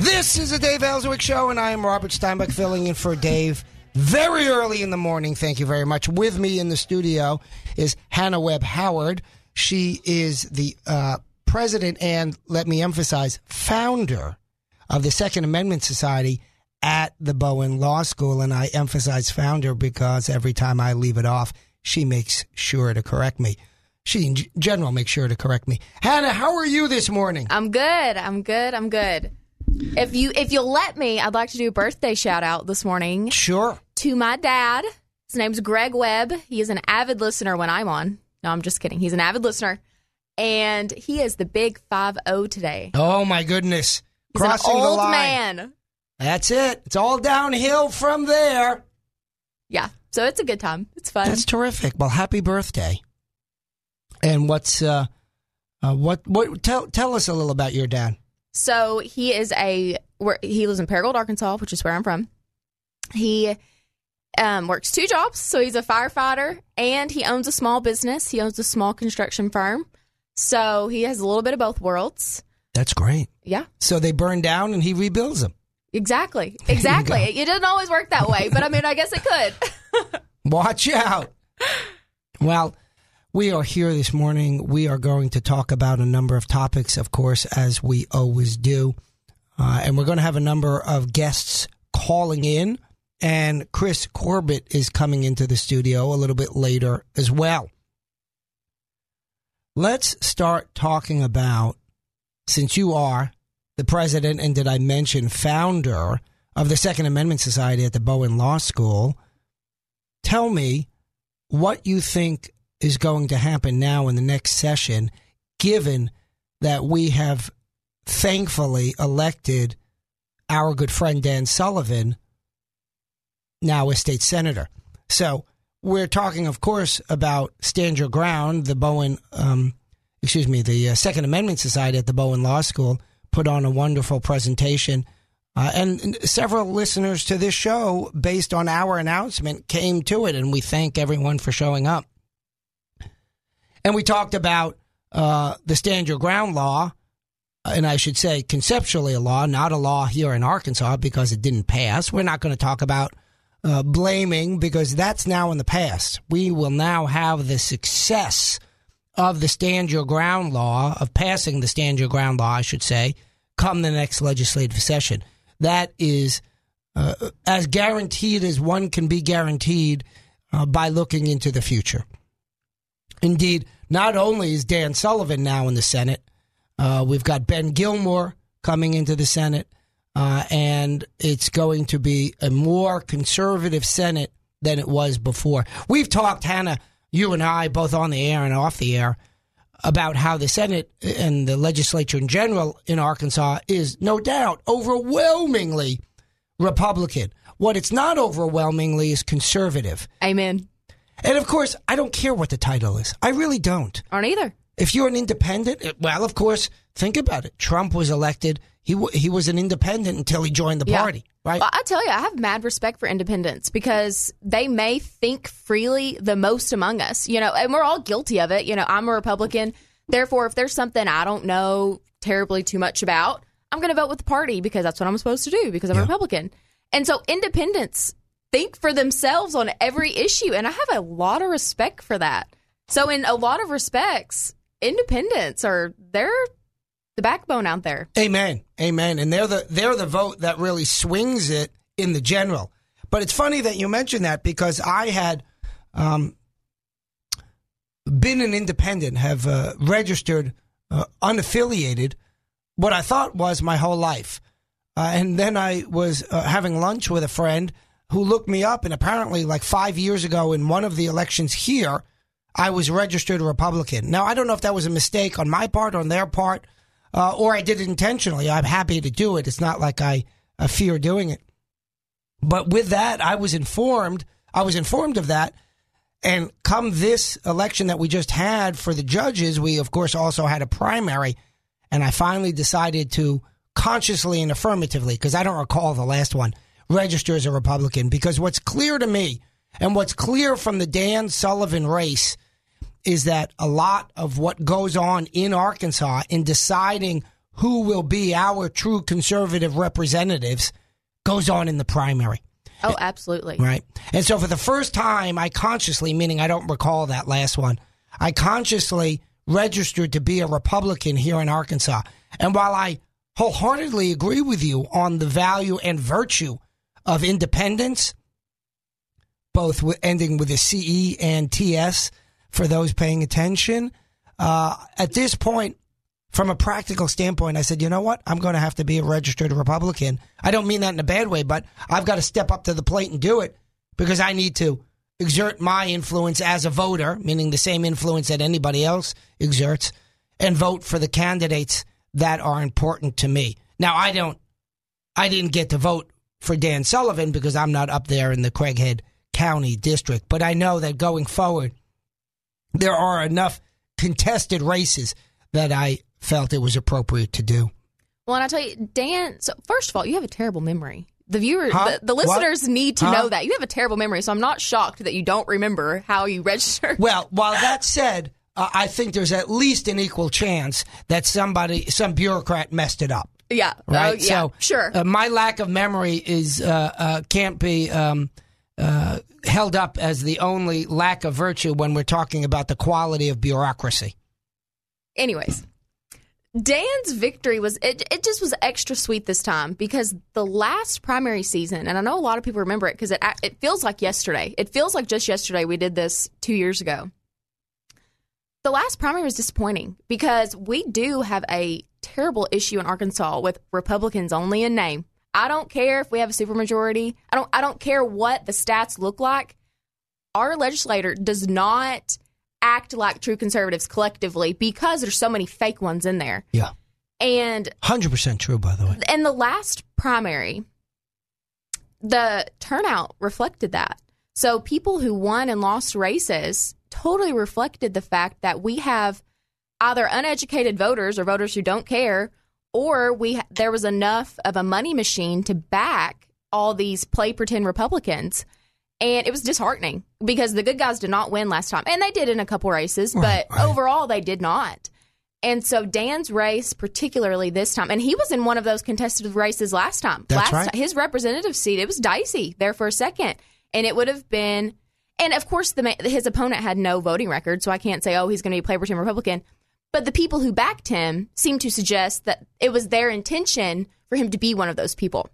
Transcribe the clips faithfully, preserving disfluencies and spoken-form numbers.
This is the Dave Elswick Show, and I am Robert Steinbeck filling in for Dave very early in the morning. Thank you very much. With me in the studio is Hannah Webb Howard. She is the uh, president and, let me emphasize, founder of the Second Amendment Society at the Bowen Law School. And I emphasize founder because every time I leave it off, she makes sure to correct me. She, in general, makes sure to correct me. Hannah, how are you this morning? I'm good. I'm good. I'm good. If you if you'll let me, I'd like to do a birthday shout out this morning. Sure. To my dad. His name's Greg Webb. He is an avid listener when I'm on. No, I'm just kidding. He's an avid listener. And he is the big five oh today. Oh my goodness. He's crossing an old the line. Man. That's it. It's all downhill from there. Yeah. So it's a good time. It's fun. That's terrific. Well, happy birthday. And what's uh, uh what what tell tell us a little about your dad. So he is a, he lives in Paragould, Arkansas, which is where I'm from. He um, works two jobs, so he's a firefighter, and he owns a small business. He owns a small construction firm, so he has a little bit of both worlds. That's great. Yeah. So they burn down, and he rebuilds them. Exactly. Exactly. It doesn't always work that way, but I mean, I guess it could. Watch out. Well, we are here this morning. We are going to talk about a number of topics, of course, as we always do. Uh, and we're going to have a number of guests calling in. And Chris Corbett is coming into the studio a little bit later as well. Let's start talking about, since you are the president, and did I mention founder of the Second Amendment Society at the Bowen Law School, tell me what you think is going to happen now in the next session, given that we have thankfully elected our good friend Dan Sullivan, now a state senator. So we're talking, of course, about Stand Your Ground. The Bowen, um, excuse me, the uh, Second Amendment Society at the Bowen Law School put on a wonderful presentation, uh, and, and several listeners to this show, based on our announcement, came to it, and we thank everyone for showing up. And we talked about uh, the Stand Your Ground law, and I should say conceptually a law, not a law here in Arkansas because it didn't pass. We're not going to talk about uh, blaming because that's now in the past. We will now have the success of the Stand Your Ground law, of passing the Stand Your Ground law, I should say, come the next legislative session. That is uh, as guaranteed as one can be guaranteed uh, by looking into the future. Indeed, not only is Dan Sullivan now in the Senate, uh, we've got Ben Gilmore coming into the Senate, uh, and it's going to be a more conservative Senate than it was before. We've talked, Hannah, you and I, both on the air and off the air, about how the Senate and the legislature in general in Arkansas is no doubt overwhelmingly Republican. What it's not overwhelmingly is conservative. Amen. And, of course, I don't care what the title is. I really don't. Aren't either. If you're an independent, well, of course, think about it. Trump was elected. He w- he was an independent until he joined the yeah. party, right? Well, I tell you, I have mad respect for independents because they may think freely the most among us, you know, and we're all guilty of it. You know, I'm a Republican. Therefore, if there's something I don't know terribly too much about, I'm going to vote with the party because that's what I'm supposed to do because I'm yeah. a Republican. And so independents think for themselves on every issue, and I have a lot of respect for that. So in a lot of respects, independents are, they're the backbone out there. Amen. Amen. And they're the they're the vote that really swings it in the general. But it's funny that you mentioned that, because I had um, been an independent, have uh, registered uh, unaffiliated, what I thought was my whole life. Uh, and then I was uh, having lunch with a friend who looked me up, and apparently like five years ago in one of the elections here, I was registered a Republican. Now, I don't know if that was a mistake on my part, on their part, uh, or I did it intentionally. I'm happy to do it. It's not like I uh, fear doing it. But with that, I was informed, I was informed of that. And come this election that we just had for the judges, we, of course, also had a primary. And I finally decided to consciously and affirmatively, because I don't recall the last one, register as a Republican. Because what's clear to me, and what's clear from the Dan Sullivan race, is that a lot of what goes on in Arkansas in deciding who will be our true conservative representatives goes on in the primary. Oh, absolutely. Right. And so for the first time, I consciously, meaning I don't recall that last one, I consciously registered to be a Republican here in Arkansas. And while I wholeheartedly agree with you on the value and virtue of independence, both ending with a C E and T S for those paying attention, uh, at this point, from a practical standpoint, I said, you know what? I'm going to have to be a registered Republican. I don't mean that in a bad way, but I've got to step up to the plate and do it, because I need to exert my influence as a voter, meaning the same influence that anybody else exerts, and vote for the candidates that are important to me. Now, I don't, I didn't get to vote for Dan Sullivan because I'm not up there in the Craighead County district, but I know that going forward, there are enough contested races that I felt it was appropriate to do. Well, and I tell you, Dan, so first of all, you have a terrible memory. The viewers, huh? the, the listeners what? need to huh? know that. You have a terrible memory, so I'm not shocked that you don't remember how you registered. Well, while that said, uh, I think there's at least an equal chance that somebody, some bureaucrat messed it up. Yeah. Right? Uh, yeah, so, sure. Uh, my lack of memory is uh, uh, can't be um, uh, held up as the only lack of virtue when we're talking about the quality of bureaucracy. Anyways, Dan's victory was, it, it just was extra sweet this time, because the last primary season, and I know a lot of people remember it because it, it feels like yesterday. It feels like just yesterday we did this two years ago. The last primary was disappointing because we do have a terrible issue in Arkansas with Republicans only in name. I don't care if we have a supermajority. I don't, I don't care what the stats look like. Our legislator does not act like true conservatives collectively because there's so many fake ones in there. Yeah. And one hundred percent true, by the way. And the last primary, the turnout reflected that. So people who won and lost races totally reflected the fact that we have either uneducated voters or voters who don't care, or we there was enough of a money machine to back all these play pretend Republicans. And it was disheartening because the good guys did not win last time. And they did in a couple races, right, but right. overall they did not. And so Dan's race, particularly this time, and he was in one of those contested races last time. That's last right. time, his representative seat, it was dicey there for a second. And it would have been, and of course the his opponent had no voting record, so I can't say, oh, he's going to be a play pretend Republican. But the people who backed him seemed to suggest that it was their intention for him to be one of those people.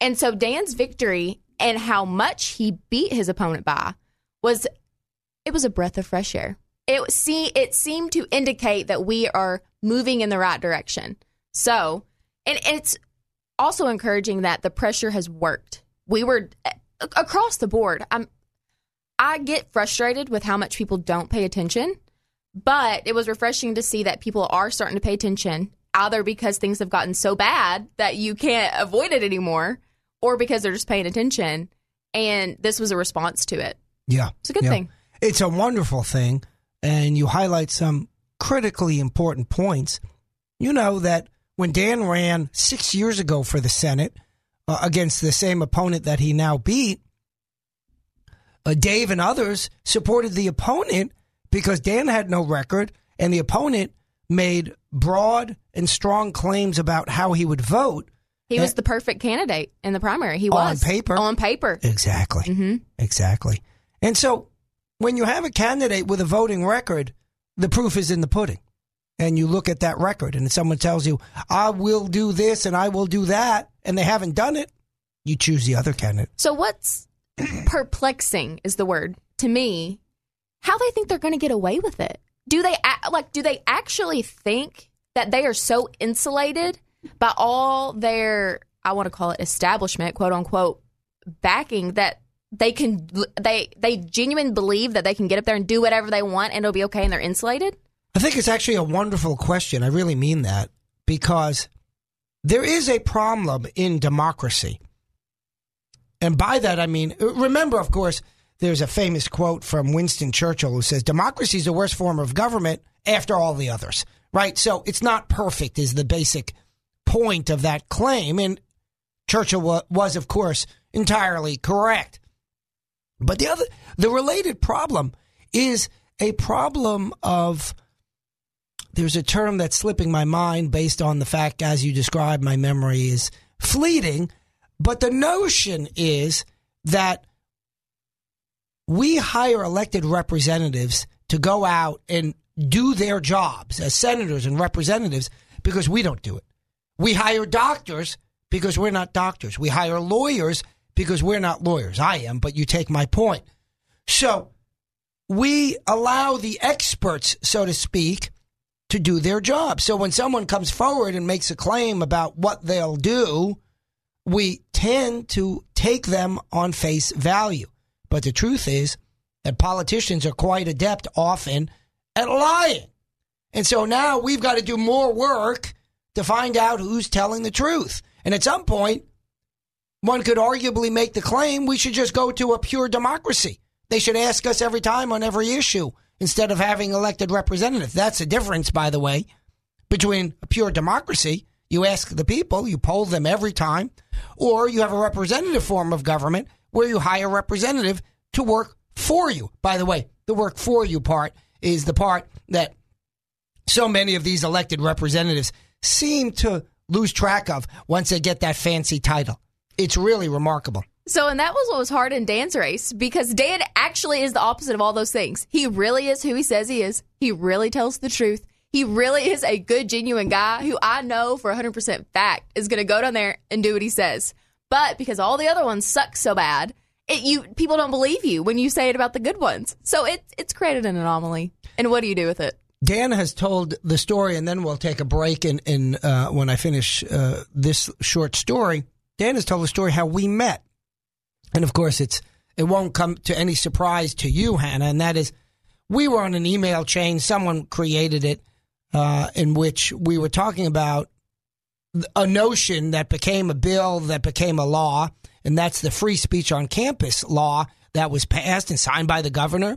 And so Dan's victory and how much he beat his opponent by was, it was a breath of fresh air. It see it seemed to indicate that we are moving in the right direction. So, and it's also encouraging that the pressure has worked. We were across the board. I'm, I get frustrated with how much people don't pay attention, but it was refreshing to see that people are starting to pay attention, either because things have gotten so bad that you can't avoid it anymore, or because they're just paying attention, and this was a response to it. Yeah. It's a good yeah. thing. It's a wonderful thing, and you highlight some critically important points. You know that when Dan ran six years ago for the Senate uh, against the same opponent that he now beat, uh, Dave and others supported the opponent because Dan had no record, and the opponent made broad and strong claims about how he would vote. He was the perfect candidate in the primary. He was. On paper. On paper. Exactly. Mm-hmm. Exactly. And so when you have a candidate with a voting record, the proof is in the pudding. and you look at that record and someone tells you, I will do this and I will do that, and they haven't done it, you choose the other candidate. So what's perplexing is the word to me, how they think they're going to get away with it. Do they like? Do they actually think that they are so insulated by all their, I want to call it establishment, quote unquote, backing that they can they they genuinely believe that they can get up there and do whatever they want and it'll be okay and they're insulated? I think it's actually a wonderful question. I really mean that, because there is a problem in democracy. And by that, I mean, remember, of course, there's a famous quote from Winston Churchill who says, democracy is the worst form of government after all the others, right? So it's not perfect is the basic point of that claim. And Churchill was, of course, entirely correct. But the other, the related problem is a problem of, there's a term that's slipping my mind based on the fact, as you described, my memory is fleeting. But the notion is that we hire elected representatives to go out and do their jobs as senators and representatives because we don't do it. We hire doctors because we're not doctors. We hire lawyers because we're not lawyers. I am, but you take my point. So we allow the experts, so to speak, to do their job. So when someone comes forward and makes a claim about what they'll do, we tend to take them on face value. But the truth is that politicians are quite adept often at lying. And so now we've got to do more work to find out who's telling the truth. And at some point, one could arguably make the claim we should just go to a pure democracy. They should ask us every time on every issue instead of having elected representatives. That's the difference, by the way, between a pure democracy, you ask the people, you poll them every time, or you have a representative form of government where you hire a representative to work for you. By the way, the work for you part is the part that so many of these elected representatives seem to lose track of once they get that fancy title. It's really remarkable. So, and that was what was hard in Dan's race, because Dan actually is the opposite of all those things. He really is who he says he is. He really tells the truth. He really is a good, genuine guy who I know for one hundred percent fact is going to go down there and do what he says. But because all the other ones suck so bad, it, you people don't believe you when you say it about the good ones. So it, it's created an anomaly. And what do you do with it? Dan has told the story, and then we'll take a break. And, and uh, when I finish uh, this short story, Dan has told the story how we met. And, of course, it's it won't come to any surprise to you, Hannah, and that is we were on an email chain. Someone created it uh, in which we were talking about a notion that became a bill that became a law, and that's the free speech on campus law that was passed and signed by the governor,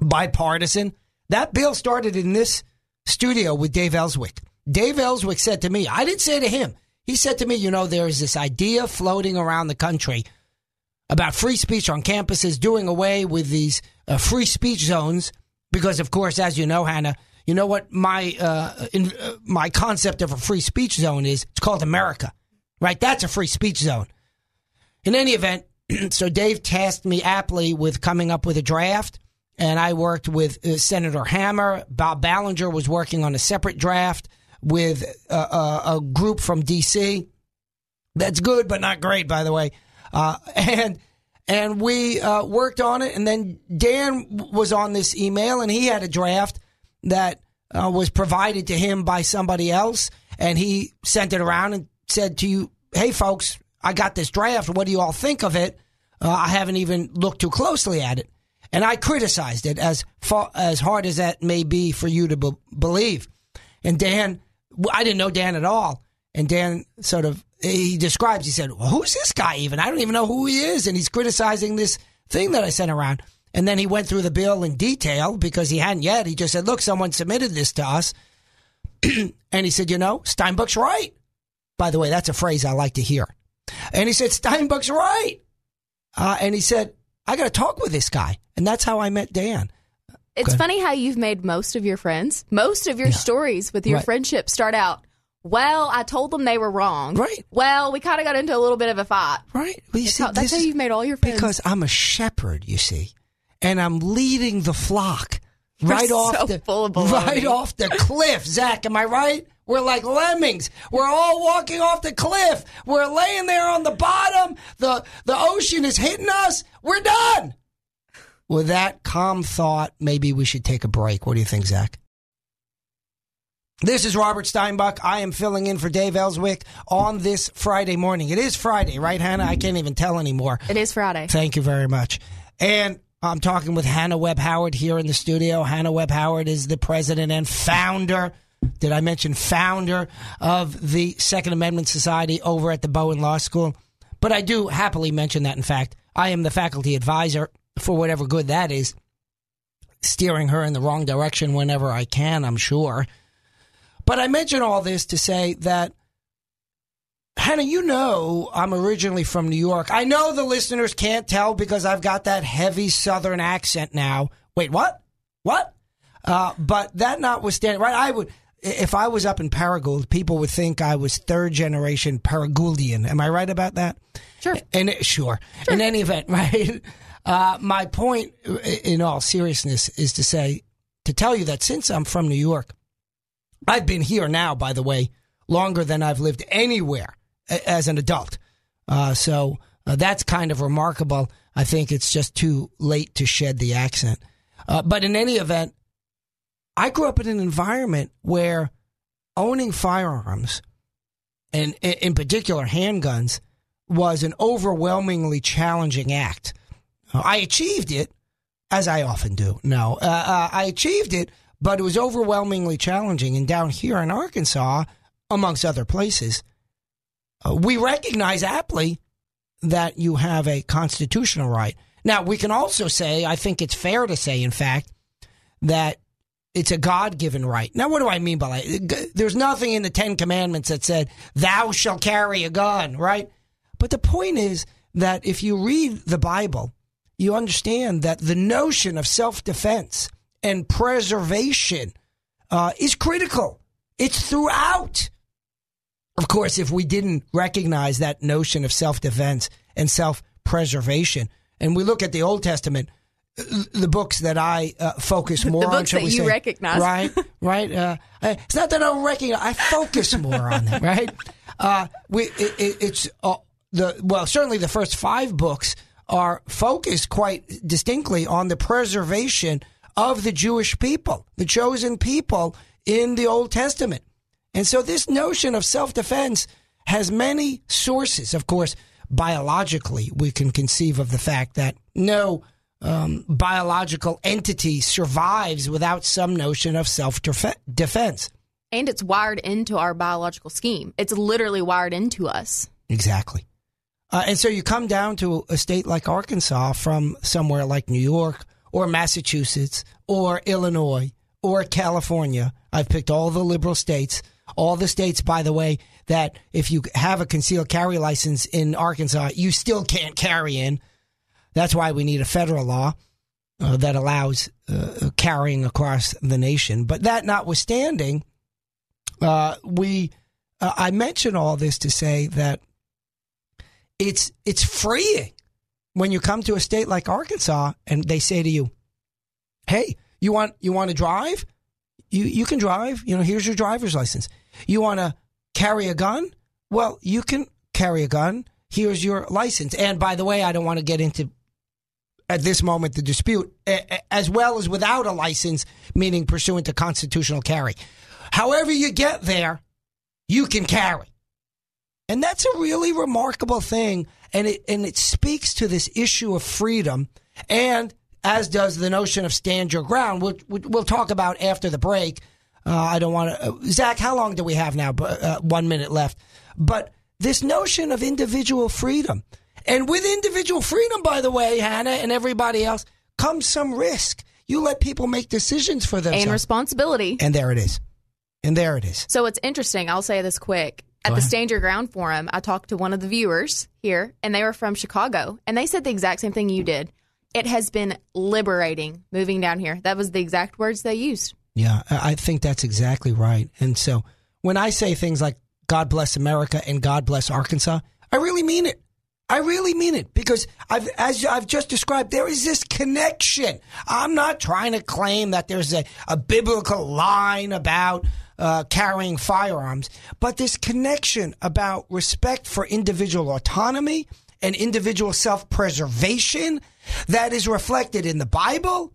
bipartisan. That bill started in this studio with Dave Elswick. Dave Elswick said to me, I didn't say to him, he said to me, you know, there is this idea floating around the country about free speech on campuses, doing away with these uh, free speech zones, because, of course, as you know, Hannah, you know what my uh, in, uh, my concept of a free speech zone is? It's called America, right? That's a free speech zone. In any event, so Dave tasked me aptly with coming up with a draft, and I worked with uh, Senator Hammer. Bob Ballinger was working on a separate draft with uh, a, a group from D C That's good, but not great, by the way. Uh, and and we uh, worked on it, and then Dan was on this email, and he had a draft that uh, was provided to him by somebody else, and he sent it around and said to you, hey, folks, I got this draft. What do you all think of it? Uh, I haven't even looked too closely at it. And I criticized it as far, as hard as that may be for you to be- believe. And Dan, I didn't know Dan at all. And Dan sort of, he describes, he said, well, who's this guy even? I don't even know who he is. And he's criticizing this thing that I sent around. And then he went through the bill in detail because he hadn't yet. He just said, look, someone submitted this to us. And he said, you know, Steinbuck's right. By the way, that's a phrase I like to hear. And he said, Steinbuck's right. Uh, and he said, I got to talk with this guy. And that's how I met Dan. It's funny how you've made most of your friends, most of your yeah. stories with your right. friendship start out, well, I told them they were wrong. Right. Well, we kind of got into a little bit of a fight. Right. Well, you see, how, that's how you've made all your friends. Because I'm a shepherd, you see. And I'm leading the flock. right off so the full of right off the cliff. Zach, am I right? We're like lemmings. We're all walking off the cliff. We're laying there on the bottom. The the ocean is hitting us. We're done. With that calm thought, maybe we should take a break. What do you think, Zach? This is Robert Steinbuck. I am filling in for Dave Elswick on this Friday morning. It is Friday, right, Hannah? I can't even tell anymore. It is Friday. Thank you very much. And I'm talking with Hannah Webb Howard here in the studio. Hannah Webb Howard is the president and founder, did I mention founder, of the Second Amendment Society over at the Bowen Law School. But I do happily mention that, in fact, I am the faculty advisor, for whatever good that is, steering her in the wrong direction whenever I can, I'm sure. But I mention all this to say that, Hannah, you know I'm originally from New York. I know the listeners can't tell because I've got that heavy Southern accent now. Wait, what? What? Uh, but that notwithstanding, right? I would, if I was up in Paragould, people would think I was third generation Paragouldian. Am I right about that? Sure. And it, sure. sure. In any event, right? Uh, my point, in all seriousness, is to say, to tell you that since I'm from New York, I've been here now, by the way, longer than I've lived anywhere as an adult. Uh, so uh, that's kind of remarkable. I think it's just too late to shed the accent. Uh, but in any event, I grew up in an environment where owning firearms, and in particular handguns, was an overwhelmingly challenging act. I achieved it, as I often do. No, uh, uh, I achieved it, but it was overwhelmingly challenging. And down here in Arkansas, amongst other places, Uh, we recognize aptly that you have a constitutional right. Now, we can also say, I think it's fair to say, in fact, that it's a God-given right. Now, what do I mean by that? There's nothing in the Ten Commandments that said, thou shall carry a gun, right? But the point is that if you read the Bible, you understand that the notion of self-defense and preservation uh, is critical. It's throughout. Of course, if we didn't recognize that notion of self-defense and self-preservation, and we look at the Old Testament, the books that I uh, focus more the on, books shall that we you say, recognize, right, right. Uh, it's not that I don't recognize; I focus more on them, right? Uh, we, it, it, it's uh, the well, certainly the first five books are focused quite distinctly on the preservation of the Jewish people, the chosen people in the Old Testament. And so this notion of self-defense has many sources. Of course, biologically, we can conceive of the fact that no um, biological entity survives without some notion of self-defense. And it's wired into our biological scheme. It's literally wired into us. Exactly. Uh, and so you come down to a state like Arkansas from somewhere like New York or Massachusetts or Illinois or California. I've picked all the liberal states. All the states, by the way, that if you have a concealed carry license in Arkansas, you still can't carry in. That's why we need a federal law uh, that allows uh, carrying across the nation. But that notwithstanding, uh, we uh, I mention all this to say that it's it's freeing when you come to a state like Arkansas and they say to you, "Hey, you want you want to drive? You you can drive. You know, here's your driver's license. You want to carry a gun? Well, you can carry a gun. Here's your license." And by the way, I don't want to get into, at this moment, the dispute, as well as without a license, meaning pursuant to constitutional carry. However you get there, you can carry. And that's a really remarkable thing. And it, and it speaks to this issue of freedom, and as does the notion of stand your ground, which we'll talk about after the break. Uh, I don't want to... Uh, Zach, how long do we have now? Uh, one minute left. But this notion of individual freedom. And with individual freedom, by the way, Hannah and everybody else, comes some risk. You let people make decisions for themselves. And responsibility. And there it is. And there it is. So it's interesting. I'll say this quick. At the Stand Your Ground Forum, I talked to one of the viewers here, and they were from Chicago. And they said the exact same thing you did. It has been liberating moving down here. That was the exact words they used. Yeah, I think that's exactly right. And so when I say things like God bless America and God bless Arkansas, I really mean it. I really mean it, because I've, as I've just described, there is this connection. I'm not trying to claim that there's a, a biblical line about uh, carrying firearms, but this connection about respect for individual autonomy and individual self-preservation that is reflected in the Bible.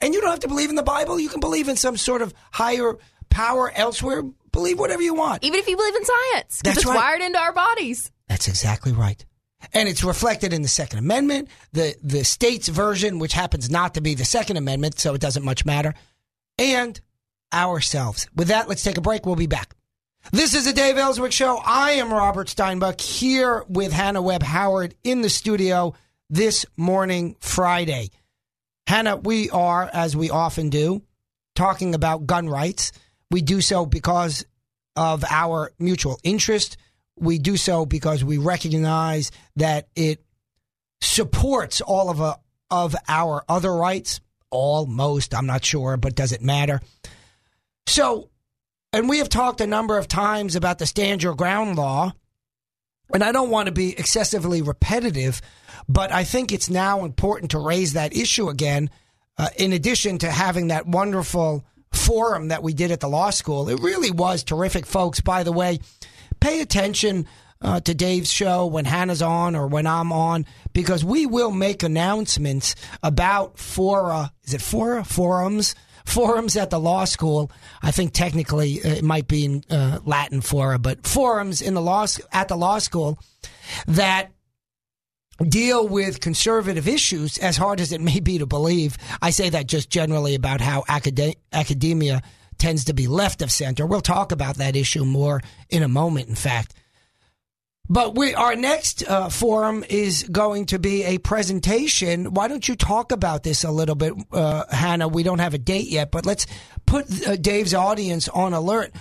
And you don't have to believe in the Bible. You can believe in some sort of higher power elsewhere. Believe whatever you want. Even if you believe in science, because it's right. wired into our bodies. That's exactly right. And it's reflected in the Second Amendment, the, the state's version, which happens not to be the Second Amendment, so it doesn't much matter, and ourselves. With that, let's take a break. We'll be back. This is the Dave Elswick Show. I am Robert Steinbuck here with Hannah Webb Howard in the studio this morning, Friday. Hannah, we are, as we often do, talking about gun rights. We do so because of our mutual interest. We do so because we recognize that it supports all of a, of our other rights. Almost, I'm not sure, but does it matter? So, and we have talked a number of times about the Stand Your Ground law, and I don't want to be excessively repetitive, but I think it's now important to raise that issue again, uh, in addition to having that wonderful forum that we did at the law school. It really was terrific, folks, by the way. Pay attention uh, to Dave's show when Hannah's on or when I'm on, because we will make announcements about fora. Is it fora? Forums? Forums at the law school. I think technically it might be in uh, Latin fora, but forums in the law at the law school that deal with conservative issues, as hard as it may be to believe. I say that just generally about how acad- academia tends to be left of center. We'll talk about that issue more in a moment, in fact. But we, our next uh, forum is going to be a presentation. Why don't you talk about this a little bit, uh, Hannah? We don't have a date yet, but let's put uh, Dave's audience on alert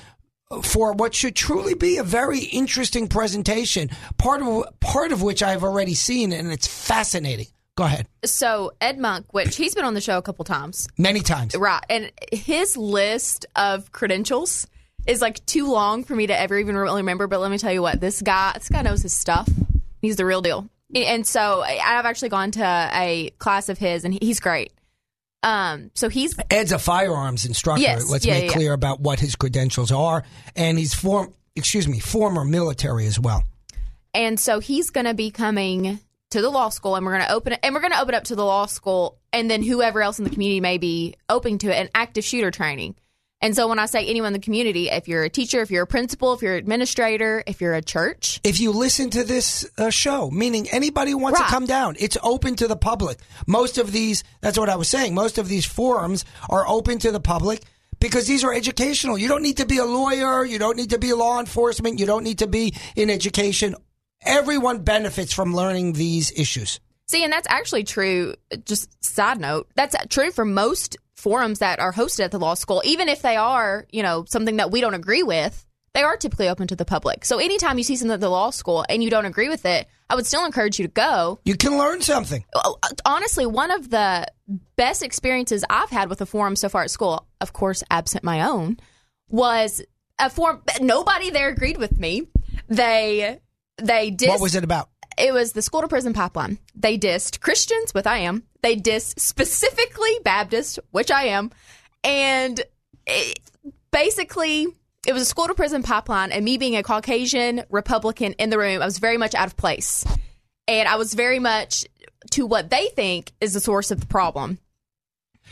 for what should truly be a very interesting presentation, part of, part of which I've already seen, and it's fascinating. Go ahead. So Ed Monk, which he's been on the show a couple times. Many times. Right. And his list of credentials is like too long for me to ever even really remember. But let me tell you what, this guy, this guy knows his stuff. He's the real deal. And so I've actually gone to a class of his, and he's great. Um, so he's Ed's a firearms instructor. Yes, Let's yeah, make yeah, clear yeah. about what his credentials are. And he's form, excuse me, former military as well. And so he's going to be coming to the law school, and we're going to open it, and we're going to open up to the law school, and then whoever else in the community may be open to it, and active shooter training. And so when I say anyone in the community, if you're a teacher, if you're a principal, if you're an administrator, if you're a church. If you listen to this uh, show, meaning anybody who wants right. to come down, it's open to the public. Most of these, that's what I was saying, most of these forums are open to the public because these are educational. You don't need to be a lawyer. You don't need to be law enforcement. You don't need to be in education. Everyone benefits from learning these issues. See, and that's actually true. Just side note, that's true for most forums that are hosted at the law school. Even if they are, you know, something that we don't agree with, they are typically open to the public. So anytime you see something at the law school and you don't agree with it, I would still encourage you to go. You can learn something. Honestly, one of the best experiences I've had with a forum so far at school, of course, absent my own, was a forum. Nobody there agreed with me. They... They dissed, what was it about? It was the school to prison pipeline. They dissed Christians, which I am. They dissed specifically Baptists, which I am. And it, basically, it was a school to prison pipeline. And me being a Caucasian Republican in the room, I was very much out of place. And I was very much to what they think is the source of the problem.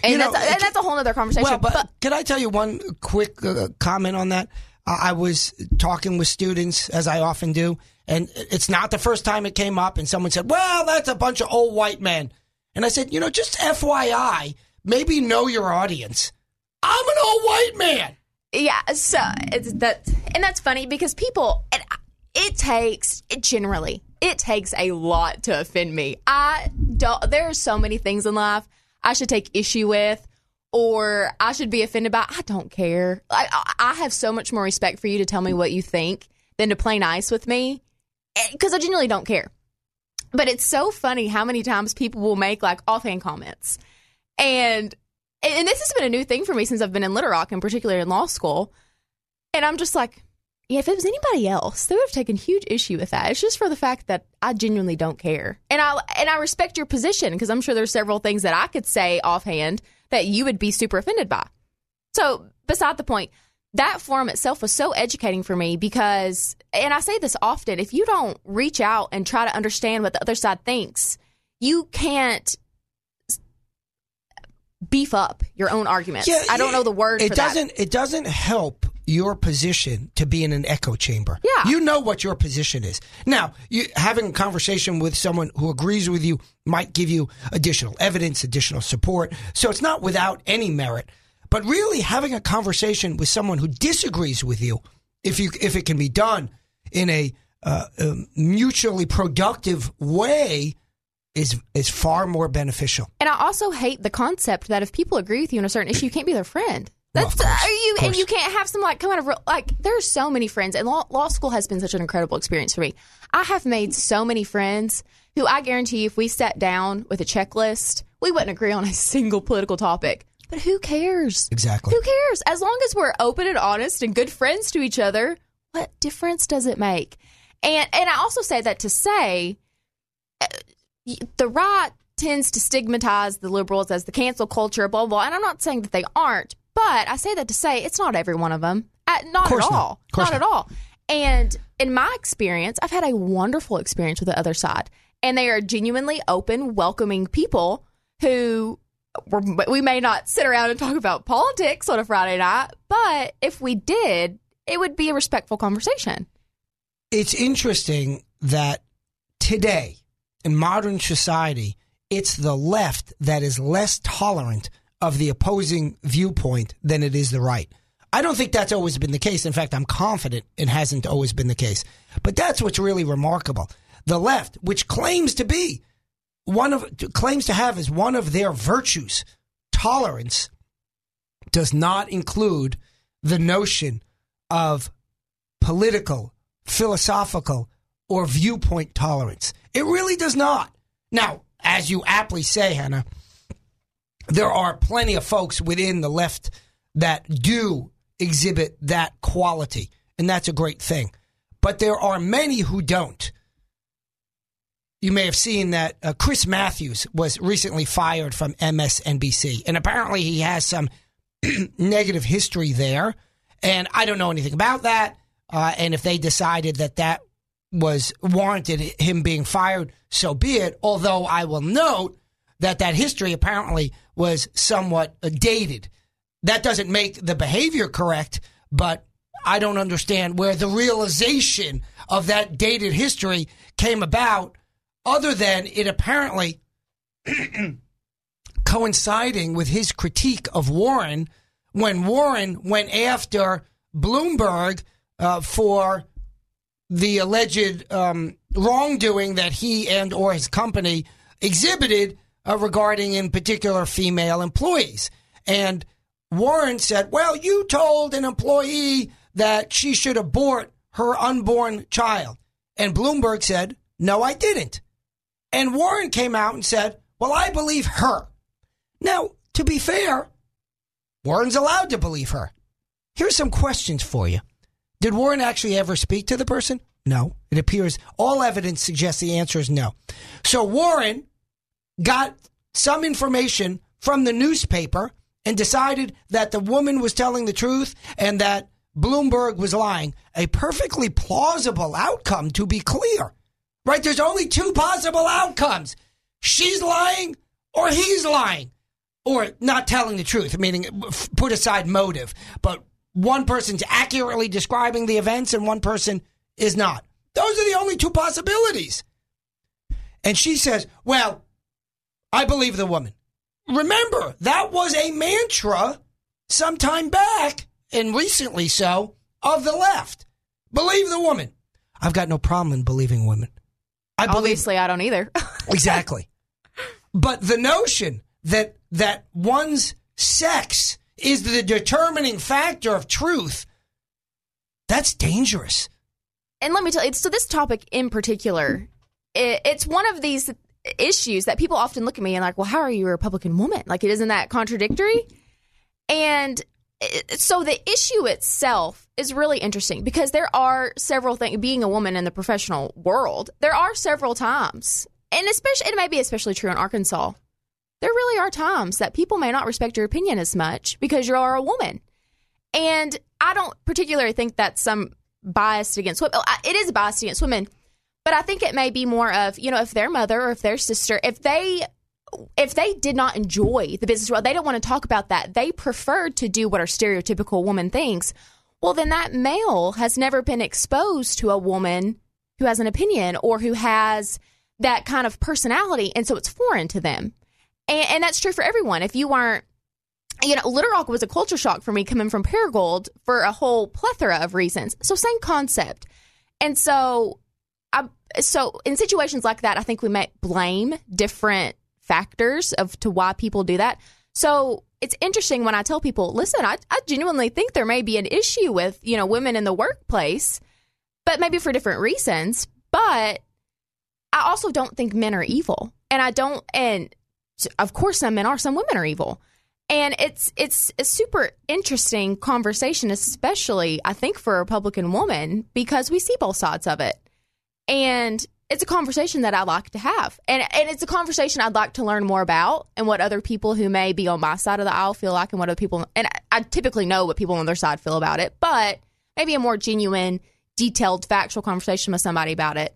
And, you know, that's, and that's a whole other conversation. Well, but, but can I tell you one quick uh, comment on that? Uh, I was talking with students, as I often do. And it's not the first time it came up, and someone said, well, that's a bunch of old white men. And I said, you know, just F Y I, maybe know your audience. I'm an old white man. Yeah, so it's that, and that's funny because people, it, it takes, it generally, it takes a lot to offend me. I don't, there are so many things in life I should take issue with or I should be offended by. I don't care. I, I have so much more respect for you to tell me what you think than to play nice with me. Because I genuinely don't care. But it's so funny how many times people will make, like, offhand comments. And and this has been a new thing for me since I've been in Little Rock, and particularly in law school. And I'm just like, If it was anybody else, they would have taken huge issue with that. It's just for the fact that I genuinely don't care. And I and I respect your position, because I'm sure there's several things that I could say offhand that you would be super offended by. So beside the point, that forum itself was so educating for me because, and I say this often, if you don't reach out and try to understand what the other side thinks, you can't beef up your own arguments. Yeah, I don't know the word it for doesn't, that. It doesn't help your position to be in an echo chamber. Yeah. You know what your position is. Now, you, having a conversation with someone who agrees with you might give you additional evidence, additional support. So it's not without any merit. But really having a conversation with someone who disagrees with you, if you if it can be done in a, uh, a mutually productive way, is is far more beneficial. And I also hate the concept that if people agree with you on a certain issue, you can't be their friend. That's well, course, are you, and you can't have some like come out of real, like there's so many friends, and law, law school has been such an incredible experience for me. I have made so many friends who I guarantee you, if we sat down with a checklist, we wouldn't agree on a single political topic. But who cares? Exactly. Who cares? As long as we're open and honest and good friends to each other, what difference does it make? And and I also say that to say uh, the right tends to stigmatize the liberals as the cancel culture, blah, blah, blah. And I'm not saying that they aren't, but I say that to say it's not every one of them. I, not at all. Not at all. And in my experience, I've had a wonderful experience with the other side. And they are genuinely open, welcoming people who... We're, we may not sit around and talk about politics on a Friday night, but if we did, it would be a respectful conversation. It's interesting that today, in modern society, it's the left that is less tolerant of the opposing viewpoint than it is the right. I don't think that's always been the case. In fact, I'm confident it hasn't always been the case. But that's what's really remarkable. The left, which claims to be One of claims to have as one of their virtues, tolerance, does not include the notion of political, philosophical, or viewpoint tolerance. It really does not. Now, as you aptly say, Hannah, there are plenty of folks within the left that do exhibit that quality, and that's a great thing. But there are many who don't. You may have seen that uh, Chris Matthews was recently fired from M S N B C, and apparently he has some negative history there, and I don't know anything about that, uh, and if they decided that that was warranted him being fired, so be it, although I will note that that history apparently was somewhat dated. That doesn't make the behavior correct, but I don't understand where the realization of that dated history came about, other than it apparently coinciding with his critique of Warren when Warren went after Bloomberg uh, for the alleged um, wrongdoing that he and or his company exhibited uh, regarding in particular female employees. And Warren said, well, you told an employee that she should abort her unborn child. And Bloomberg said, no, I didn't. And Warren came out and said, well, I believe her. Now, to be fair, Warren's allowed to believe her. Here's some questions for you. Did Warren actually ever speak to the person? No. It appears all evidence suggests the answer is no. So Warren got some information from the newspaper and decided that the woman was telling the truth and that Bloomberg was lying. A perfectly plausible outcome, to be clear. Right? There's only two possible outcomes. She's lying or he's lying or not telling the truth, meaning put aside motive. But one person's accurately describing the events and one person is not. Those are the only two possibilities. And she says, well, I believe the woman. Remember, that was a mantra some time back, and recently so, of the left. Believe the woman. I've got no problem in believing women. I believe, Obviously, I don't either. Exactly. But the notion that that one's sex is the determining factor of truth, that's dangerous. And let me tell you, so this topic in particular, it, it's one of these issues that people often look at me and like, well, how are you a Republican woman? Like, isn't that contradictory? And So the issue itself is really interesting because there are several things. Being a woman in the professional world, there are several times, and especially it may be especially true in Arkansas. There really are times that people may not respect your opinion as much because you are a woman. And I don't particularly think that's some bias against women. It is biased against women, but I think it may be more of, you know, if their mother or if their sister, if they. If they did not enjoy the business world, they don't want to talk about that. They preferred to do what are stereotypical woman things. Well, then that male has never been exposed to a woman who has an opinion or who has that kind of personality. And so it's foreign to them. And, and that's true for everyone. If you weren't, you know, Little Rock was a culture shock for me coming from Paragould for a whole plethora of reasons. So same concept. And so, I, so in situations like that, I think we might blame different factors of to why people do that. So it's interesting when I tell people, listen, I, I genuinely think there may be an issue with, you know, women in the workplace, but maybe for different reasons. But I also don't think men are evil. And I don't. And of course, some men are, some women are evil. And it's it's a super interesting conversation, especially, I think, for a Republican woman, because we see both sides of it. And it's a conversation that I like to have. And and it's a conversation I'd like to learn more about and what other people who may be on my side of the aisle feel like and what other people, and I, I typically know what people on their side feel about it, but maybe a more genuine, detailed, factual conversation with somebody about it.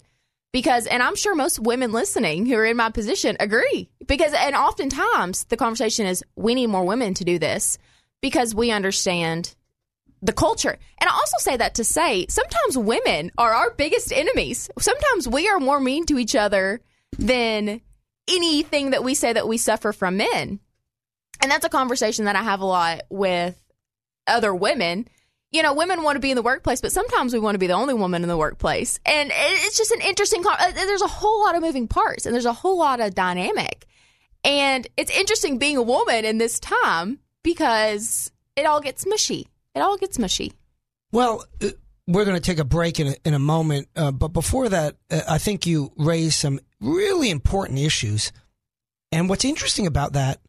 Because, and I'm sure most women listening who are in my position agree. Because, and oftentimes the conversation is, we need more women to do this because we understand the culture. And I also say that to say sometimes women are our biggest enemies. Sometimes we are more mean to each other than anything that we say that we suffer from men. And that's a conversation that I have a lot with other women. You know, women want to be in the workplace, but sometimes we want to be the only woman in the workplace. And it's just an interesting, there's a whole lot of moving parts and there's a whole lot of dynamic. And it's interesting being a woman in this time because it all gets mushy. It all gets mushy. Well, we're going to take a break in a, in a moment. Uh, but before that, uh, I think you raised some really important issues. And what's interesting about that,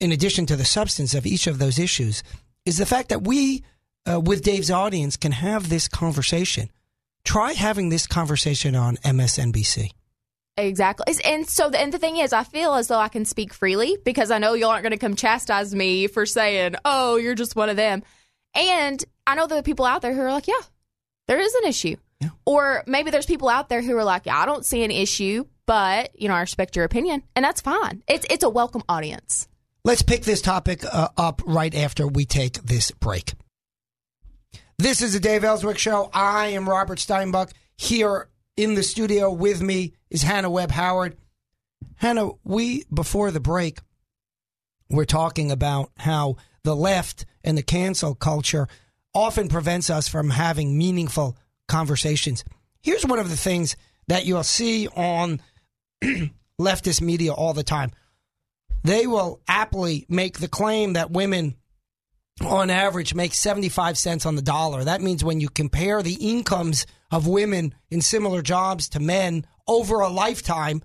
in addition to the substance of each of those issues, is the fact that we, uh, with Dave's audience, can have this conversation. Try having this conversation on M S N B C. Exactly. And so the, and the thing is, I feel as though I can speak freely because I know y'all aren't going to come chastise me for saying, oh, you're just one of them. And I know there are people out there who are like, yeah, there is an issue. Yeah. Or maybe there's people out there who are like, yeah, I don't see an issue, but, you know, I respect your opinion. And that's fine. It's it's a welcome audience. Let's pick this topic uh, up right after we take this break. This is the Dave Elswick Show. I am Robert Steinbuck. Here in the studio with me is Hannah Webb Howard. Hannah, we, before the break, we're talking about how the left and the cancel culture often prevents us from having meaningful conversations. Here's one of the things that you'll see on leftist media all the time. They will aptly make the claim that women, on average, make seventy-five cents on the dollar. That means when you compare the incomes of women in similar jobs to men over a lifetime,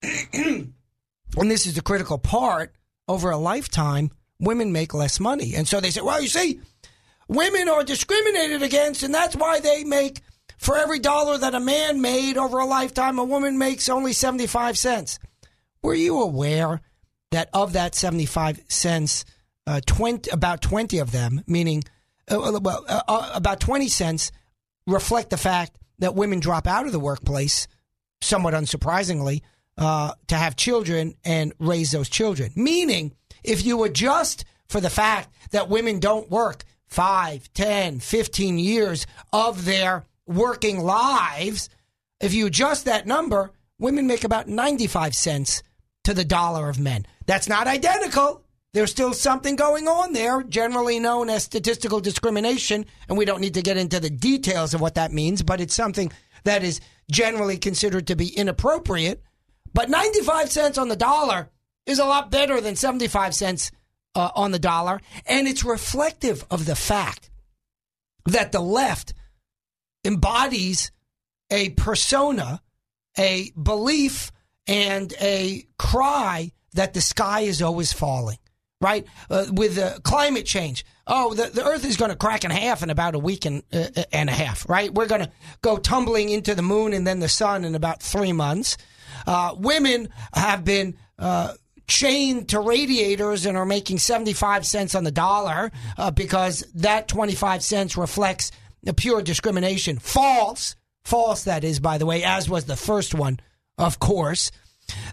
and this is the critical part, over a lifetime, women make less money. And so they say, well, you see, women are discriminated against, and that's why they make, for every dollar that a man made over a lifetime, a woman makes only seventy-five cents. Were you aware that of that seventy-five cents, uh, twenty, about twenty of them, meaning uh, well, uh, uh, about twenty cents, reflect the fact that women drop out of the workplace, somewhat unsurprisingly, uh, to have children and raise those children, meaning if you adjust for the fact that women don't work five, ten, fifteen years of their working lives, if you adjust that number, women make about ninety-five cents to the dollar of men. That's not identical. There's still something going on there, generally known as statistical discrimination, and we don't need to get into the details of what that means, but it's something that is generally considered to be inappropriate. But ninety-five cents on the dollar is a lot better than seventy-five cents uh, on the dollar. And it's reflective of the fact that the left embodies a persona, a belief, and a cry that the sky is always falling. right? Uh, with uh, climate change. Oh, the, the Earth is going to crack in half in about a week and, uh, and a half, right? We're going to go tumbling into the moon and then the sun in about three months. Uh, women have been uh, chained to radiators and are making seventy-five cents on the dollar uh, because that twenty-five cents reflects the pure discrimination. False. False, that is, by the way, as was the first one, of course.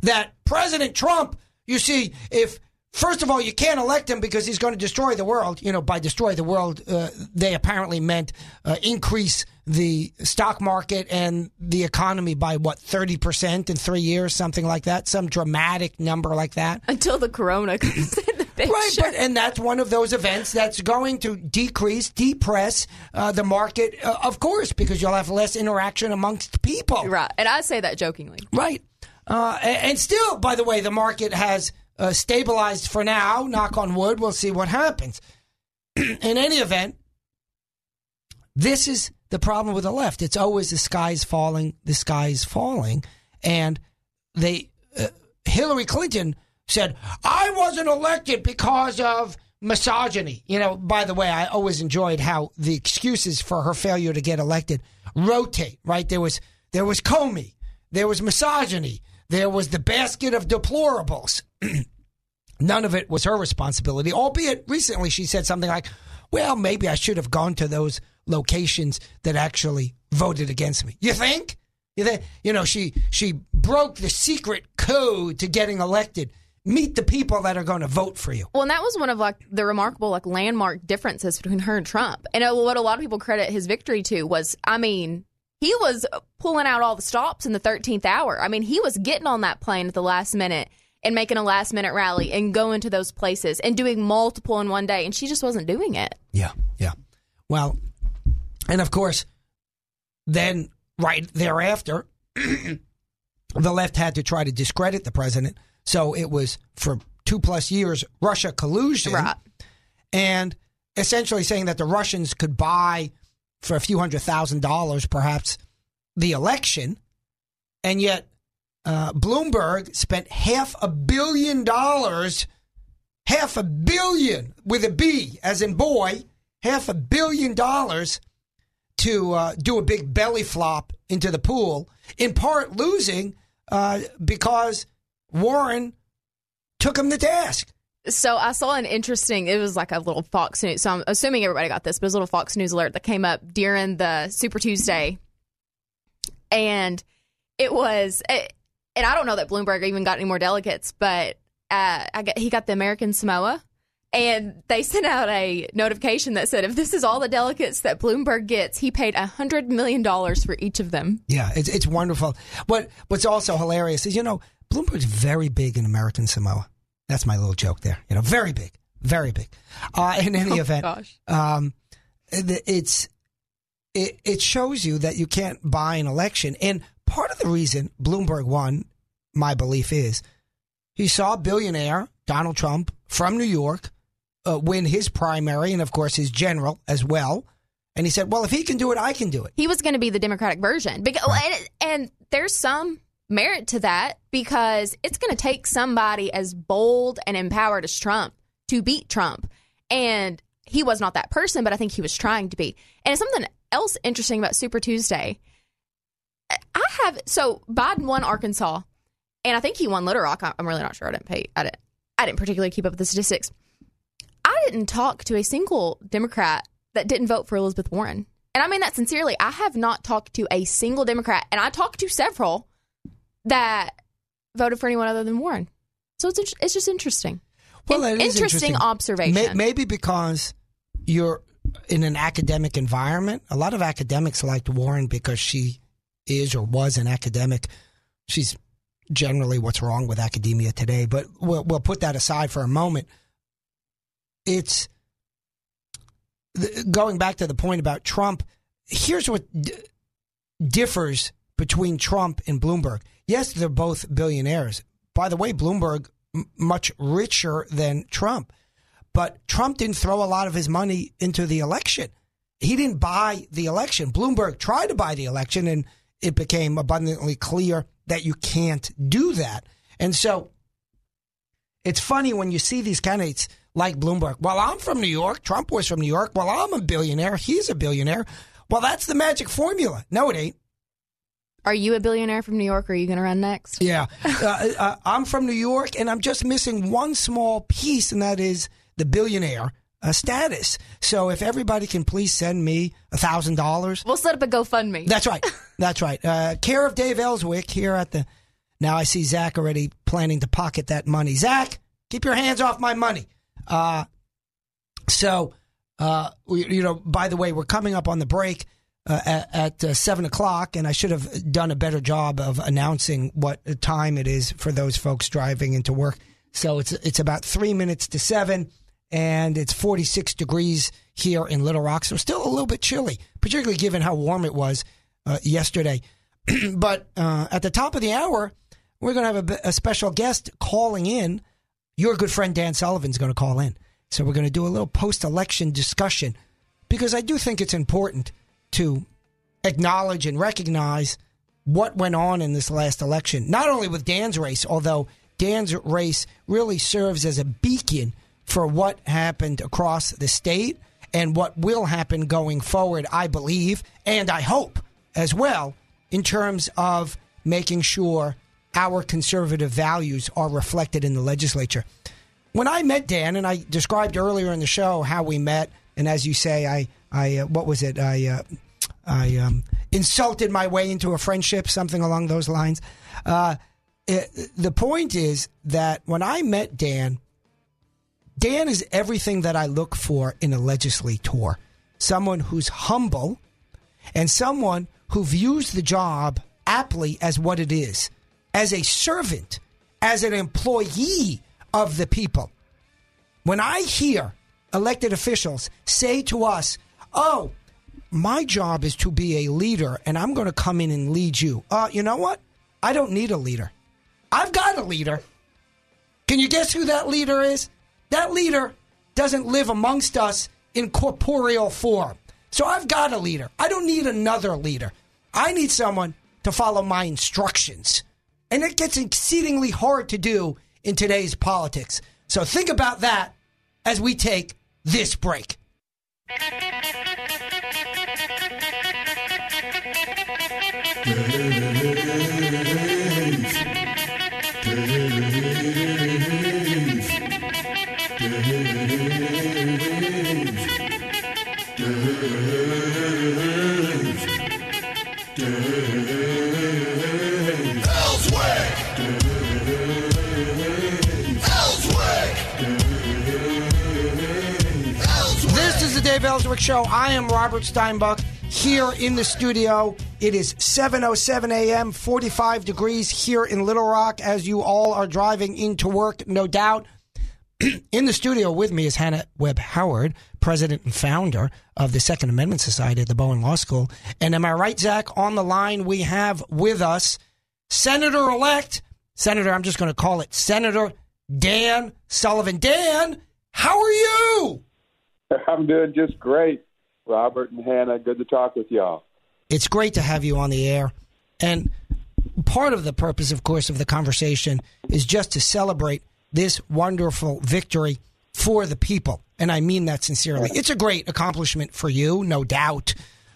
That President Trump, you see, if... First of all, you can't elect him because he's going to destroy the world. You know, by destroy the world, uh, they apparently meant uh, increase the stock market and the economy by, what, thirty percent in three years, something like that, some dramatic number like that. Until the corona comes in the picture. Right, but, and that's one of those events that's going to decrease, depress uh, the market, uh, of course, because you'll have less interaction amongst people. Right, and I say that jokingly. Right. Uh, and, and still, by the way, the market has... Uh, stabilized for now, knock on wood. We'll see what happens. In any event, this is the problem with the left. It's always the sky's falling, the sky's falling. And they, uh, Hillary Clinton said, I wasn't elected because of misogyny. You know, by the way, I always enjoyed how the excuses for her failure to get elected rotate, right? There was, there was Comey. There was misogyny. There was the basket of deplorables. None of it was her responsibility, albeit recently she said something like, well, maybe I should have gone to those locations that actually voted against me. You think? You think? You know, she she broke the secret code to getting elected. Meet the people that are going to vote for you. Well, and that was one of like the remarkable, like landmark differences between her and Trump. And what a lot of people credit his victory to was, I mean... He was pulling out all the stops in the thirteenth hour. I mean, he was getting on that plane at the last minute and making a last minute rally and going to those places and doing multiple in one day. And she just wasn't doing it. Yeah. Yeah. Well, and of course, then right thereafter, the left had to try to discredit the president. So it was for two plus years, Russia collusion. Right. And essentially saying that the Russians could buy for a few hundred thousand dollars, perhaps, the election. And yet, uh, Bloomberg spent half a billion dollars, half a billion with a B as in boy, half a billion dollars to uh, do a big belly flop into the pool, in part losing uh, because Warren took him to task. So I saw an interesting, it was like a little Fox News, so I'm assuming everybody got this, but it was a little Fox News alert that came up during the Super Tuesday. And it was, it, and I don't know that Bloomberg even got any more delegates, but uh, I got, he got the American Samoa. And they sent out a notification that said, if this is all the delegates that Bloomberg gets, he paid one hundred million dollars for each of them. Yeah, it's, it's wonderful. What What's also hilarious is, you know, Bloomberg's very big in American Samoa. That's my little joke there. You know, very big, very big. Uh, in any oh event, gosh. Um, it's it, it shows you that you can't buy an election. And part of the reason Bloomberg won, my belief is, he saw billionaire Donald Trump from New York uh, win his primary and, of course, his general as well. And he said, well, if he can do it, I can do it. He was going to be the Democratic version. Because, right. and, and there's some... merit to that, because it's going to take somebody as bold and empowered as Trump to beat Trump. And he was not that person, but I think he was trying to be. And something else interesting about Super Tuesday, I have, so Biden won Arkansas, and I think he won Little Rock. I'm really not sure. I didn't pay, I didn't, I didn't particularly keep up with the statistics. I didn't talk to a single Democrat that didn't vote for Elizabeth Warren. And I mean that sincerely. I have not talked to a single Democrat, and I talked to several that voted for anyone other than Warren. So it's it's just interesting. Well, it interesting, is interesting observation. Maybe because you're in an academic environment. A lot of academics liked Warren because she is or was an academic. She's generally what's wrong with academia today. But we'll, we'll put that aside for a moment. It's going back to the point about Trump. Here's what d- differs between Trump and Bloomberg. Yes, they're both billionaires. By the way, Bloomberg, m- much richer than Trump. But Trump didn't throw a lot of his money into the election. He didn't buy the election. Bloomberg tried to buy the election, and it became abundantly clear that you can't do that. And so it's funny when you see these candidates like Bloomberg. Well, I'm from New York. Trump was from New York. Well, I'm a billionaire. He's a billionaire. Well, that's the magic formula. No, it ain't. Are you a billionaire from New York, or are you going to run next? Yeah. uh, uh, I'm from New York, and I'm just missing one small piece, and that is the billionaire uh, status. So if everybody can please send me one thousand dollars. We'll set up a GoFundMe. That's right. That's right. Uh, care of Dave Elswick here at the... Now I see Zach already planning to pocket that money. Zach, keep your hands off my money. Uh, so, uh, we, you know, by the way, we're coming up on the break uh, at, at uh, seven o'clock, and I should have done a better job of announcing what time it is for those folks driving into work. So it's it's about three minutes to seven, and it's forty-six degrees here in Little Rock. So still a little bit chilly, particularly given how warm it was uh, yesterday. But uh, at the top of the hour, we're going to have a, a special guest calling in. Your good friend Dan Sullivan is going to call in. So we're going to do a little post-election discussion, because I do think it's important to acknowledge and recognize what went on in this last election, not only with Dan's race, although Dan's race really serves as a beacon for what happened across the state and what will happen going forward, I believe, and I hope as well, in terms of making sure our conservative values are reflected in the legislature. When I met Dan, and I described earlier in the show how we met, and as you say, I, I uh, what was it? I, uh, I um, insulted my way into a friendship, something along those lines. Uh, it, the point is that when I met Dan, Dan is everything that I look for in a legislator. Someone who's humble, and someone who views the job aptly as what it is, as a servant, as an employee of the people. When I hear elected officials say to us, oh, my job is to be a leader, and I'm going to come in and lead you. Uh, you know what? I don't need a leader. I've got a leader. Can you guess who that leader is? That leader doesn't live amongst us in corporeal form. So I've got a leader. I don't need another leader. I need someone to follow my instructions. And it gets exceedingly hard to do in today's politics. So think about that as we take this break. Elswick Show. I am Robert Steinbuck here in the studio. It is seven oh seven a.m., forty-five degrees here in Little Rock as you all are driving into work, no doubt. In the studio with me is Hannah Webb Howard, president and founder of the Second Amendment Society at the Bowen Law School. And am I right, Zach? On the line we have with us Senator-elect, Senator, I'm just going to call it Senator Dan Sullivan. Dan, how are you? I'm doing just great, Robert and Hannah. Good to talk with y'all. It's great to have you on the air. And part of the purpose, of course, of the conversation is just to celebrate this wonderful victory for the people. And I mean that sincerely. It's a great accomplishment for you, no doubt.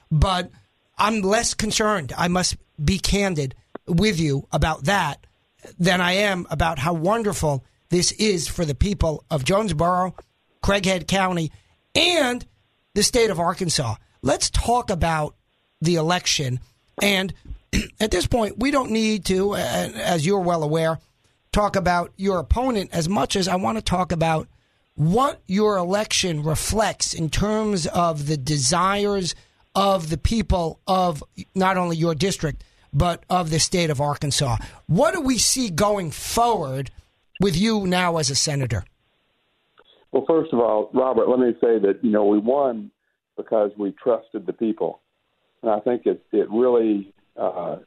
But I'm less concerned, I must be candid with you about that, than I am about how wonderful this is for the people of Jonesboro, Craighead County, and the state of Arkansas. Let's talk about the election. And at this point, we don't need to, as you're well aware, talk about your opponent as much as I want to talk about what your election reflects in terms of the desires of the people of not only your district, but of the state of Arkansas. What do we see going forward with you now as a senator? Well, first of all, Robert, let me say that, you know, we won because we trusted the people. And I think it, it really uh,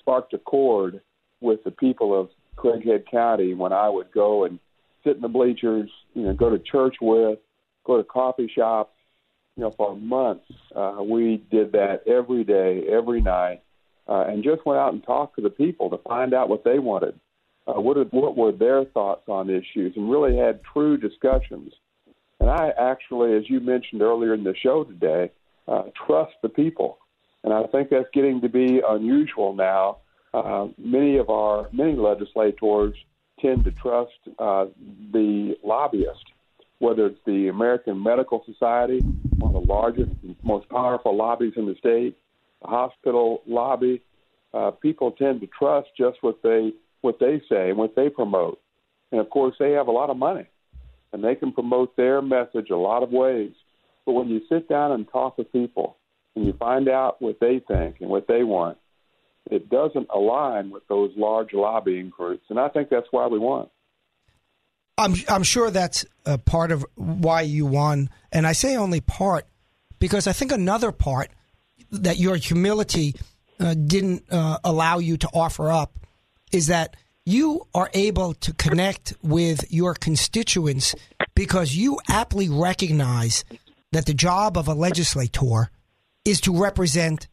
sparked a chord with the people of Craighead County when I would go and sit in the bleachers, you know, go to church with, go to coffee shops. You know, for months, uh, we did that every day, every night, uh, and just went out and talked to the people to find out what they wanted. Uh, what, what were their thoughts on issues, and really had true discussions And I actually, as you mentioned earlier in the show today, uh, trust the people. And I think that's getting to be unusual now. Uh, many of our many legislators tend to trust uh, the lobbyists, whether it's the American Medical Society, one of the largest and most powerful lobbies in the state, the hospital lobby. Uh, people tend to trust just what they what they say and what they promote. And, of course, they have a lot of money, and they can promote their message a lot of ways. But when you sit down and talk to people and you find out what they think and what they want, it doesn't align with those large lobbying groups. And I think that's why we won. I'm, I'm sure that's a part of why you won. And I say only part because I think another part that your humility uh, didn't uh, allow you to offer up is that you are able to connect with your constituents because you aptly recognize that the job of a legislator is to represent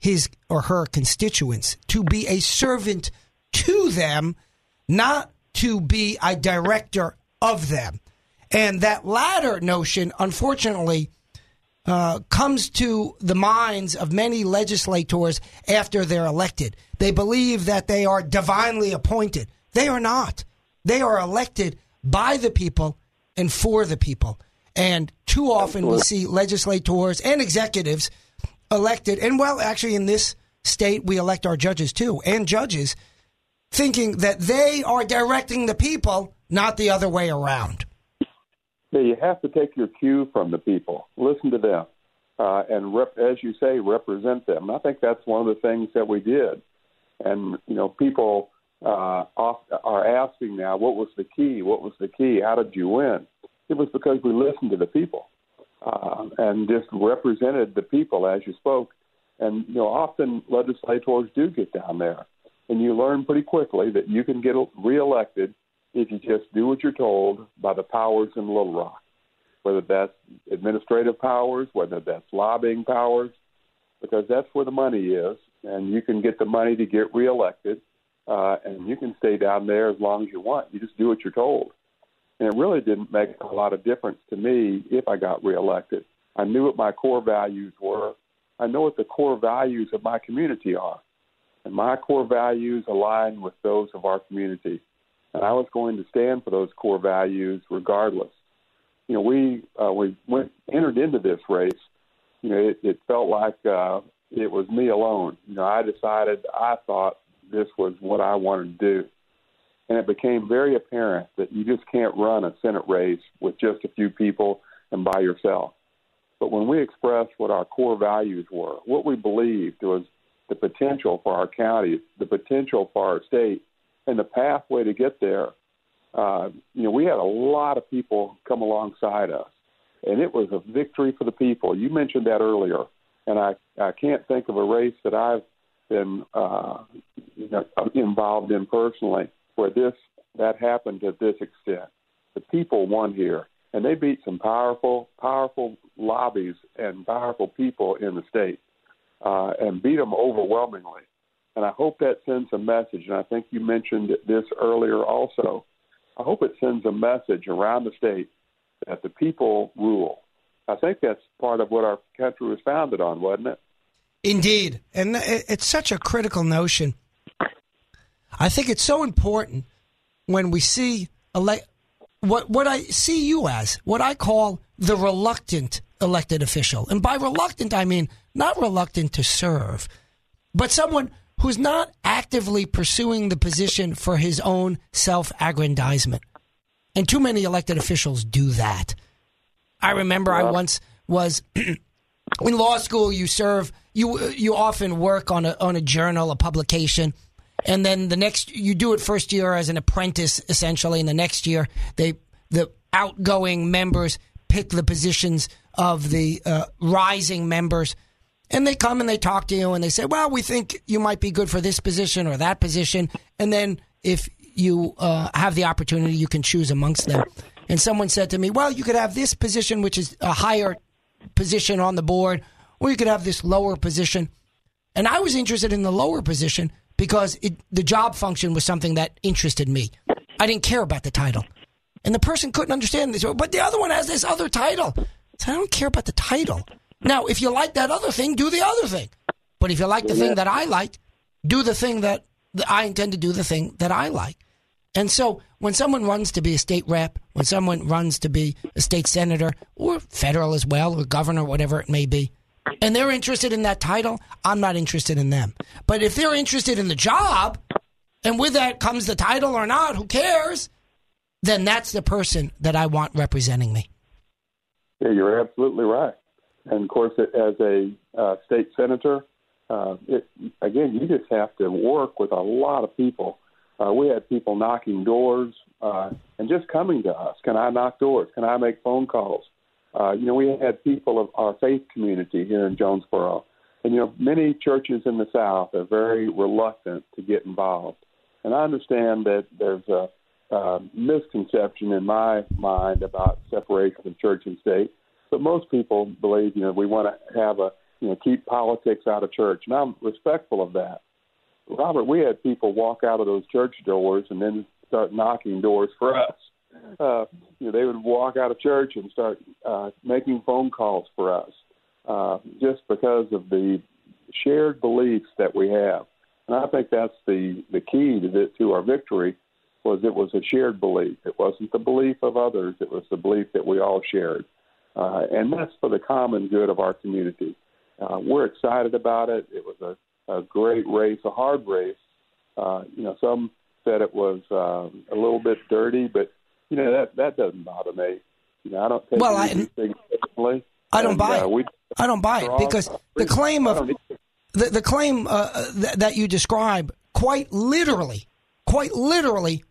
his or her constituents, to be a servant to them, not to be a director of them. And that latter notion, unfortunately, uh, comes to the minds of many legislators after they're elected. They believe that they are divinely appointed. They are not. They are elected by the people and for the people. And too often we see legislators and executives elected, and well, actually in this state we elect our judges too, and judges, thinking that they are directing the people, not the other way around. Yeah, you have to take your cue from the people, listen to them, uh, and rep- as you say, represent them. And I think that's one of the things that we did. And, you know, people uh, off- are asking now, what was the key? What was the key? How did you win? It was because we listened to the people. Uh, and just represented the people as you spoke. And, you know, often legislators do get down there. And you learn pretty quickly that you can get reelected if you just do what you're told by the powers in Little Rock, whether that's administrative powers, whether that's lobbying powers, because that's where the money is. And you can get the money to get reelected, uh, and you can stay down there as long as you want. You just do what you're told. And it really didn't make a lot of difference to me if I got reelected. I knew what my core values were. I know what the core values of my community are. And my core values align with those of our community. And I was going to stand for those core values regardless. You know, we uh, we went, entered into this race. You know, it, it felt like uh, it was me alone. You know, I decided I thought this was what I wanted to do. And it became very apparent that you just can't run a Senate race with just a few people and by yourself. But when we expressed what our core values were, what we believed was the potential for our county, the potential for our state, and the pathway to get there, uh, you know, we had a lot of people come alongside us. And it was a victory for the people. You mentioned that earlier. And I, I can't think of a race that I've been uh, you know, involved in personally where this that happened to this extent. The people won here, and they beat some powerful, powerful lobbies and powerful people in the state uh, and beat them overwhelmingly. And I hope that sends a message, and I think you mentioned this earlier also. I hope it sends a message around the state that the people rule. I think that's part of what our country was founded on, wasn't it? Indeed, and it's such a critical notion. I think it's so important when we see ele- what what I see you as, what I call the reluctant elected official. And by reluctant, I mean not reluctant to serve, but someone who's not actively pursuing the position for his own self-aggrandizement. And too many elected officials do that. I remember I once was in law school, you serve, you you often work on a on a journal, a publication. And then the next, you do it first year as an apprentice, essentially. And the next year, they the outgoing members pick the positions of the uh, rising members. And they come and they talk to you and they say, well, we think you might be good for this position or that position. And then if you uh, have the opportunity, you can choose amongst them. And someone said to me, well, you could have this position, which is a higher position on the board, or you could have this lower position. And I was interested in the lower position because it, the job function was something that interested me. I didn't care about the title. And the person couldn't understand this. But the other one has this other title. So I don't care about the title. Now, if you like that other thing, do the other thing. But if you like the yeah. thing that I like, do the thing that I intend to do the thing that I like. And so when someone runs to be a state rep, when someone runs to be a state senator or federal as well or governor, whatever it may be, and they're interested in that title, I'm not interested in them. But if they're interested in the job, and with that comes the title or not, who cares, then that's the person that I want representing me. Yeah, you're absolutely right. And, of course, as a uh, state senator, uh, it, again, you just have to work with a lot of people. Uh, we had people knocking doors uh, and just coming to us. Can I knock doors? Can I make phone calls? Uh, you know, we had people of our faith community here in Jonesboro. And, you know, many churches in the South are very reluctant to get involved. And I understand that there's a, a misconception in my mind about separation of church and state. But most people believe, you know, we want to have a, you know, keep politics out of church. And I'm respectful of that. Robert, we had people walk out of those church doors and then start knocking doors for us. Uh, you know, they would walk out of church and start uh, making phone calls for us uh, just because of the shared beliefs that we have. And I think that's the, the key to, the, to our victory was it was a shared belief. It wasn't the belief of others. It was the belief that we all shared. Uh, and that's for the common good of our community. Uh, we're excited about it. It was a, a great race, a hard race. Uh, you know, some said it was um, a little bit dirty, but, you know, that, that doesn't bother me. You know, I don't take well, I, these things personally. I don't and, buy uh, it. We, I don't buy it because the claim of the, the claim uh, th- that you describe quite literally, quite literally,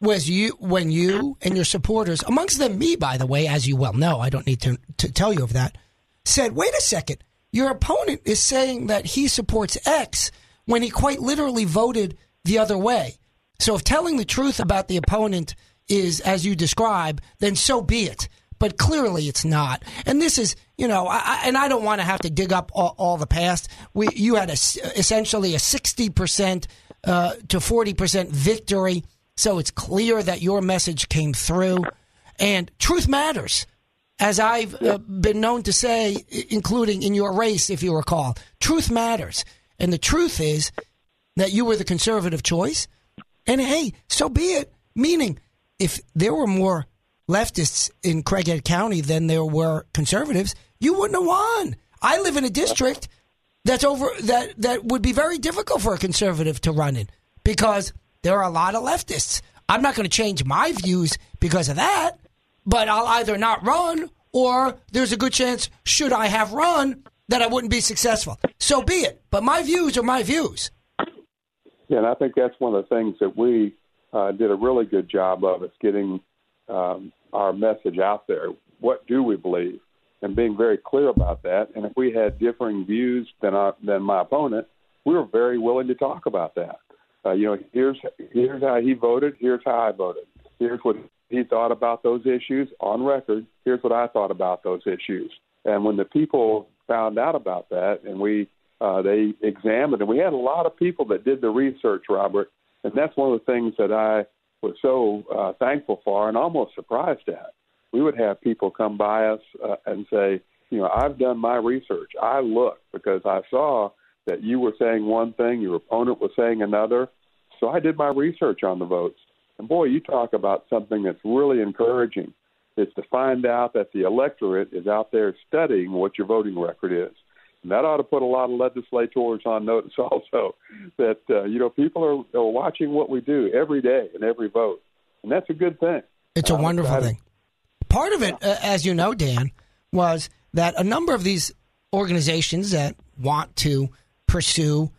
was you when you and your supporters, amongst them me, by the way, as you well know, I don't need to, to tell you of that, said, wait a second, your opponent is saying that he supports X when he quite literally voted the other way. So if telling the truth about the opponent is as you describe, then so be it. But clearly it's not. And this is, you know, I, and I don't want to have to dig up all, all the past. We, you had a, essentially a sixty percent uh, to forty percent victory. So it's clear that your message came through. And truth matters, as I've uh, been known to say, including in your race, if you recall. Truth matters. And the truth is that you were the conservative choice. And, hey, so be it. Meaning, if there were more leftists in Craighead County than there were conservatives, you wouldn't have won. I live in a district that's over that, that would be very difficult for a conservative to run in because there are a lot of leftists. I'm not going to change my views because of that, but I'll either not run or there's a good chance, should I have run, that I wouldn't be successful. So be it. But my views are my views. Yeah, and I think that's one of the things that we uh, did a really good job of, is getting um, our message out there. What do we believe? And being very clear about that. And if we had differing views than, our, than my opponent, we were very willing to talk about that. Uh, you know, here's here's how he voted, here's how I voted. Here's what he thought about those issues on record. Here's what I thought about those issues. And when the people found out about that and we uh, they examined, and we had a lot of people that did the research, Robert, and that's one of the things that I was so uh, thankful for and almost surprised at. We would have people come by us uh, and say, you know, I've done my research. I looked because I saw that you were saying one thing, your opponent was saying another. So I did my research on the votes. And, boy, you talk about something that's really encouraging. It's to find out that the electorate is out there studying what your voting record is. And that ought to put a lot of legislators on notice also that, uh, you know, people are, are watching what we do every day and every vote. And that's a good thing. It's a wonderful thing. Part of it, uh, as you know, Dan, was that a number of these organizations that want to pursue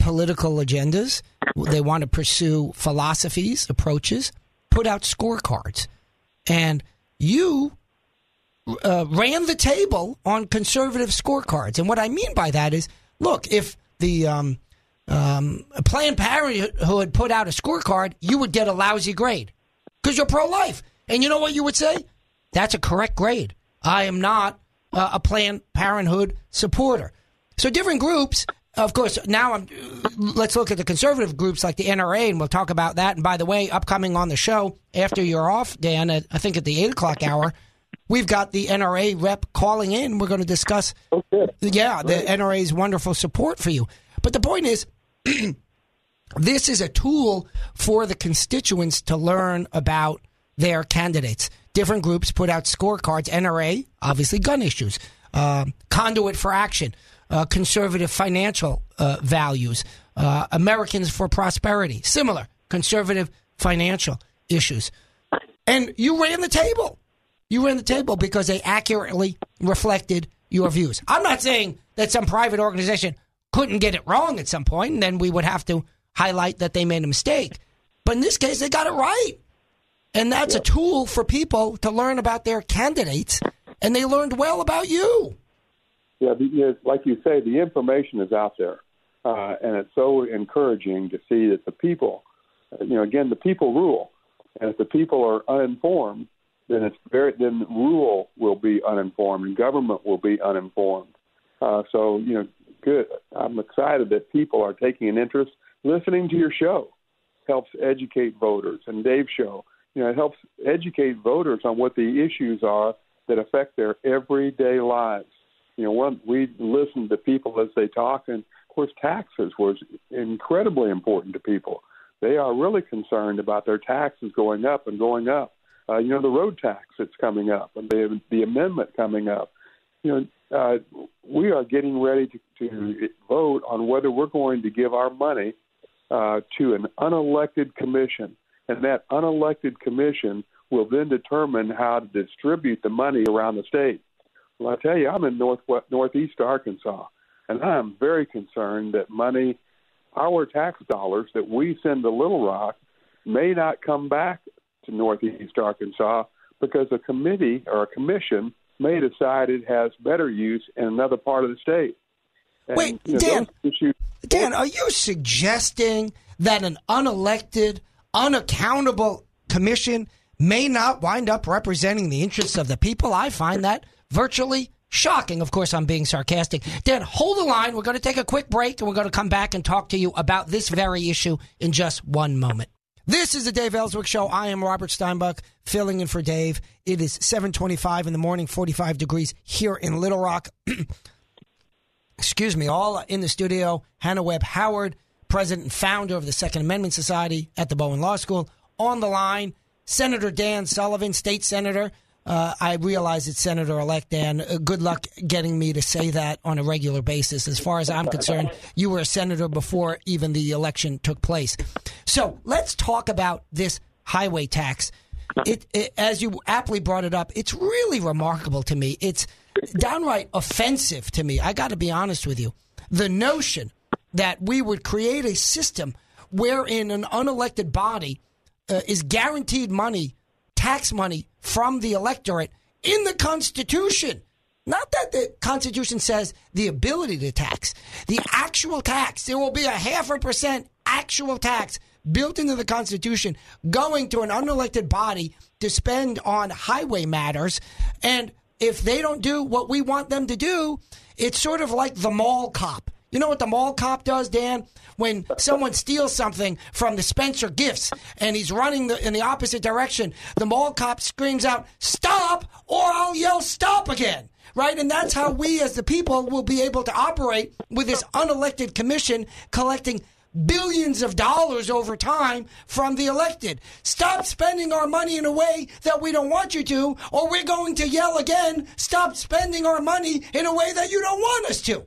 political agendas, they want to pursue philosophies, approaches, put out scorecards. And you uh, ran the table on conservative scorecards. And what I mean by that is, look, if the um, um, Planned Parenthood put out a scorecard, you would get a lousy grade because you're pro-life. And you know what you would say? That's a correct grade. I am not uh, a Planned Parenthood supporter. So different groups Of course, now I'm, let's look at the conservative groups like the N R A, and we'll talk about that. And by the way, upcoming on the show, after you're off, Dan, at, I think at the eight o'clock hour, we've got the N R A rep calling in. We're going to discuss, oh, yeah, the N R A's wonderful support for you. But the point is, this is a tool for the constituents to learn about their candidates. Different groups put out scorecards. N R A, obviously gun issues, uh, Conduit for Action, Uh, conservative financial uh, values, uh, Americans for Prosperity, similar conservative financial issues. And you ran the table. You ran the table because they accurately reflected your views. I'm not saying that some private organization couldn't get it wrong at some point, and then we would have to highlight that they made a mistake. But in this case, they got it right. And that's a tool for people to learn about their candidates, and they learned well about you. Yeah, like you say, the information is out there, uh, and it's so encouraging to see that the people, you know, again, the people rule, and if the people are uninformed, then it's very then rule will be uninformed, and government will be uninformed. Uh, so, you know, good. I'm excited that people are taking an interest. Listening to your show helps educate voters, and Dave's show, you know, it helps educate voters on what the issues are that affect their everyday lives. You know, we listen to people as they talk, and, of course, taxes was incredibly important to people. They are really concerned about their taxes going up and going up. Uh, you know, the road tax that's coming up and the, the amendment coming up. You know, uh, we are getting ready to, to vote on whether we're going to give our money uh, to an unelected commission, and that unelected commission will then determine how to distribute the money around the state. Well, I tell you, I'm in north, northeast Arkansas, and I'm very concerned that money, our tax dollars that we send to Little Rock, may not come back to northeast Arkansas because a committee or a commission may decide it has better use in another part of the state. And, Wait, you know, Dan, issues- Dan, are you suggesting that an unelected, unaccountable commission may not wind up representing the interests of the people? I find that virtually shocking. Of course, I'm being sarcastic. Dan, hold the line. We're going to take a quick break, and we're going to come back and talk to you about this very issue in just one moment. This is the Dave Elswick Show. I am Robert Steinbuck, filling in for Dave. It is seven twenty-five in the morning, forty-five degrees here in Little Rock. Excuse me. All in the studio, Hannah Webb Howard, president and founder of the Second Amendment Society at the Bowen Law School. On the line, Senator Dan Sullivan, state senator. Uh, I realize it's Senator-elect Dan. Uh, good luck getting me to say that on a regular basis. As far as I'm concerned, you were a senator before even the election took place. So let's talk about this highway tax. It, it, as you aptly brought it up, it's really remarkable to me. It's downright offensive to me. I got to be honest with you. The notion that we would create a system wherein an unelected body uh, is guaranteed money, tax money from the electorate in the Constitution. Not that the Constitution says the ability to tax, the actual tax. There will be a half a percent actual tax built into the Constitution going to an unelected body to spend on highway matters. And if they don't do what we want them to do, it's sort of like the mall cop. You know what the mall cop does, Dan? When someone steals something from the Spencer Gifts and he's running the, in the opposite direction, the mall cop screams out, "Stop, or I'll yell stop again." Right? And that's how we as the people will be able to operate with this unelected commission collecting billions of dollars over time from the elected. Stop spending our money in a way that we don't want you to, or we're going to yell again, "Stop spending our money in a way that you don't want us to."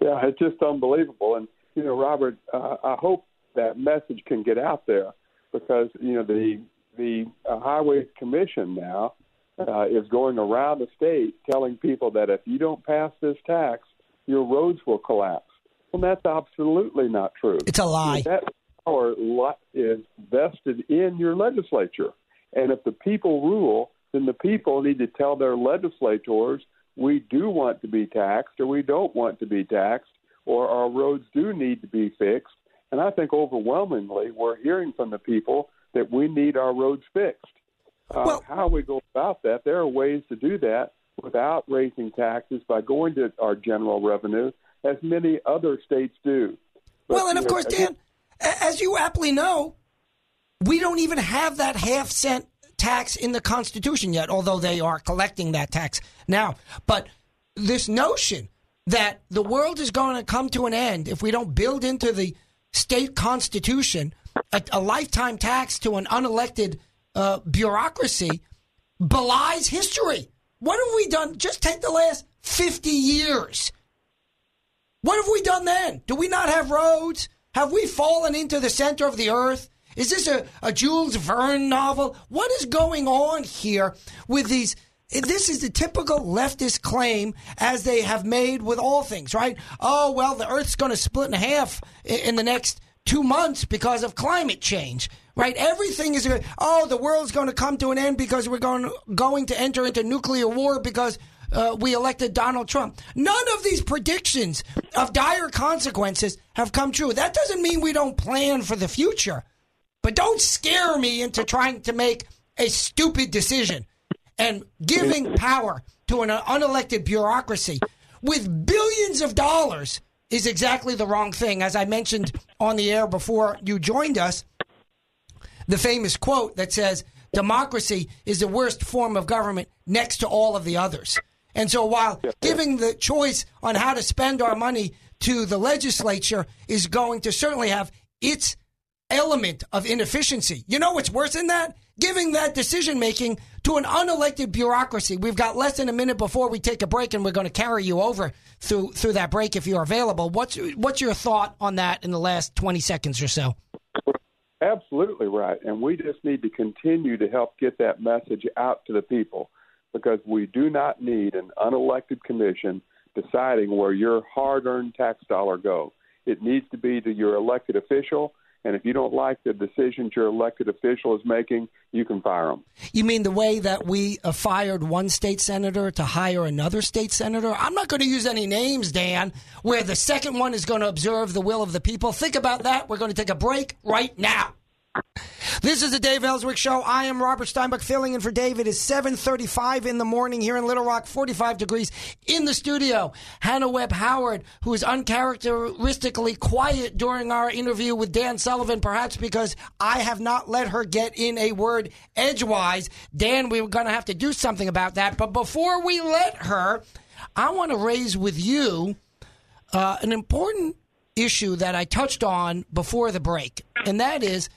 Yeah, it's just unbelievable. And, you know, Robert, uh, I hope that message can get out there because, you know, the the uh, Highway Commission now uh, is going around the state telling people that if you don't pass this tax, your roads will collapse. Well, that's absolutely not true. It's a lie. That power is vested in your legislature. And if the people rule, then the people need to tell their legislators, we do want to be taxed or we don't want to be taxed or our roads do need to be fixed. And I think overwhelmingly we're hearing from the people that we need our roads fixed. Uh, well, how we go about that, there are ways to do that without raising taxes by going to our general revenue as many other states do. But, well, and of know, course, Dan, as you aptly know, we don't even have that half cent tax in the Constitution yet, although they are collecting that tax now. But this notion that the world is going to come to an end if we don't build into the state Constitution a, a lifetime tax to an unelected uh, bureaucracy belies history. What have we done? Just take the last fifty years. What have we done then? Do we not have roads? Have we fallen into the center of the earth? Is this a, a Jules Verne novel? What is going on here with these? This is the typical leftist claim, as they have made with all things, right? Oh, well, the earth's going to split in half in the next two months because of climate change, right? Everything is, oh, the world's going to come to an end because we're going, going to enter into nuclear war because uh, we elected Donald Trump. None of these predictions of dire consequences have come true. That doesn't mean we don't plan for the future, but don't scare me into trying to make a stupid decision and giving power to an unelected bureaucracy with billions of dollars is exactly the wrong thing. As I mentioned on the air before you joined us, the famous quote that says, democracy is the worst form of government next to all of the others. And so while giving the choice on how to spend our money to the legislature is going to certainly have its element of inefficiency, you know what's worse than that? Giving that decision-making to an unelected bureaucracy. We've got less than a minute before we take a break, and we're going to carry you over through through that break if you're available. What's what's your thought on that in the last twenty seconds or so? Absolutely right, and we just need to continue to help get that message out to the people, because we do not need an unelected commission deciding where your hard-earned tax dollar go. It needs to be to your elected official. And if you don't like the decisions your elected official is making, you can fire them. You mean the way that we uh, fired one state senator to hire another state senator? I'm not going to use any names, Dan, where the second one is going to observe the will of the people. Think about that. We're going to take a break right now. This is the Dave Elswick Show. I am Robert Steinbuck, filling in for Dave. It is seven thirty-five in the morning here in Little Rock, forty-five degrees in the studio. Hannah Webb Howard, who is uncharacteristically quiet during our interview with Dan Sullivan, perhaps because I have not let her get in a word edgewise. Dan, we were going to have to do something about that. But before we let her, I want to raise with you uh, an important issue that I touched on before the break, and that is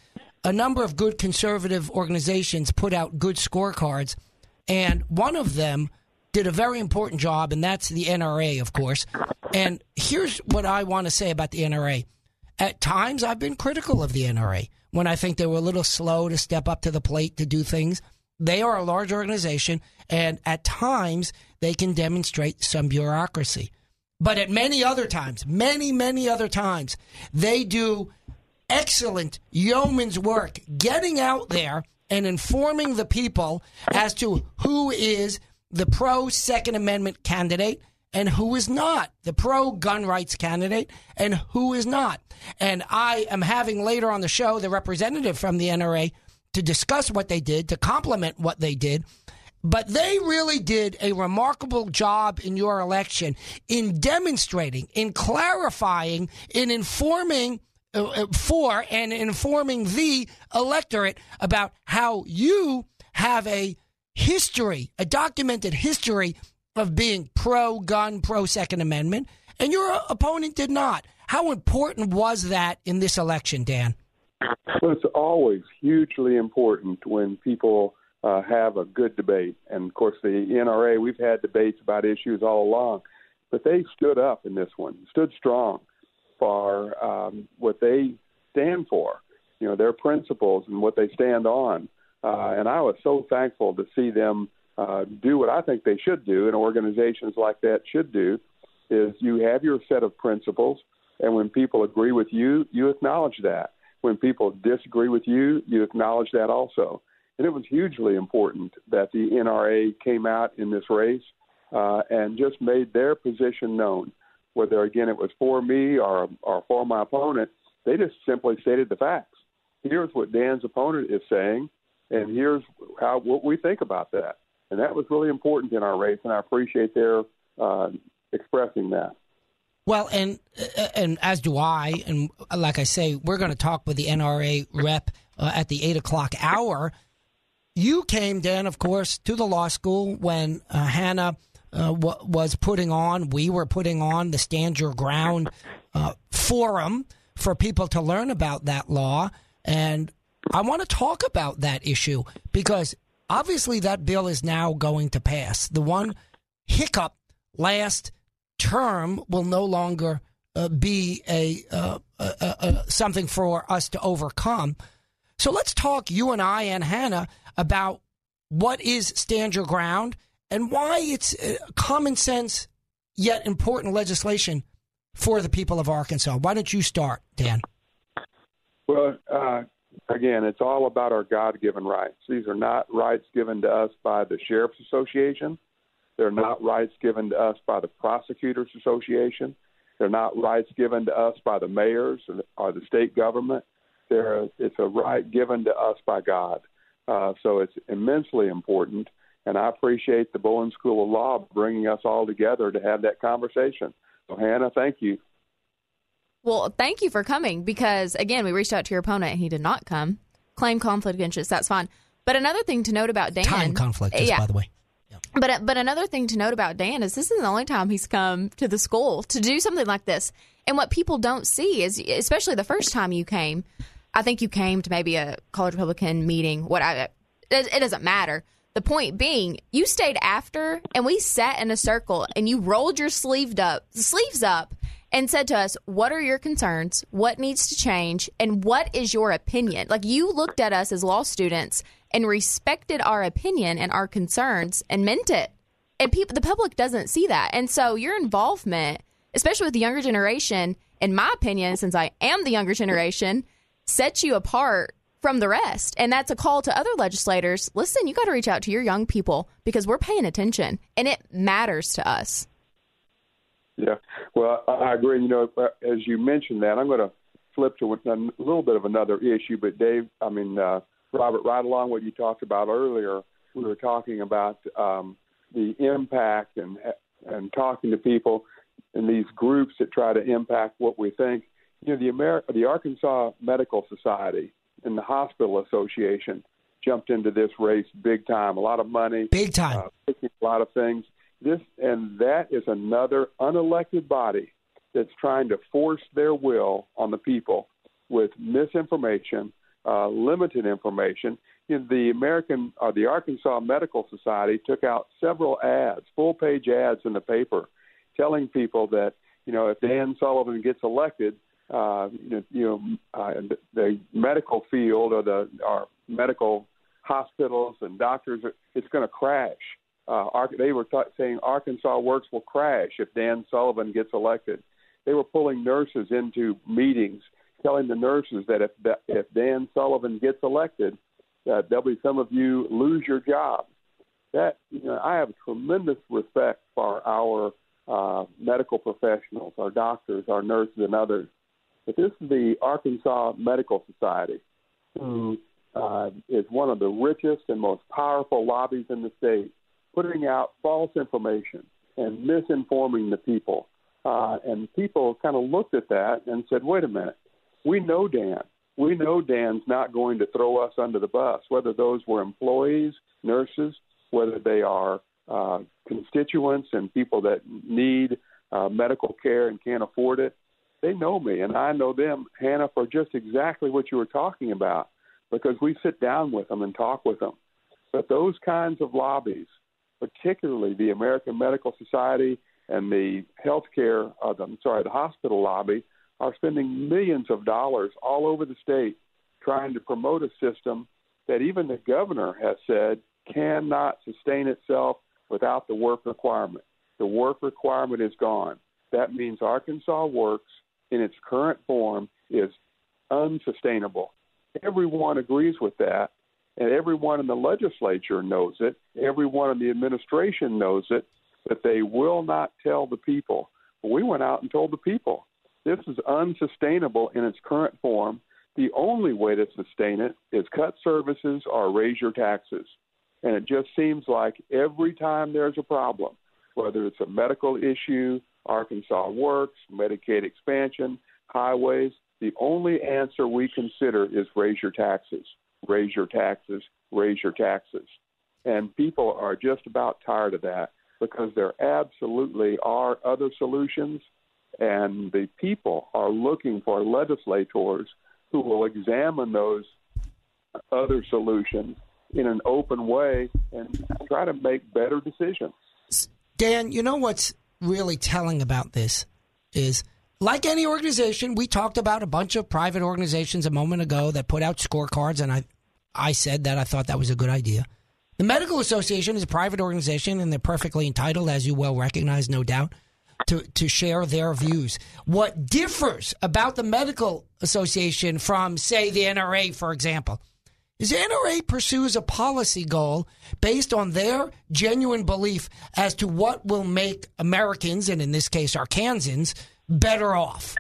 a number of good conservative organizations put out good scorecards, and one of them did a very important job, and that's the N R A, of course. And here's what I want to say about the N R A. At times, I've been critical of the N R A when I think they were a little slow to step up to the plate to do things. They are a large organization, and at times, they can demonstrate some bureaucracy. But at many other times, many, many other times, they do excellent yeoman's work getting out there and informing the people as to who is the pro-Second Amendment candidate and who is not, the pro-gun rights candidate and who is not. And I am having later on the show the representative from the N R A to discuss what they did, to compliment what they did. But they really did a remarkable job in your election in demonstrating, in clarifying, in informing for and informing the electorate about how you have a history, a documented history of being pro-gun, pro-Second Amendment, and your opponent did not. How important was that in this election, Dan? Well, it's always hugely important when people uh, have a good debate. And, of course, the N R A, we've had debates about issues all along, but they stood up in this one, stood strong for um, what they stand for, you know, their principles and what they stand on. Uh, and I was so thankful to see them uh, do what I think they should do, and organizations like that should do, is you have your set of principles, and when people agree with you, you acknowledge that. When people disagree with you, you acknowledge that also. And it was hugely important that the N R A came out in this race uh, and just made their position known. Whether, again, it was for me or, or for my opponent, they just simply stated the facts. Here's what Dan's opponent is saying, and here's how what we think about that. And that was really important in our race, and I appreciate their uh, expressing that. Well, and and as do I. And like I say, we're going to talk with the N R A rep uh, at the eight o'clock hour. You came, Dan, of course, to the law school when uh, Hannah uh, w- was putting on, we were putting on the Stand Your Ground uh, forum for people to learn about that law. And I want to talk about that issue because obviously that bill is now going to pass. The one hiccup last term will no longer uh, be a uh, uh, uh, something for us to overcome. So let's talk, you and I and Hannah, about what is Stand Your Ground and why it's common sense yet important legislation for the people of Arkansas. Why don't you start, Dan? Well, uh, again, it's all about our God-given rights. These are not rights given to us by the Sheriff's Association. They're not rights given to us by the Prosecutors Association. They're not rights given to us by the mayors or the, or the state government. They're, it's a right given to us by God. Uh, so it's immensely important, and I appreciate the Bowen School of Law bringing us all together to have that conversation. So, Hannah, thank you. Well, thank you for coming because, again, we reached out to your opponent, and he did not come. Claim conflict of interest, that's fine. But another thing to note about Dan— Time conflict, just yeah. by the way. Yeah. But, but another thing to note about Dan is this isn't the only time he's come to the school to do something like this. And what people don't see is, especially the first time you came— I think you came to maybe a College Republican meeting. What I, it, it doesn't matter. The point being, you stayed after, and we sat in a circle, and you rolled your sleeved up, sleeves up and said to us, what are your concerns? What needs to change? And what is your opinion? Like, you looked at us as law students and respected our opinion and our concerns and meant it. And people, the public doesn't see that. And so your involvement, especially with the younger generation, in my opinion, since I am the younger generation— set you apart from the rest. And that's a call to other legislators. Listen, you got to reach out to your young people because we're paying attention and it matters to us. Yeah, well, I agree. You know, as you mentioned that, I'm going to flip to a little bit of another issue. But Dave, I mean, uh, Robert, right along what you talked about earlier, we were talking about um, the impact and, and talking to people in these groups that try to impact what we think. You know, the Amer- the Arkansas Medical Society and the Hospital Association jumped into this race big time. A lot of money. Big time. Uh, a lot of things. This and that is another unelected body that's trying to force their will on the people with misinformation, uh, limited information. You know, the American or uh, the Arkansas Medical Society took out several ads, full-page ads in the paper, telling people that, you know, if Dan Sullivan gets elected, Uh, you know, uh, the medical field or the our medical hospitals and doctors, it's going to crash. Uh, they were t- saying Arkansas Works will crash if Dan Sullivan gets elected. They were pulling nurses into meetings, telling the nurses that if if Dan Sullivan gets elected, uh, there'll be some of you lose your job. That, you know, I have tremendous respect for our uh, medical professionals, our doctors, our nurses, and others. But this is the Arkansas Medical Society, who uh, is one of the richest and most powerful lobbies in the state, putting out false information and misinforming the people. Uh, and people kind of looked at that and said, wait a minute, we know Dan. We know Dan's not going to throw us under the bus, whether those were employees, nurses, whether they are uh, constituents and people that need uh, medical care and can't afford it. They know me, and I know them, Hannah, for just exactly what you were talking about, because we sit down with them and talk with them. But those kinds of lobbies, particularly the American Medical Society and the healthcare, uh, I'm sorry, the hospital lobby, are spending millions of dollars all over the state trying to promote a system that even the governor has said cannot sustain itself without the work requirement. The work requirement is gone. That means Arkansas Works, in its current form, is unsustainable. Everyone agrees with that, and everyone in the legislature knows it. Everyone in the administration knows it, but they will not tell the people. We went out and told the people, this is unsustainable in its current form. The only way to sustain it is cut services or raise your taxes. And it just seems like every time there's a problem, whether it's a medical issue, Arkansas Works, Medicaid expansion, highways. The only answer we consider is raise your taxes, raise your taxes, raise your taxes. And people are just about tired of that because there absolutely are other solutions, and the people are looking for legislators who will examine those other solutions in an open way and try to make better decisions. Dan, you know what's really telling about this is, like any organization, we talked about a bunch of private organizations a moment ago that put out scorecards, and I, I said that I thought that was a good idea. The Medical Association is a private organization, and they're perfectly entitled, as you well recognize, no doubt, to, to share their views. What differs about the Medical Association from, say, the N R A, for example, is the N R A pursues a policy goal based on their genuine belief as to what will make Americans, and in this case Arkansans, better off.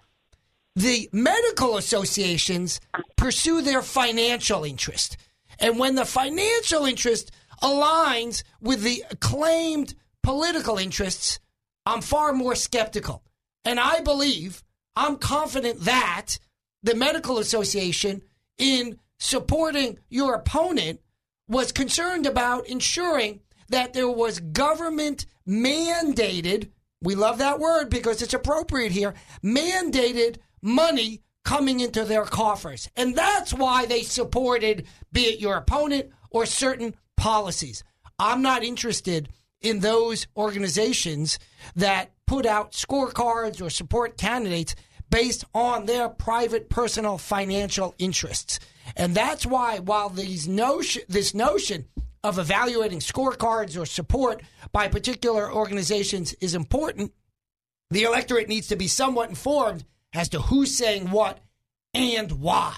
The medical associations pursue their financial interest. And when the financial interest aligns with the acclaimed political interests, I'm far more skeptical. And I believe, I'm confident that the medical association, in supporting your opponent, was concerned about ensuring that there was government-mandated, we love that word because it's appropriate here, mandated money coming into their coffers. And that's why they supported, be it your opponent or certain policies. I'm not interested in those organizations that put out scorecards or support candidates based on their private, personal, financial interests. And that's why, while these notion, this notion of evaluating scorecards or support by particular organizations is important, the electorate needs to be somewhat informed as to who's saying what and why.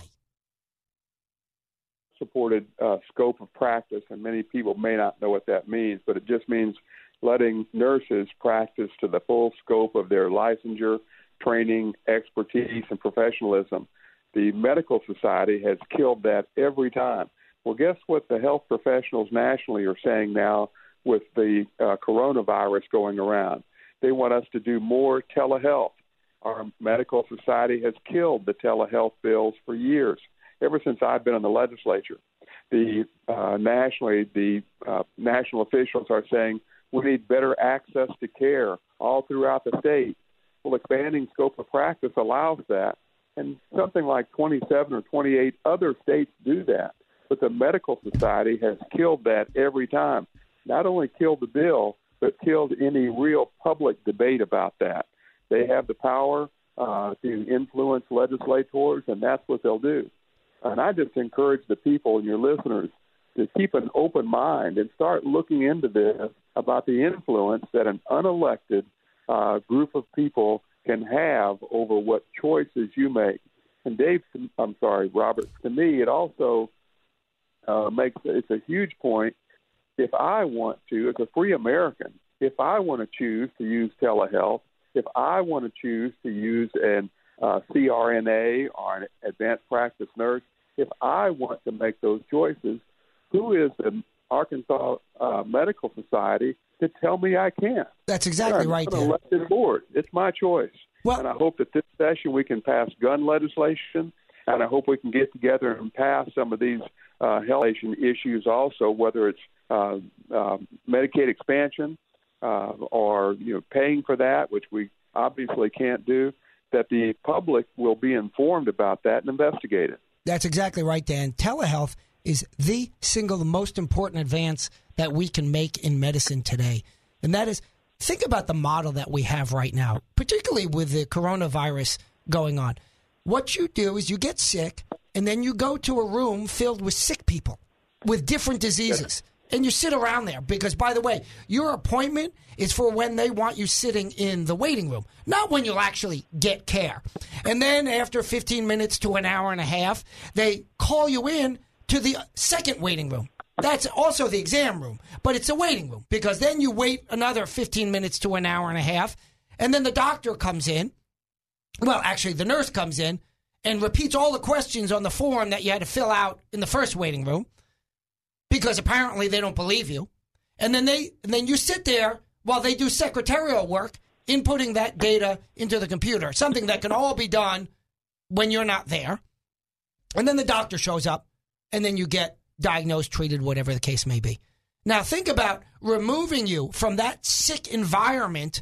Supported uh, scope of practice, and many people may not know what that means, but it just means letting nurses practice to the full scope of their licensure, training, expertise, and professionalism. The medical society has killed that every time. Well, guess what the health professionals nationally are saying now with the uh, coronavirus going around? They want us to do more telehealth. Our medical society has killed the telehealth bills for years, ever since I've been in the legislature. The uh, nationally, the uh, national officials are saying we need better access to care all throughout the state. Well, expanding scope of practice allows that, and something like twenty-seven or twenty-eight other states do that. But the medical society has killed that every time. Not only killed the bill, but killed any real public debate about that. They have the power uh, to influence legislators, and that's what they'll do. And I just encourage the people and your listeners to keep an open mind and start looking into this about the influence that an unelected uh, group of people can have over what choices you make. And Dave, I'm sorry, Robert, to me, it also uh, makes, it's a huge point. If I want to, as a free American, if I want to choose to use telehealth, if I want to choose to use an uh, C R N A or an advanced practice nurse, if I want to make those choices, who is the Arkansas uh, Medical Society to tell me I can't? That's exactly right. I'm an elected board. It's my choice. Well, and I hope that this session we can pass gun legislation, and I hope we can get together and pass some of these uh, health issues also, whether it's uh, uh, Medicaid expansion, Uh, or you know, paying for that, which we obviously can't do, that the public will be informed about that and investigate it. That's exactly right, Dan. Telehealth is the single most important advance that we can make in medicine today. And that is, think about the model that we have right now, particularly with the coronavirus going on. What you do is you get sick, and then you go to a room filled with sick people with different diseases. Yes. And you sit around there because, by the way, your appointment is for when they want you sitting in the waiting room, not when you'll actually get care. And then after fifteen minutes to an hour and a half, they call you in to the second waiting room. That's also the exam room, but it's a waiting room because then you wait another fifteen minutes to an hour and a half, and then the doctor comes in. Well, actually, the nurse comes in and repeats all the questions on the form that you had to fill out in the first waiting room, because apparently they don't believe you. And then they, and then you sit there while they do secretarial work inputting that data into the computer, something that can all be done when you're not there. And then the doctor shows up, and then you get diagnosed, treated, whatever the case may be. Now, think about removing you from that sick environment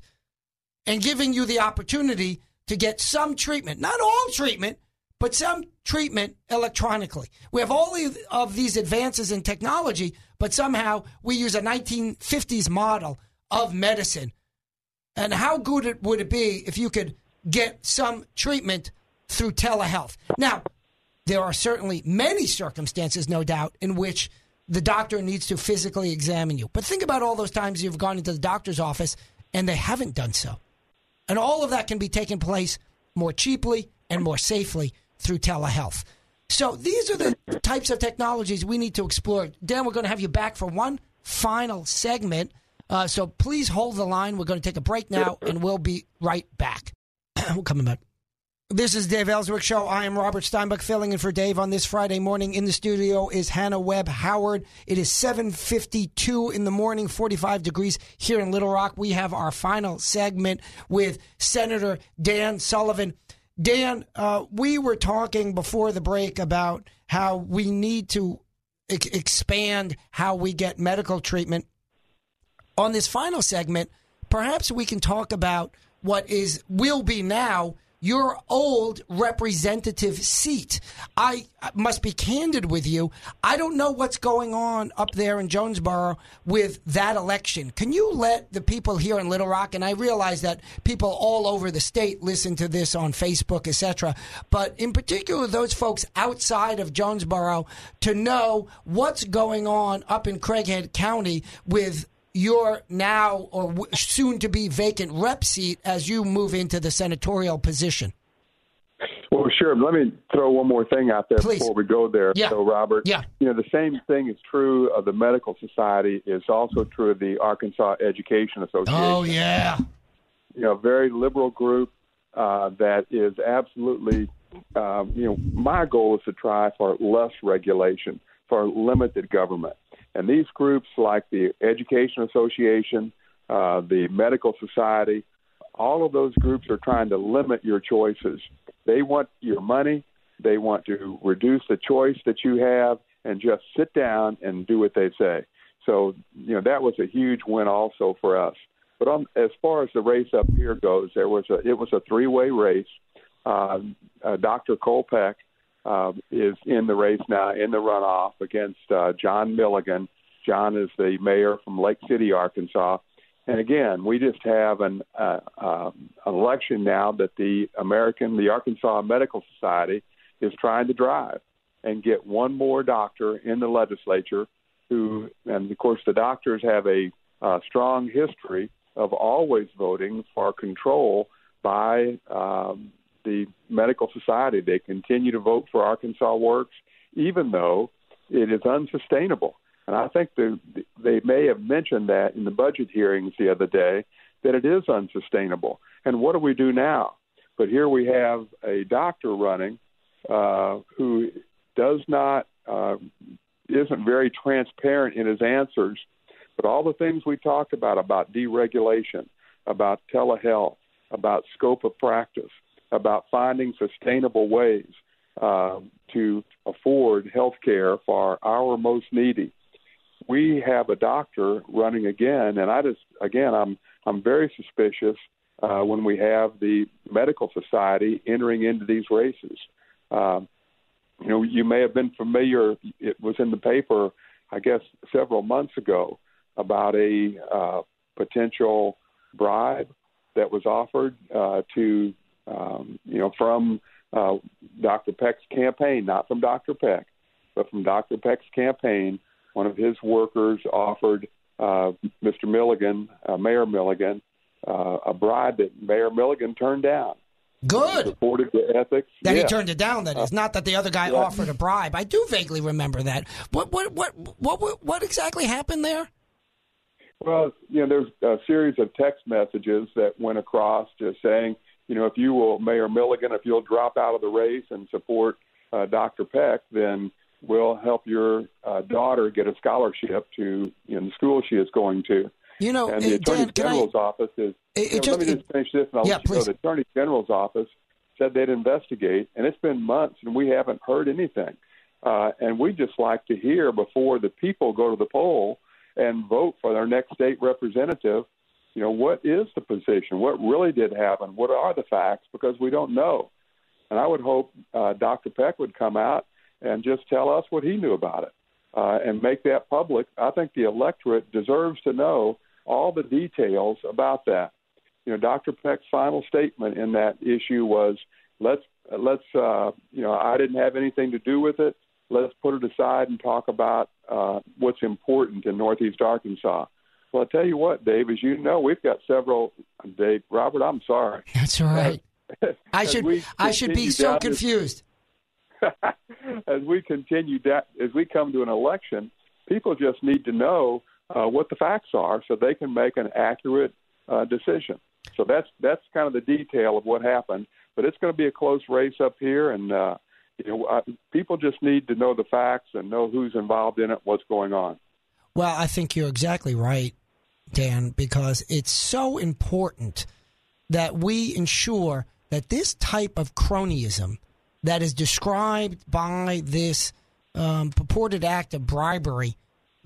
and giving you the opportunity to get some treatment, not all treatment, but some treatment electronically. We have all of these advances in technology, but somehow we use a nineteen fifties model of medicine. And how good it would it be if you could get some treatment through telehealth? Now, there are certainly many circumstances, no doubt, in which the doctor needs to physically examine you. But think about all those times you've gone into the doctor's office and they haven't done so. And all of that can be taken place more cheaply and more safely through telehealth. So these are the types of technologies we need to explore. Dan, we're going to have you back for one final segment. Uh, so please hold the line. We're going to take a break now, and we'll be right back. We'll come back. This is Dave Elswick Show. I am Robert Steinbuck filling in for Dave on this Friday morning. In the studio is Hannah Webb Howard. It is seven fifty-two in the morning, forty-five degrees here in Little Rock. We have our final segment with Senator Dan Sullivan. Dan, uh, we were talking before the break about how we need to e- expand how we get medical treatment. On this final segment, perhaps we can talk about what is will be now your old representative seat. I must be candid with you. I don't know what's going on up there in Jonesboro with that election. Can you let the people here in Little Rock, and I realize that people all over the state listen to this on Facebook, et cetera, but in particular those folks outside of Jonesboro, to know what's going on up in Craighead County with your now or soon-to-be vacant rep seat as you move into the senatorial position? Well, sure. Let me throw one more thing out there Please. Before we go there. Yeah. So, Robert, yeah. you know, the same thing is true of the Medical Society. It's also true of the Arkansas Education Association. Oh, yeah. You know, very liberal group uh, that is absolutely, um, you know, my goal is to try for less regulation, for limited government. And these groups like the Education Association, uh, the Medical Society, all of those groups are trying to limit your choices. They want your money. They want to reduce the choice that you have and just sit down and do what they say. So, you know, that was a huge win also for us. But on, as far as the race up here goes, there was a, it was a three-way race. Uh, uh, Doctor Kolpeck Uh, is in the race now, in the runoff against uh, John Milligan. John is the mayor from Lake City, Arkansas. And again, we just have an uh, uh, election now that the American, the Arkansas Medical Society is trying to drive and get one more doctor in the legislature who, and of course the doctors have a uh, strong history of always voting for control by um the Medical Society. They continue to vote for Arkansas Works, even though it is unsustainable. And I think the, they may have mentioned that in the budget hearings the other day, that it is unsustainable. And what do we do now? But here we have a doctor running uh, who does not, uh, isn't very transparent in his answers, but all the things we talked about, about deregulation, about telehealth, about scope of practice, about finding sustainable ways uh, to afford health care for our most needy. We have a doctor running again, and I just, again, I'm I'm very suspicious uh, when we have the Medical Society entering into these races. Um, you know, you may have been familiar, it was in the paper, I guess, several months ago about a uh, potential bribe that was offered uh, to Um, you know, from uh, Doctor Peck's campaign, not from Doctor Peck, but from Doctor Peck's campaign, one of his workers offered uh, Mister Milligan, uh, Mayor Milligan, uh, a bribe that Mayor Milligan turned down. Good. Supported the ethics. That yeah. he turned it down, that is. Uh, not that the other guy yeah. offered a bribe. I do vaguely remember that. What, what, what, what, what exactly happened there? Well, you know, there's a series of text messages that went across just saying, you know, if you will, Mayor Milligan, if you'll drop out of the race and support uh, Doctor Peck, then we'll help your uh, daughter get a scholarship to you know, the school she is going to. You know, and the Attorney Dan, General's I... office is It, it just, let me just finish this, and I'll yeah, let you please. Go. The Attorney General's office said they'd investigate, and it's been months, and we haven't heard anything. Uh, and we just like to hear before the people go to the poll and vote for their next state representative, you know, what is the position? What really did happen? What are the facts? Because we don't know. And I would hope uh, Doctor Peck would come out and just tell us what he knew about it uh, and make that public. I think the electorate deserves to know all the details about that. You know, Doctor Peck's final statement in that issue was, let's, let's uh, you know, I didn't have anything to do with it. Let's put it aside and talk about uh, what's important in Northeast Arkansas. Well, I'll tell you what, Dave, as you know, we've got several – Dave, Robert, I'm sorry. That's all right. As, I should I should be so confused. This, as we continue da- – as we come to an election, people just need to know uh, what the facts are so they can make an accurate uh, decision. So that's that's kind of the detail of what happened. But it's going to be a close race up here, and uh, you know, I, people just need to know the facts and know who's involved in it, what's going on. Well, I think you're exactly right, Dan, because it's so important that we ensure that this type of cronyism that is described by this um, purported act of bribery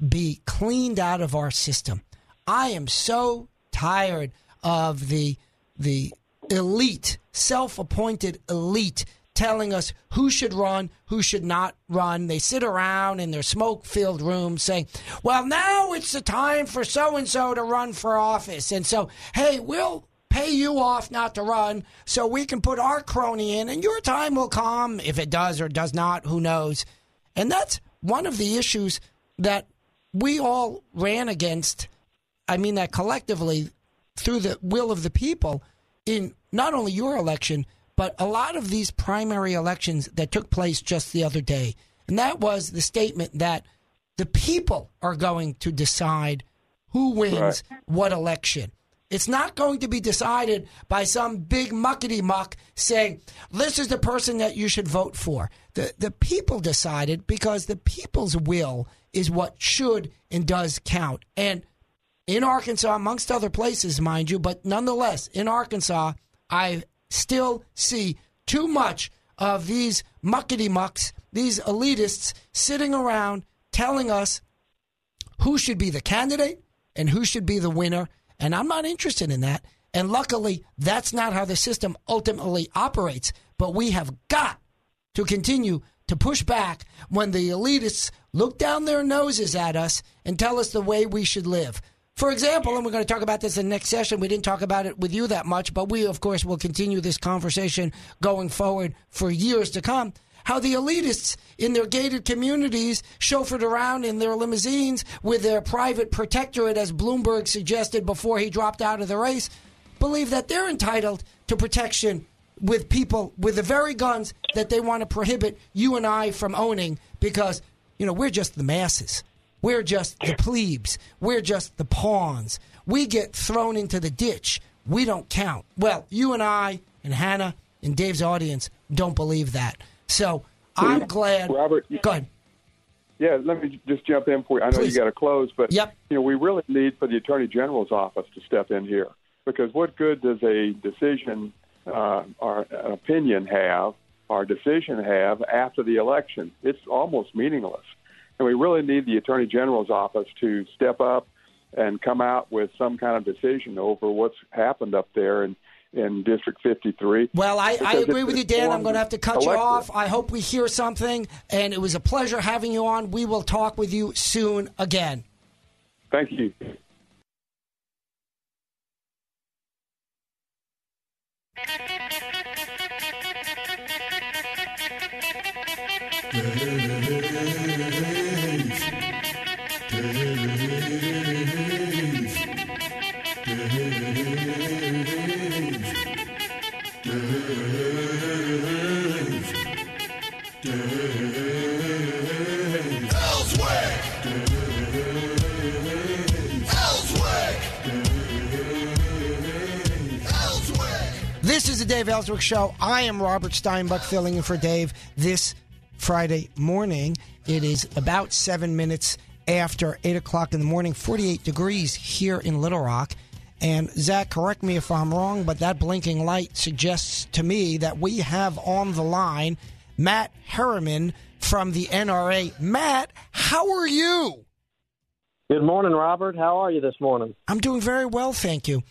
be cleaned out of our system. I am so tired of the the elite, self-appointed elite, telling us who should run, who should not run. They sit around in their smoke-filled rooms saying, well, now it's the time for so-and-so to run for office. And so, hey, we'll pay you off not to run so we can put our crony in, and your time will come, if it does or does not, who knows. And that's one of the issues that we all ran against, I mean that collectively, through the will of the people in not only your election, but a lot of these primary elections that took place just the other day. And that was the statement that the people are going to decide who wins right. what election. It's not going to be decided by some big muckety-muck saying, this is the person that you should vote for. The, the people decided, because the people's will is what should and does count. And in Arkansas, amongst other places, mind you, but nonetheless, in Arkansas, I still see too much of these muckety-mucks, these elitists, sitting around telling us who should be the candidate and who should be the winner, and I'm not interested in that. And luckily, that's not how the system ultimately operates, but we have got to continue to push back when the elitists look down their noses at us and tell us the way we should live. For example, and we're going to talk about this in the next session. We didn't talk about it with you that much, but we, of course, will continue this conversation going forward for years to come. How the elitists in their gated communities chauffeured around in their limousines with their private protectorate, as Bloomberg suggested before he dropped out of the race, believe that they're entitled to protection with people with the very guns that they want to prohibit you and I from owning, because, you know, we're just the masses. We're just the plebes. We're just the pawns. We get thrown into the ditch. We don't count. Well, you and I and Hannah and Dave's audience don't believe that. So I'm well, glad. Robert, go ahead. Yeah, let me just jump in for you. I know Please. You got to close, but yep. you know, we really need for the Attorney General's office to step in here, because what good does a decision uh, or an opinion have, or a decision have after the election? It's almost meaningless. And we really need the Attorney General's office to step up and come out with some kind of decision over what's happened up there in, in District fifty-three. Well, I, I agree with you, Dan. I'm going to have to cut electorate. you off. I hope we hear something. And it was a pleasure having you on. We will talk with you soon again. Thank you. This is the Dave Elswick Show. I am Robert Steinbuck, filling in for Dave this Friday morning. It is about seven minutes after eight o'clock in the morning, forty-eight degrees here in Little Rock. And, Zach, correct me if I'm wrong, but that blinking light suggests to me that we have on the line Matt Hariman from the N R A. Matt, how are you? Good morning, Robert. How are you this morning? I'm doing very well, thank you.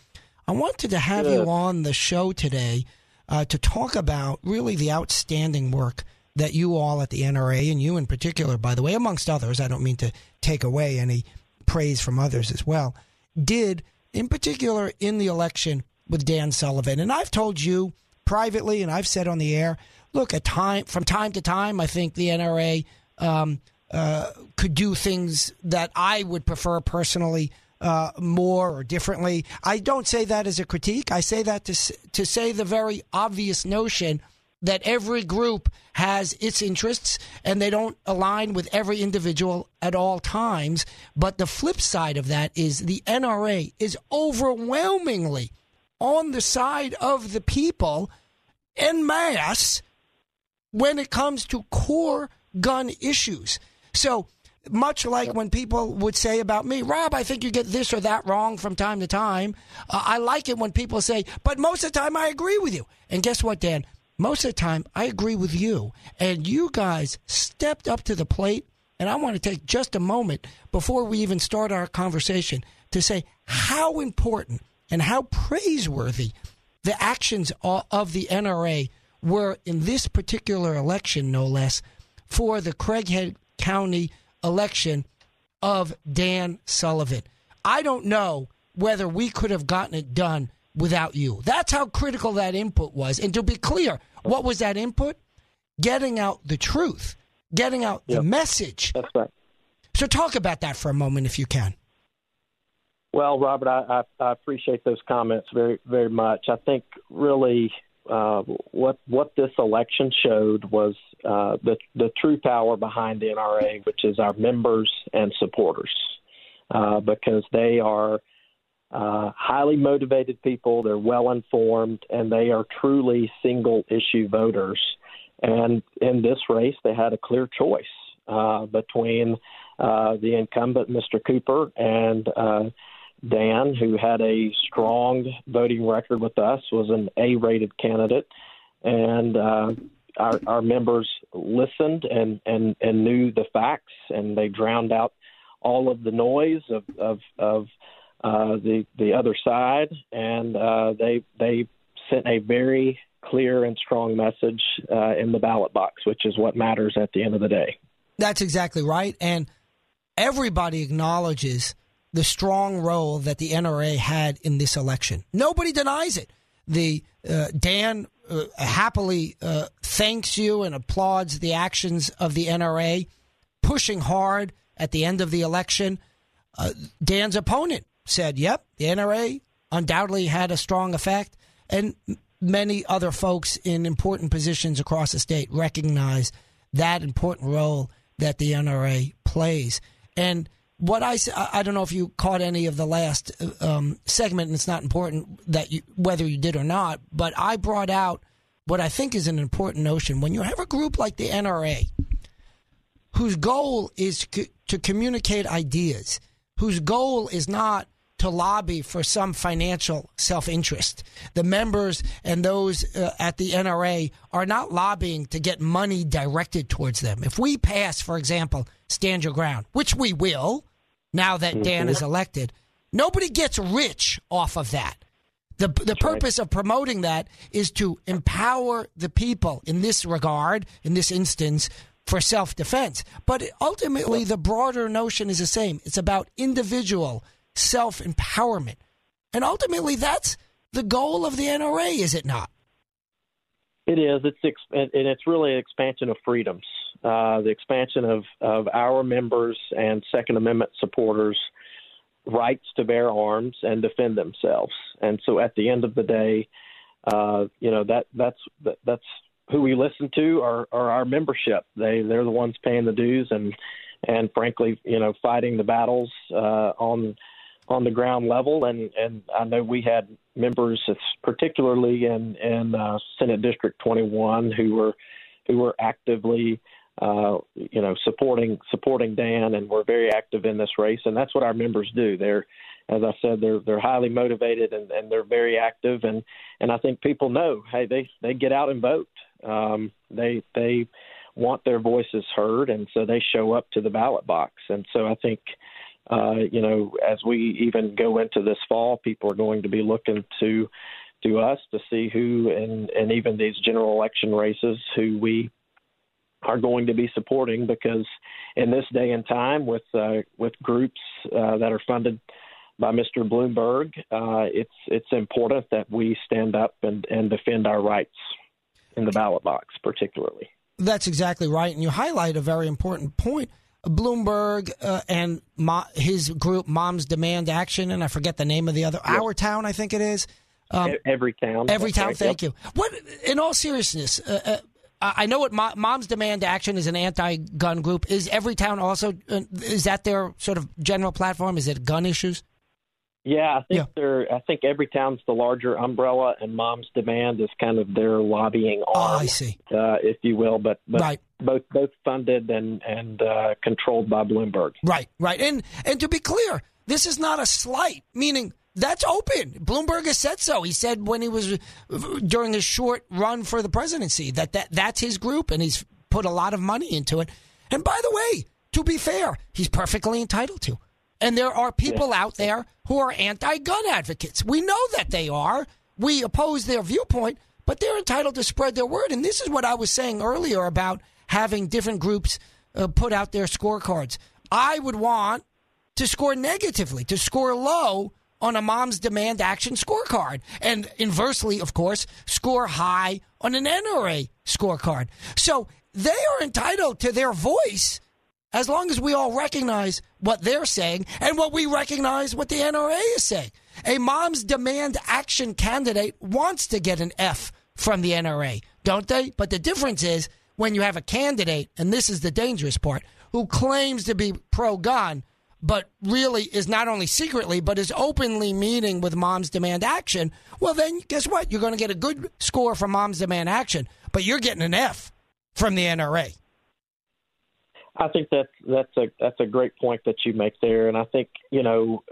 I wanted to have Good. you on the show today uh, to talk about really the outstanding work that you all at the N R A, and you in particular, by the way, amongst others, I don't mean to take away any praise from others as well, did in particular in the election with Dan Sullivan. And I've told you privately, and I've said on the air, look, at time from time to time, I think the N R A um, uh, could do things that I would prefer personally uh, more or differently. I don't say that as a critique. I say that to to say the very obvious notion that every group has its interests and they don't align with every individual at all times. But the flip side of that is the N R A is overwhelmingly on the side of the people en masse when it comes to core gun issues. So much like when people would say about me, Rob, I think you get this or that wrong from time to time. Uh, I like it when people say, but most of the time I agree with you. And guess what, Dan? Most of the time, I agree with you, and you guys stepped up to the plate, and I want to take just a moment before we even start our conversation to say how important and how praiseworthy the actions of the N R A were in this particular election, no less, for the Craighead County election of Dan Sullivan. I don't know whether we could have gotten it done without you. That's how critical that input was. And to be clear, what was that input? Getting out the truth, getting out yep. the message. That's right. So talk about that for a moment, if you can. Well, Robert, I, I, I appreciate those comments very, very much. I think really uh, what what this election showed was uh, the, the true power behind the N R A, which is our members and supporters, uh, because they are Uh, highly motivated people. They're well-informed, and they are truly single-issue voters. And in this race, they had a clear choice uh, between uh, the incumbent, Mister Cooper, and uh, Dan, who had a strong voting record with us, was an A-rated candidate. And uh, our, our members listened and, and, and knew the facts, and they drowned out all of the noise of of, of Uh, the the other side, and uh, they they sent a very clear and strong message uh, in the ballot box, which is what matters at the end of the day. That's exactly right, and everybody acknowledges the strong role that the N R A had in this election. Nobody denies it. The uh, Dan uh, happily uh, thanks you and applauds the actions of the N R A, pushing hard at the end of the election. Uh, Dan's opponent said, yep, the N R A undoubtedly had a strong effect, and many other folks in important positions across the state recognize that important role that the N R A plays. And what I I don't know if you caught any of the last um, segment, and it's not important that you, whether you did or not, but I brought out what I think is an important notion. When you have a group like the N R A, whose goal is co- to communicate ideas, whose goal is not to lobby for some financial self-interest. The members and those uh, at the N R A are not lobbying to get money directed towards them. If we pass, for example, Stand Your Ground, which we will now that Dan is elected, nobody gets rich off of that. The, the purpose of promoting that is to empower the people in this regard, in this instance, for self-defense. But ultimately, the broader notion is the same. It's about individual self-empowerment. And ultimately, that's the goal of the N R A, is it not? It is. It's exp- and it's really an expansion of freedoms, uh, the expansion of, of our members and Second Amendment supporters' rights to bear arms and defend themselves. And so at the end of the day, uh, you know, that that's that, that's who we listen to are, are our membership. They, they're the ones paying the dues and, and frankly, you know, fighting the battles uh, on on the ground level. And, and I know we had members, particularly in, in uh, Senate District twenty-one, who were who were actively, uh, you know, supporting supporting Dan, and were very active in this race. And that's what our members do. They're as I said, they're they're highly motivated and, and they're very active. And, and I think people know, hey, they, they get out and vote. Um, they they want their voices heard, and so they show up to the ballot box. And so I think, uh, you know, as we even go into this fall, people are going to be looking to to us to see who, and, and even these general election races, who we are going to be supporting, because in this day and time with uh, with groups uh, that are funded by Mister Bloomberg, uh, it's it's important that we stand up and, and defend our rights in the ballot box particularly. That's exactly right. And you highlight a very important point. Bloomberg uh, and Mo- his group, Moms Demand Action, and I forget the name of the other, yep. Our Town, I think it is. Um, every Town. Every Town, right. Thank yep. you. What, in all seriousness, uh, uh, I know what Mo- Moms Demand Action is, an anti-gun group. Is Every Town also, uh, is that their sort of general platform? Is it gun issues? Yeah, I think yeah. they're. I think Every Town's the larger umbrella, and Moms Demand is kind of their lobbying arm, oh, I see. Uh, if you will. But, but right. both both funded and and uh, controlled by Bloomberg. Right, right. And and to be clear, this is not a slight. Meaning that's open. Bloomberg has said so. He said when he was during his short run for the presidency that, that that's his group, and he's put a lot of money into it. And by the way, to be fair, he's perfectly entitled to. And there are people yeah. out there who are anti-gun advocates. We know that they are. We oppose their viewpoint, but they're entitled to spread their word. And this is what I was saying earlier about having different groups uh, put out their scorecards. I would want to score negatively, to score low on a Moms Demand Action scorecard. And inversely, of course, score high on an N R A scorecard. So they are entitled to their voice, as long as we all recognize what they're saying and what we recognize what the N R A is saying. A Moms Demand Action candidate wants to get an F from the N R A, don't they? But the difference is when you have a candidate, and this is the dangerous part, who claims to be pro-gun, but really is not only secretly, but is openly meeting with Moms Demand Action, well, then guess what? You're going to get a good score from Moms Demand Action, but you're getting an F from the N R A. I think that's that's a that's a great point that you make there, and I think you know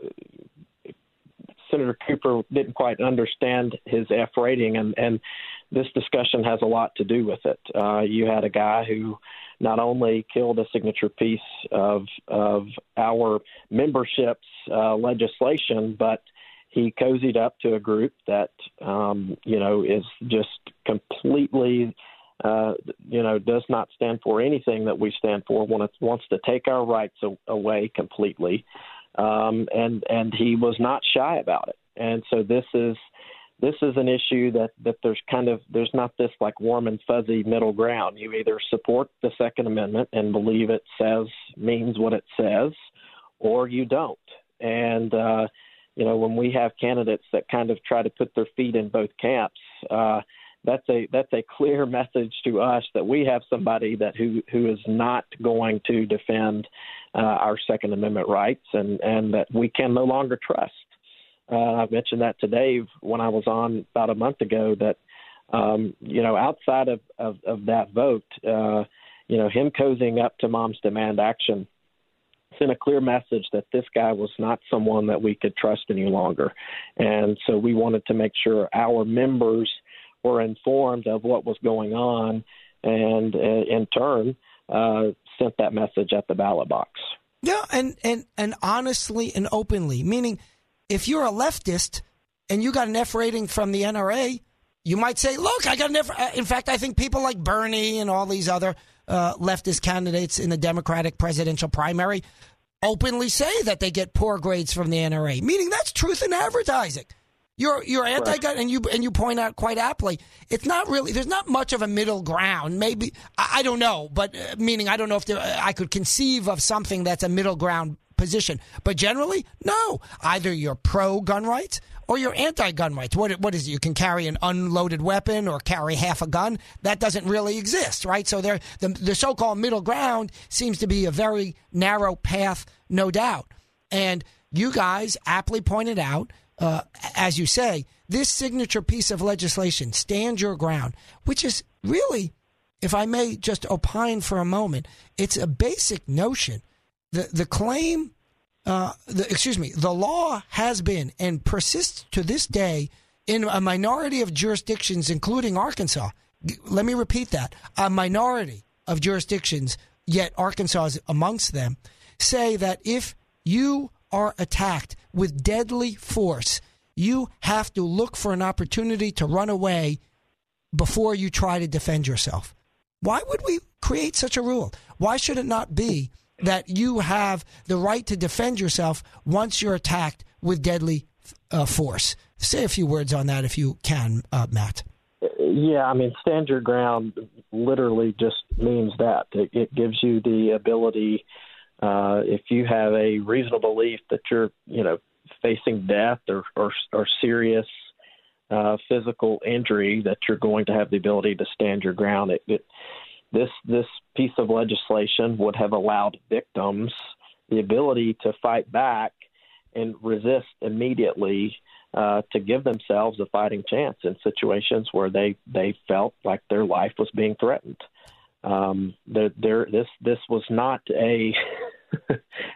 Senator Cooper didn't quite understand his F rating, and, and this discussion has a lot to do with it. Uh, you had a guy who not only killed a signature piece of of our membership's uh, legislation, but he cozied up to a group that um, you know is just completely. Uh, you know, does not stand for anything that we stand for, wants to take our rights away completely. Um, and, and he was not shy about it. And so this is this is an issue that, that there's kind of there's not this like warm and fuzzy middle ground. You either support the Second Amendment and believe it says means what it says, or you don't. And, uh, you know, when we have candidates that kind of try to put their feet in both camps, uh That's a that's a clear message to us that we have somebody that who, who is not going to defend uh, our Second Amendment rights and, and that we can no longer trust. Uh, I mentioned that to Dave when I was on about a month ago that, um, you know, outside of, of, of that vote, uh, you know, him cozying up to Moms Demand Action sent a clear message that this guy was not someone that we could trust any longer. And so we wanted to make sure our members were informed of what was going on and, uh, in turn, uh, sent that message at the ballot box. Yeah, and, and, and honestly and openly, meaning if you're a leftist and you got an F rating from the N R A, you might say, look, I got an F. In fact, I think people like Bernie and all these other uh, leftist candidates in the Democratic presidential primary openly say that they get poor grades from the N R A, meaning that's truth in advertising. You're you're anti-gun, and you and you point out quite aptly, it's not really, there's not much of a middle ground. Maybe, I, I don't know, but uh, meaning I don't know if there, uh, I could conceive of something that's a middle ground position. But generally, no. Either you're pro-gun rights or you're anti-gun rights. What What is it? You can carry an unloaded weapon or carry half a gun. That doesn't really exist, right? So there, the, the so-called middle ground seems to be a very narrow path, no doubt. And you guys aptly pointed out, Uh, as you say, this signature piece of legislation, Stand Your Ground, which is really, if I may just opine for a moment, it's a basic notion. The the claim uh, the, excuse me, the law has been and persists to this day in a minority of jurisdictions, including Arkansas. Let me repeat that. A minority of jurisdictions, yet Arkansas is amongst them, say that if you are attacked with deadly force, you have to look for an opportunity to run away before you try to defend yourself. Why would we create such a rule? Why should it not be that you have the right to defend yourself once you're attacked with deadly uh, force? Say a few words on that if you can, uh, Matt. Yeah, I mean, stand your ground literally just means that. It, it gives you the ability, uh, if you have a reasonable belief that you're, you know, facing death or, or, or serious uh, physical injury, that you're going to have the ability to stand your ground. It, it, this this piece of legislation would have allowed victims the ability to fight back and resist immediately, Uh, to give themselves a fighting chance in situations where they, they felt like their life was being threatened. Um, there, there, this this was not a,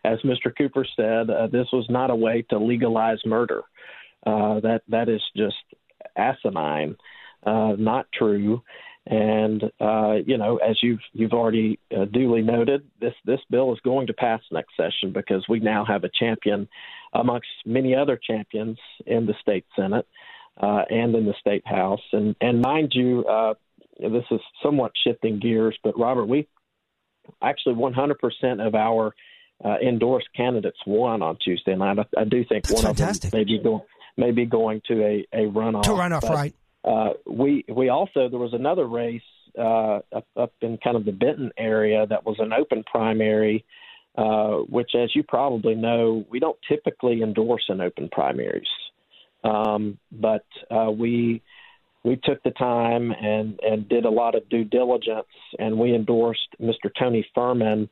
as Mister Cooper said, uh, this was not a way to legalize murder. Uh, that that is just asinine, uh, not true. And uh, you know, as you've you've already uh, duly noted, this this bill is going to pass next session because we now have a champion amongst many other champions in the state Senate uh, and in the state House. And and mind you, uh, this is somewhat shifting gears, but Robert, we actually one hundred percent of our uh, endorsed candidates won on Tuesday night. I, I do think That's one fantastic. of them may be going may be going to a, a runoff. To runoff, but, right? Uh, we we also, there was another race uh, up, up in kind of the Benton area that was an open primary, uh, which, as you probably know, we don't typically endorse in open primaries. Um, but uh, we we took the time and, and did a lot of due diligence, and we endorsed Mister Tony Furman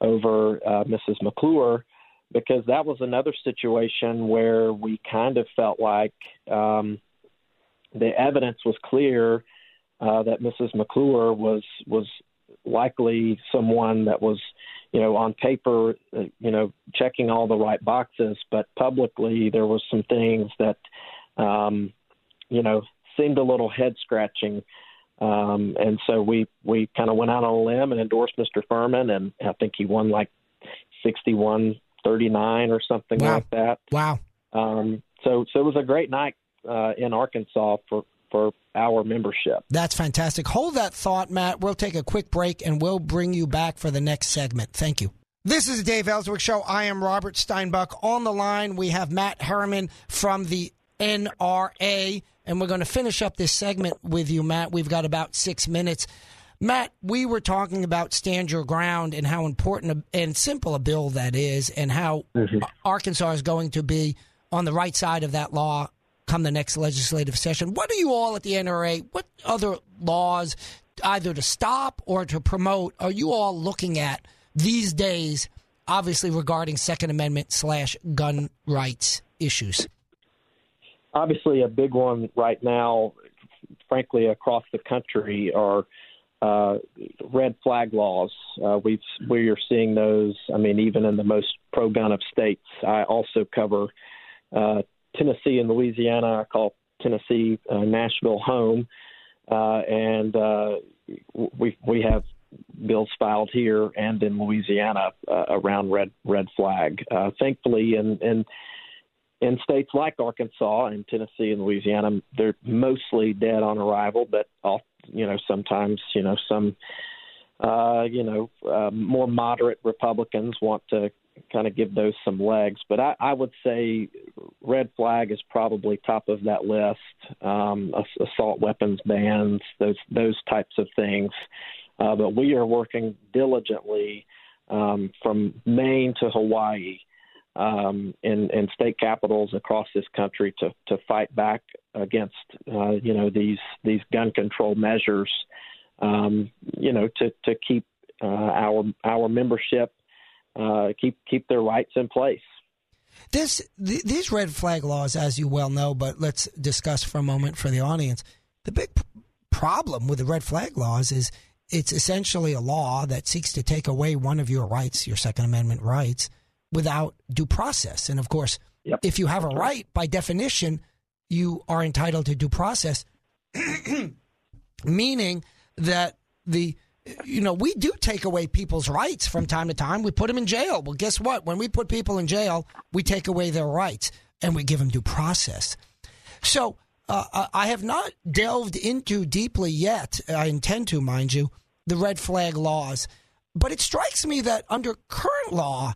over uh, Missus McClure, because that was another situation where we kind of felt like um, – the evidence was clear uh, that Missus McClure was was likely someone that was, you know, on paper, uh, you know, checking all the right boxes, but publicly there was some things that, um, you know, seemed a little head scratching. Um, and so we, we kind of went out on a limb and endorsed Mister Furman, and I think he won like sixty-one thirty-nine or something wow. like that. Wow. Um, so, so it was a great night Uh, in Arkansas for, for our membership. That's fantastic. Hold that thought, Matt. We'll take a quick break and we'll bring you back for the next segment. Thank you. This is the Dave Elswick Show. I am Robert Steinbuck. On the line, we have Matt Hariman from the N R A, and we're going to finish up this segment with you, Matt. We've got about six minutes. Matt, we were talking about Stand Your Ground and how important a, and simple a bill that is, and how mm-hmm. Arkansas is going to be on the right side of that law come the next legislative session. What do you all at the N R A, what other laws, either to stop or to promote, are you all looking at these days, obviously regarding Second Amendment slash gun rights issues? Obviously a big one right now, frankly, across the country are uh, red flag laws. Uh, we've, we are seeing those, I mean, even in the most pro-gun of states. I also cover uh Tennessee and Louisiana. I call Tennessee uh, Nashville home, uh, and uh, we we have bills filed here and in Louisiana uh, around red red flag. Uh, thankfully, in, in in states like Arkansas and Tennessee and Louisiana, they're mostly dead on arrival, but all, you know sometimes you know some uh, you know uh, more moderate Republicans want to kind of give those some legs. But I, I would say red flag is probably top of that list. Um, assault weapons bans, those those types of things. Uh, but we are working diligently um, from Maine to Hawaii um, and, and state capitals across this country to, to fight back against, uh, you know, these these gun control measures, um, you know, to, to keep uh, our our membership Uh, keep keep their rights in place. This th- these red flag laws, as you well know, but let's discuss for a moment for the audience. The big p- problem with the red flag laws is it's essentially a law that seeks to take away one of your rights, your Second Amendment rights, without due process. And, of course, yep. if you have a right, by definition, you are entitled to due process, meaning that the, you know, we do take away people's rights from time to time. We put them in jail. Well, guess what? When we put people in jail, we take away their rights and we give them due process. So uh, I have not delved into deeply yet, I intend to, mind you, the red flag laws. But it strikes me that under current law,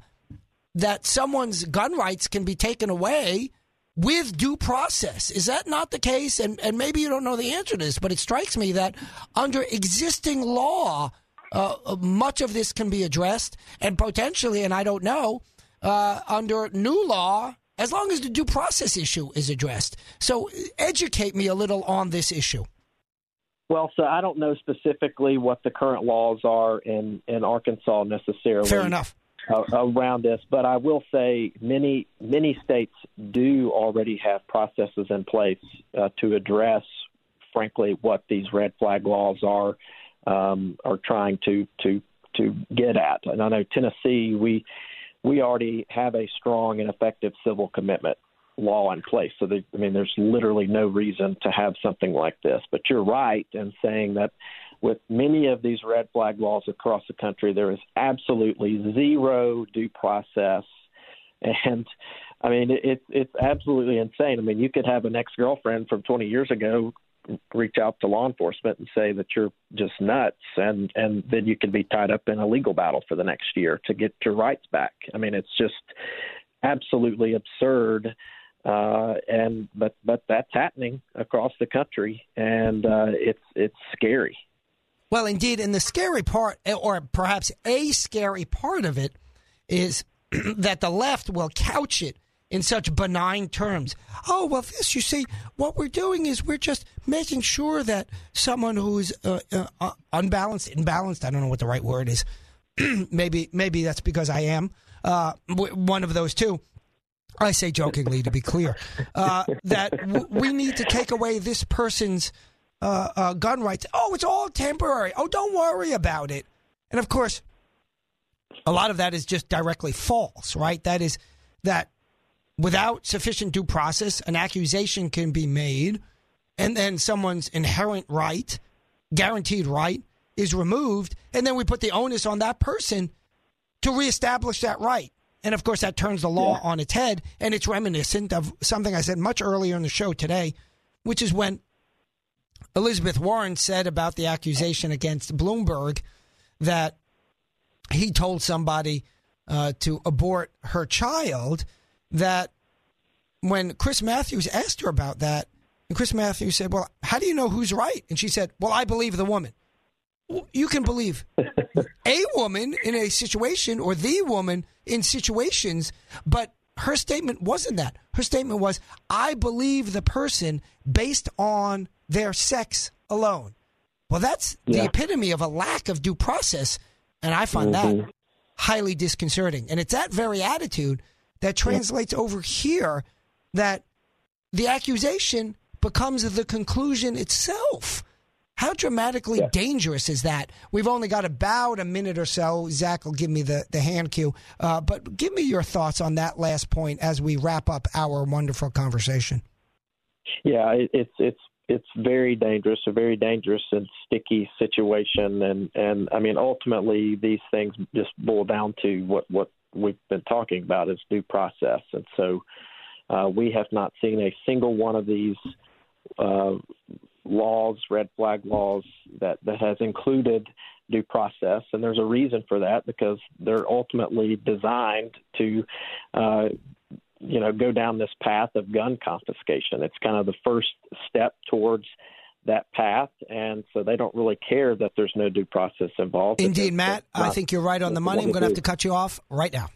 that someone's gun rights can be taken away with due process. Is that not the case? And and maybe you don't know the answer to this, but it strikes me that under existing law, uh, much of this can be addressed, and potentially, and I don't know, uh, under new law, as long as the due process issue is addressed. So educate me a little on this issue. Well, so I don't know specifically what the current laws are in, in Arkansas necessarily. Fair enough. Around this, but I will say many, many states do already have processes in place uh, to address, frankly, what these red flag laws are um, are trying to, to to get at. And I know Tennessee, we we already have a strong and effective civil commitment law in place. So, they, I mean, there's literally no reason to have something like this. But you're right in saying that with many of these red flag laws across the country, there is absolutely zero due process. And, I mean, it, it's absolutely insane. I mean, you could have an ex-girlfriend from twenty years ago reach out to law enforcement and say that you're just nuts, and, and then you could be tied up in a legal battle for the next year to get your rights back. I mean, it's just absolutely absurd. Uh, and but, but that's happening across the country, and uh, it's it's scary. Well, indeed, and the scary part, or perhaps a scary part of it, is that the left will couch it in such benign terms. Oh, well, this, you see, what we're doing is we're just making sure that someone who's uh, uh, unbalanced, imbalanced, I don't know what the right word is, maybe maybe that's because I am uh, one of those two. I say jokingly, to be clear, uh, that w- we need to take away this person's Uh, uh, gun rights. Oh, it's all temporary. Oh, don't worry about it. And of course, a lot of that is just directly false, right? That is that without sufficient due process, an accusation can be made, and then someone's inherent right, guaranteed right, is removed, and then we put the onus on that person to reestablish that right. And of course, that turns the law yeah. on its head, and it's reminiscent of something I said much earlier in the show today, which is when Elizabeth Warren said about the accusation against Bloomberg that he told somebody uh, to abort her child, that when Chris Matthews asked her about that, and Chris Matthews said, well, how do you know who's right? And she said, well, I believe the woman. Well, you can believe a woman in a situation or the woman in situations, but her statement wasn't that. Her statement was, I believe the person based on their sex alone. Well, that's yeah. the epitome of a lack of due process, and I find mm-hmm. that highly disconcerting. And it's that very attitude that translates yeah. over here, that the accusation becomes the conclusion itself. How dramatically yeah. dangerous is that? We've only got about a minute or so. Zach will give me the, the hand cue, uh, but give me your thoughts on that last point as we wrap up our wonderful conversation. Yeah, it, it's it's It's very dangerous, a very dangerous and sticky situation. And, and I mean, ultimately, these things just boil down to what, what we've been talking about is due process. And so uh, we have not seen a single one of these uh, laws, red flag laws, that, that has included due process. And there's a reason for that, because they're ultimately designed to uh you know, go down this path of gun confiscation. It's kind of the first step towards that path, and so they don't really care that there's no due process involved. Indeed, Matt, I think you're right on the money. I'm going to have to cut you off right now.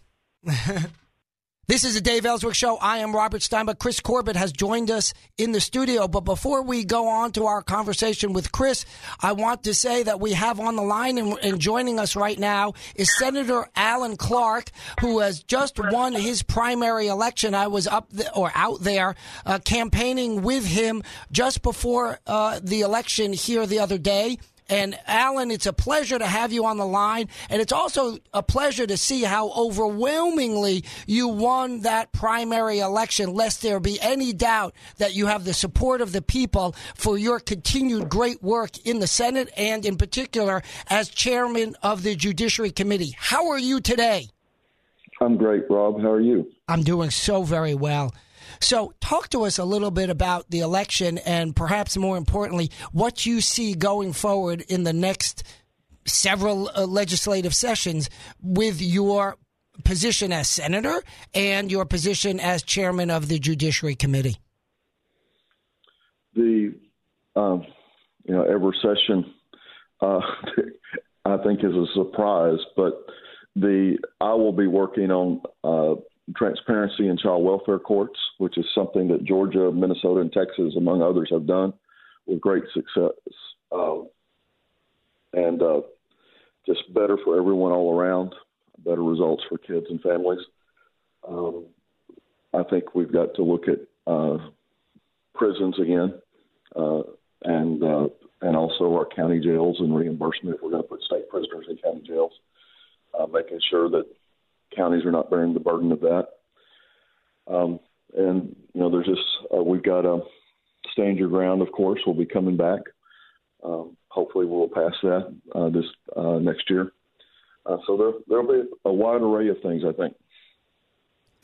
This is the Dave Elswick Show. I am Robert Steinberg. Chris Corbett has joined us in the studio. But before we go on to our conversation with Chris, I want to say that we have on the line and, and joining us right now is Senator Alan Clark, who has just won his primary election. I was up th- or out there uh, campaigning with him just before uh, the election here the other day. And, Alan, it's a pleasure to have you on the line. And it's also a pleasure to see how overwhelmingly you won that primary election, lest there be any doubt that you have the support of the people for your continued great work in the Senate and, in particular, as chairman of the Judiciary Committee. How are you today? I'm great, Rob. How are you? I'm doing so very well. So talk to us a little bit about the election and perhaps more importantly, what you see going forward in the next several uh, legislative sessions with your position as senator and your position as chairman of the Judiciary Committee. The, um, you know, every session, uh, I think is a surprise, but the I will be working on uh, transparency in child welfare courts, which is something that Georgia, Minnesota, and Texas, among others, have done with great success, uh, and uh, just better for everyone all around, better results for kids and families. Um, I think we've got to look at uh, prisons again, uh, and uh, and also our county jails and reimbursement if we're going to put state prisoners in county jails. Uh, making sure that counties are not bearing the burden of that. Um, and, you know, there's just, uh, we've got a stand your ground, of course, we'll be coming back. Um, hopefully we'll pass that uh, this uh, next year. Uh, so there, there'll be a wide array of things, I think.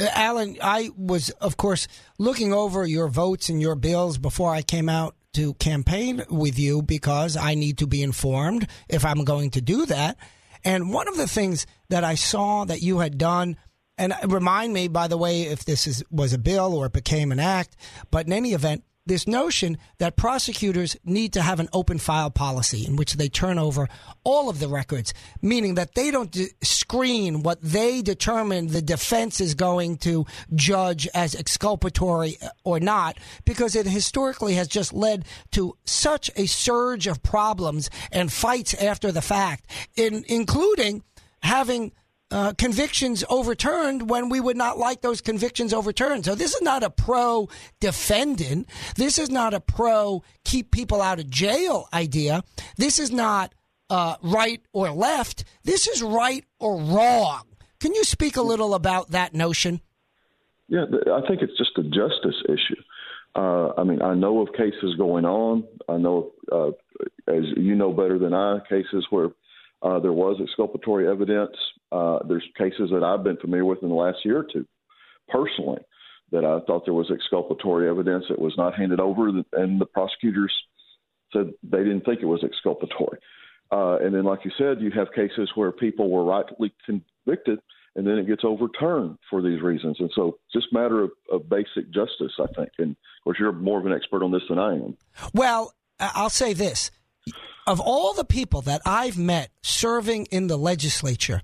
Alan, I was, of course, looking over your votes and your bills before I came out to campaign with you because I need to be informed if I'm going to do that. And one of the things that I saw that you had done, and remind me, by the way, if this is, was a bill or it became an act, but in any event, this notion that prosecutors need to have an open file policy in which they turn over all of the records, meaning that they don't de- screen what they determine the defense is going to judge as exculpatory or not, because it historically has just led to such a surge of problems and fights after the fact, in, including having Uh, convictions overturned when we would not like those convictions overturned. So this is not a pro-defendant. This is not a pro-keep people out of jail idea. This is not uh, right or left. This is right or wrong. Can you speak a little about that notion? Yeah, I think it's just a justice issue. Uh, I mean, I know of cases going on. I know, uh, as you know better than I, cases where Uh, there was exculpatory evidence. Uh, there's cases that I've been familiar with in the last year or two, personally, that I thought there was exculpatory evidence that was not handed over, and the prosecutors said they didn't think it was exculpatory. Uh, and then, like you said, you have cases where people were rightly convicted, and then it gets overturned for these reasons. And so just a matter of, of basic justice, I think. And, of course, you're more of an expert on this than I am. Well, I'll say this. Of all the people that I've met serving in the legislature,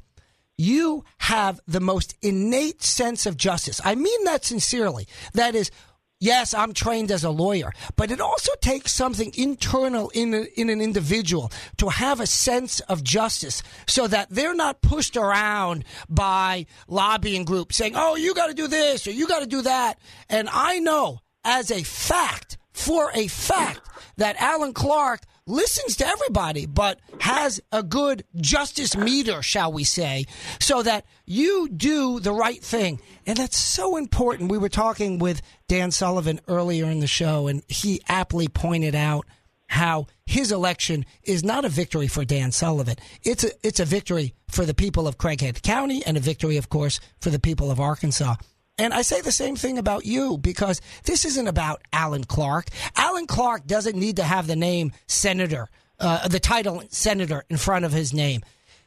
you have the most innate sense of justice. I mean that sincerely. That is, yes, I'm trained as a lawyer, but it also takes something internal in, a, in an individual to have a sense of justice so that they're not pushed around by lobbying groups saying, oh, you got to do this or you got to do that. And I know as a fact, for a fact, that Alan Clark listens to everybody, but has a good justice meter, shall we say, so that you do the right thing. And that's so important. We were talking with Dan Sullivan earlier in the show, and he aptly pointed out how his election is not a victory for Dan Sullivan. It's a, it's a victory for the people of Craighead County and a victory, of course, for the people of Arkansas. And I say the same thing about you, because this isn't about Alan Clark. Alan Clark doesn't need to have the name senator, uh, the title senator in front of his name.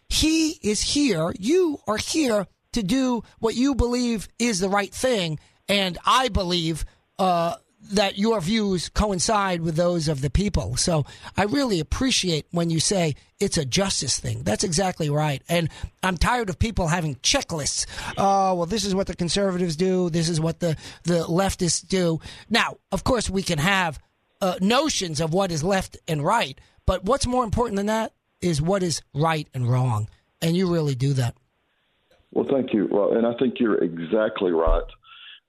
He is here. You are here to do what you believe is the right thing. And I believe uh, that your views coincide with those of the people. So I really appreciate when you say it's a justice thing. That's exactly right. And I'm tired of people having checklists. Oh, uh, well, this is what the conservatives do. This is what the, the leftists do. Now, of course, we can have uh, notions of what is left and right. But what's more important than that is what is right and wrong. And you really do that. Well, thank you. Well, and I think you're exactly right.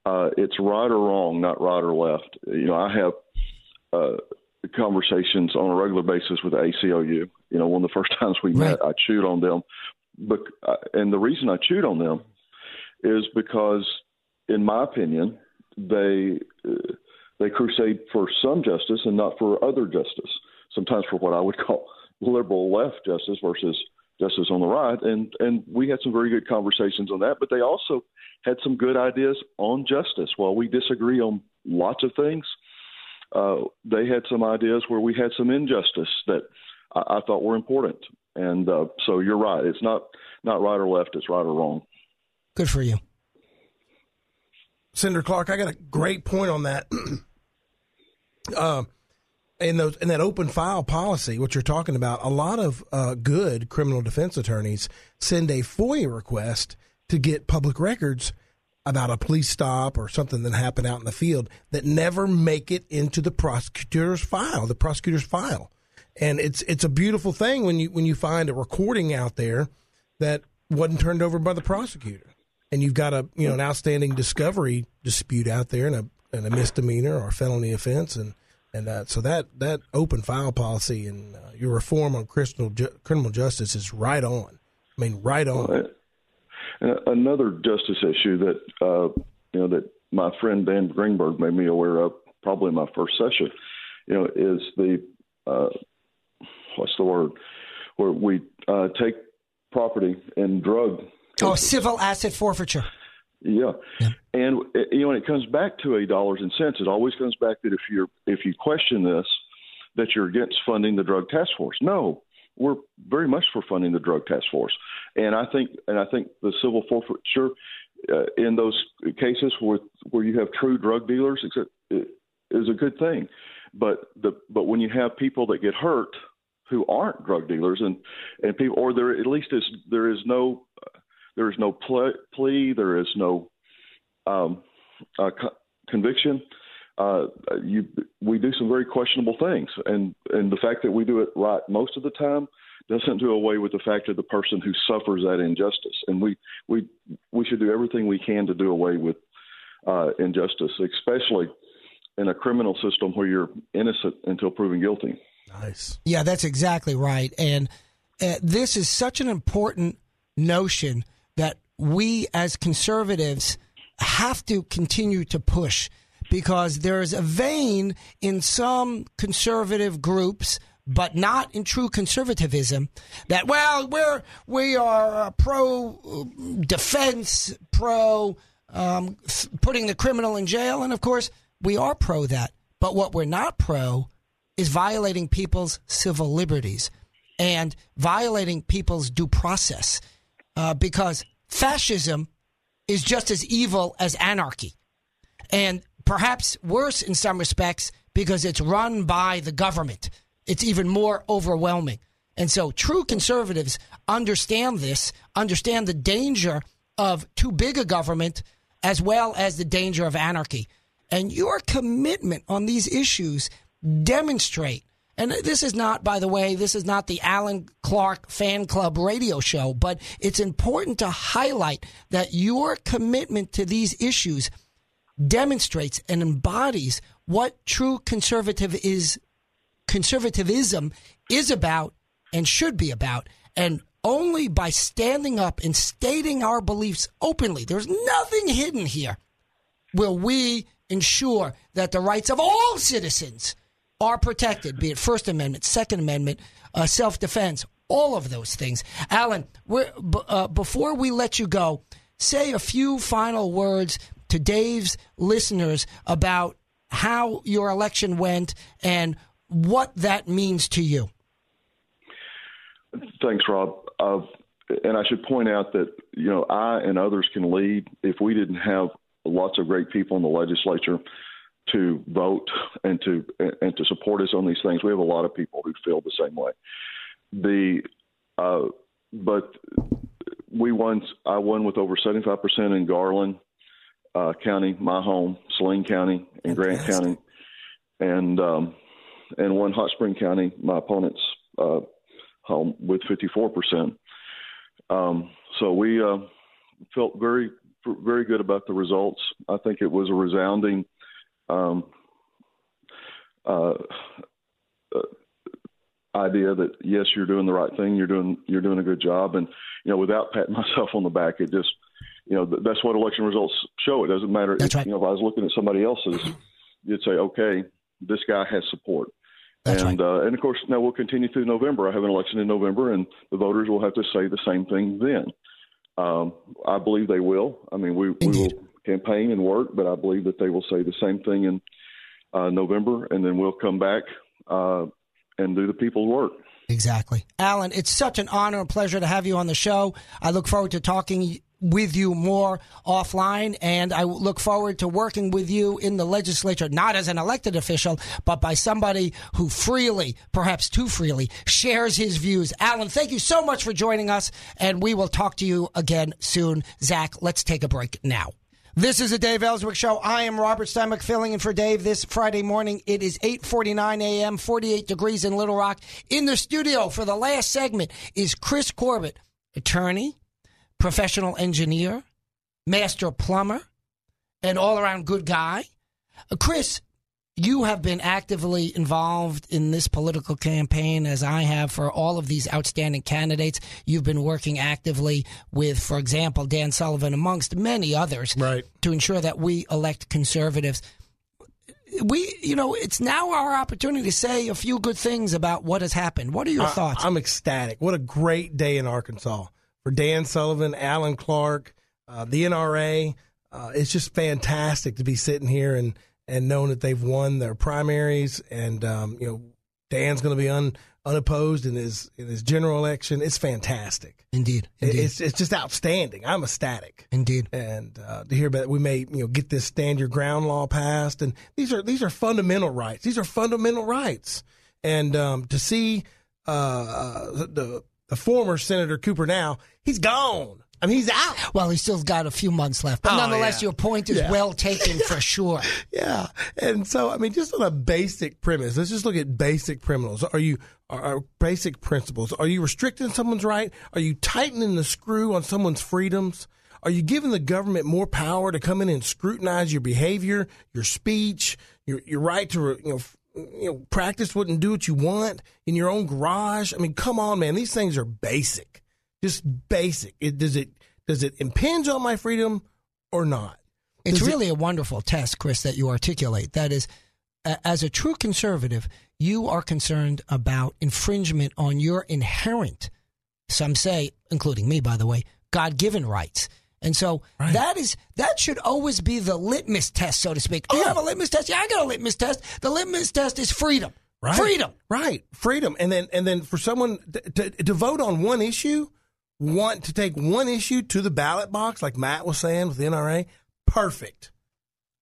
Uh, it's right or wrong, not right or left. You know, I have uh, conversations on a regular basis with the A C O U. You know, one of the first times we right. met, I chewed on them. But, and the reason I chewed on them is because, in my opinion, they they crusade for some justice and not for other justice, sometimes for what I would call liberal left justice versus justice on the right. And, and we had some very good conversations on that, but they also had some good ideas on justice. While we disagree on lots of things, uh, they had some ideas where we had some injustice that I, I thought were important. And uh, so you're right. It's not, not right or left. It's right or wrong. Good for you. Senator Clark, I got a great point on that. uh, in those in that open file policy, what you're talking about, a lot of uh, good criminal defense attorneys send a FOIA request to get public records about a police stop or something that happened out in the field that never make it into the prosecutor's file, the prosecutor's file. And it's it's a beautiful thing when you when you find a recording out there that wasn't turned over by the prosecutor. And you've got a you know an outstanding discovery dispute out there, and a and a misdemeanor or a felony offense, and and uh, so that, that open file policy and uh, your reform on criminal ju- criminal justice is right on. I mean, right on. And another justice issue that uh, you know that my friend Dan Greenberg made me aware of, probably in my first session, you know, is the uh, what's the word where we uh, take property and drug. Oh, civil asset forfeiture. Yeah. yeah. And, you know, when it comes back to a dollars and cents, it always comes back that if you're if you question this, that you're against funding the drug task force. No, we're very much for funding the drug task force. And I think and I think the civil forfeiture uh, in those cases where, where you have true drug dealers is a good thing. But the but when you have people that get hurt who aren't drug dealers and, and people or there at least is there is no There is no plea. There is no um, uh, co- conviction. Uh, you, we do some very questionable things, and, and the fact that we do it right most of the time doesn't do away with the fact that the person who suffers that injustice. And we we, we should do everything we can to do away with uh, injustice, especially in a criminal system where you're innocent until proven guilty. Nice. Yeah, that's exactly right. And uh, this is such an important notion that we as conservatives have to continue to push, because there is a vein in some conservative groups, but not in true conservatism, that, well, we're we are pro defense, pro um, f- putting the criminal in jail, and of course we are pro that. But what we're not pro is violating people's civil liberties and violating people's due process. Uh, because fascism is just as evil as anarchy, and perhaps worse in some respects because it's run by the government. It's even more overwhelming. And so true conservatives understand this, understand the danger of too big a government as well as the danger of anarchy. And your commitment on these issues demonstrate, and this is not, by the way, this is not the Alan Clark fan club radio show, but it's important to highlight that your commitment to these issues demonstrates and embodies what true conservative is, conservatism is about and should be about. And only by standing up and stating our beliefs openly, there's nothing hidden here, will we ensure that the rights of all citizens are protected, be it First Amendment, Second Amendment, uh, self-defense, all of those things. Alan, we're, b- uh, before we let you go, say a few final words to Dave's listeners about how your election went and what that means to you. Thanks, Rob. Uh, and I should point out that, you know, I and others can lead. If we didn't have lots of great people in the legislature to vote and to and to support us on these things, we have a lot of people who feel the same way. The uh, but we won. I won with over seventy-five percent in Garland uh, County, my home, Saline County, and Grant County, and um, and won Hot Spring County, my opponent's uh, home, with fifty-four percent. Um, so we uh, felt very very good about the results. I think it was a resounding. Um, uh, uh, idea that, yes, you're doing the right thing. You're doing you're doing a good job. And, you know, without patting myself on the back, it just, you know, th- that's what election results show. It doesn't matter. That's if, right. You know, if I was looking at somebody else's, you'd say, okay, this guy has support. That's and right. uh, and, of course, now we'll continue through November. I have an election in November, and the voters will have to say the same thing then. Um, I believe they will. I mean, we, we will campaign and work, but I believe that they will say the same thing in uh, November, and then we'll come back uh, and do the people's work. Exactly. Alan, it's such an honor and pleasure to have you on the show. I look forward to talking with you more offline, and I look forward to working with you in the legislature, not as an elected official, but by somebody who freely, perhaps too freely, shares his views. Alan, thank you so much for joining us, and we will talk to you again soon. Zach, let's take a break now. This is the Dave Elswick Show. I am Robert Steinbeck filling in for Dave this Friday morning. It is eight forty-nine a.m., forty-eight degrees in Little Rock. In the studio for the last segment is Chris Corbett, attorney, professional engineer, master plumber, and all-around good guy. Chris, you have been actively involved in this political campaign, as I have, for all of these outstanding candidates. You've been working actively with, for example, Dan Sullivan, amongst many others, right, to ensure that we elect conservatives. We, you know, it's now our opportunity to say a few good things about what has happened. What are your I, thoughts? I'm ecstatic. What a great day in Arkansas. For Dan Sullivan, Alan Clark, uh, the N R A, uh, it's just fantastic to be sitting here and, and knowing that they've won their primaries. And, um, you know, Dan's going to be un, unopposed in his in his general election. It's fantastic. Indeed. Indeed. It, it's, it's just outstanding. I'm ecstatic. Indeed. And uh, to hear that we may, you know, get this stand your ground law passed. And these are, these are fundamental rights. These are fundamental rights. And um, to see uh, the, the The former Senator Cooper now, he's gone. I mean, he's out. Well, he's still got a few months left. But oh, nonetheless, yeah. your point is yeah. well taken for sure. Yeah. And so, I mean, just on a basic premise, let's just look at basic criminals. Are you, are, are basic principles? Are you restricting someone's right? Are you tightening the screw on someone's freedoms? Are you giving the government more power to come in and scrutinize your behavior, your speech, your, your right to, you know, You know, practice what and do what you want in your own garage. I mean, come on, man. These things are basic, just basic. It, does it does it impinge on my freedom or not? Does it's really it, a wonderful test, Chris, that you articulate. That is, as a true conservative, you are concerned about infringement on your inherent, some say, including me, by the way, God-given rights. And so right. that is that should always be the litmus test, so to speak. Do oh, you have a litmus test? Yeah, I got a litmus test. The litmus test is freedom. Right. Freedom. Right. Freedom. And then and then for someone to, to, to vote on one issue, want to take one issue to the ballot box, like Matt was saying with the N R A, perfect.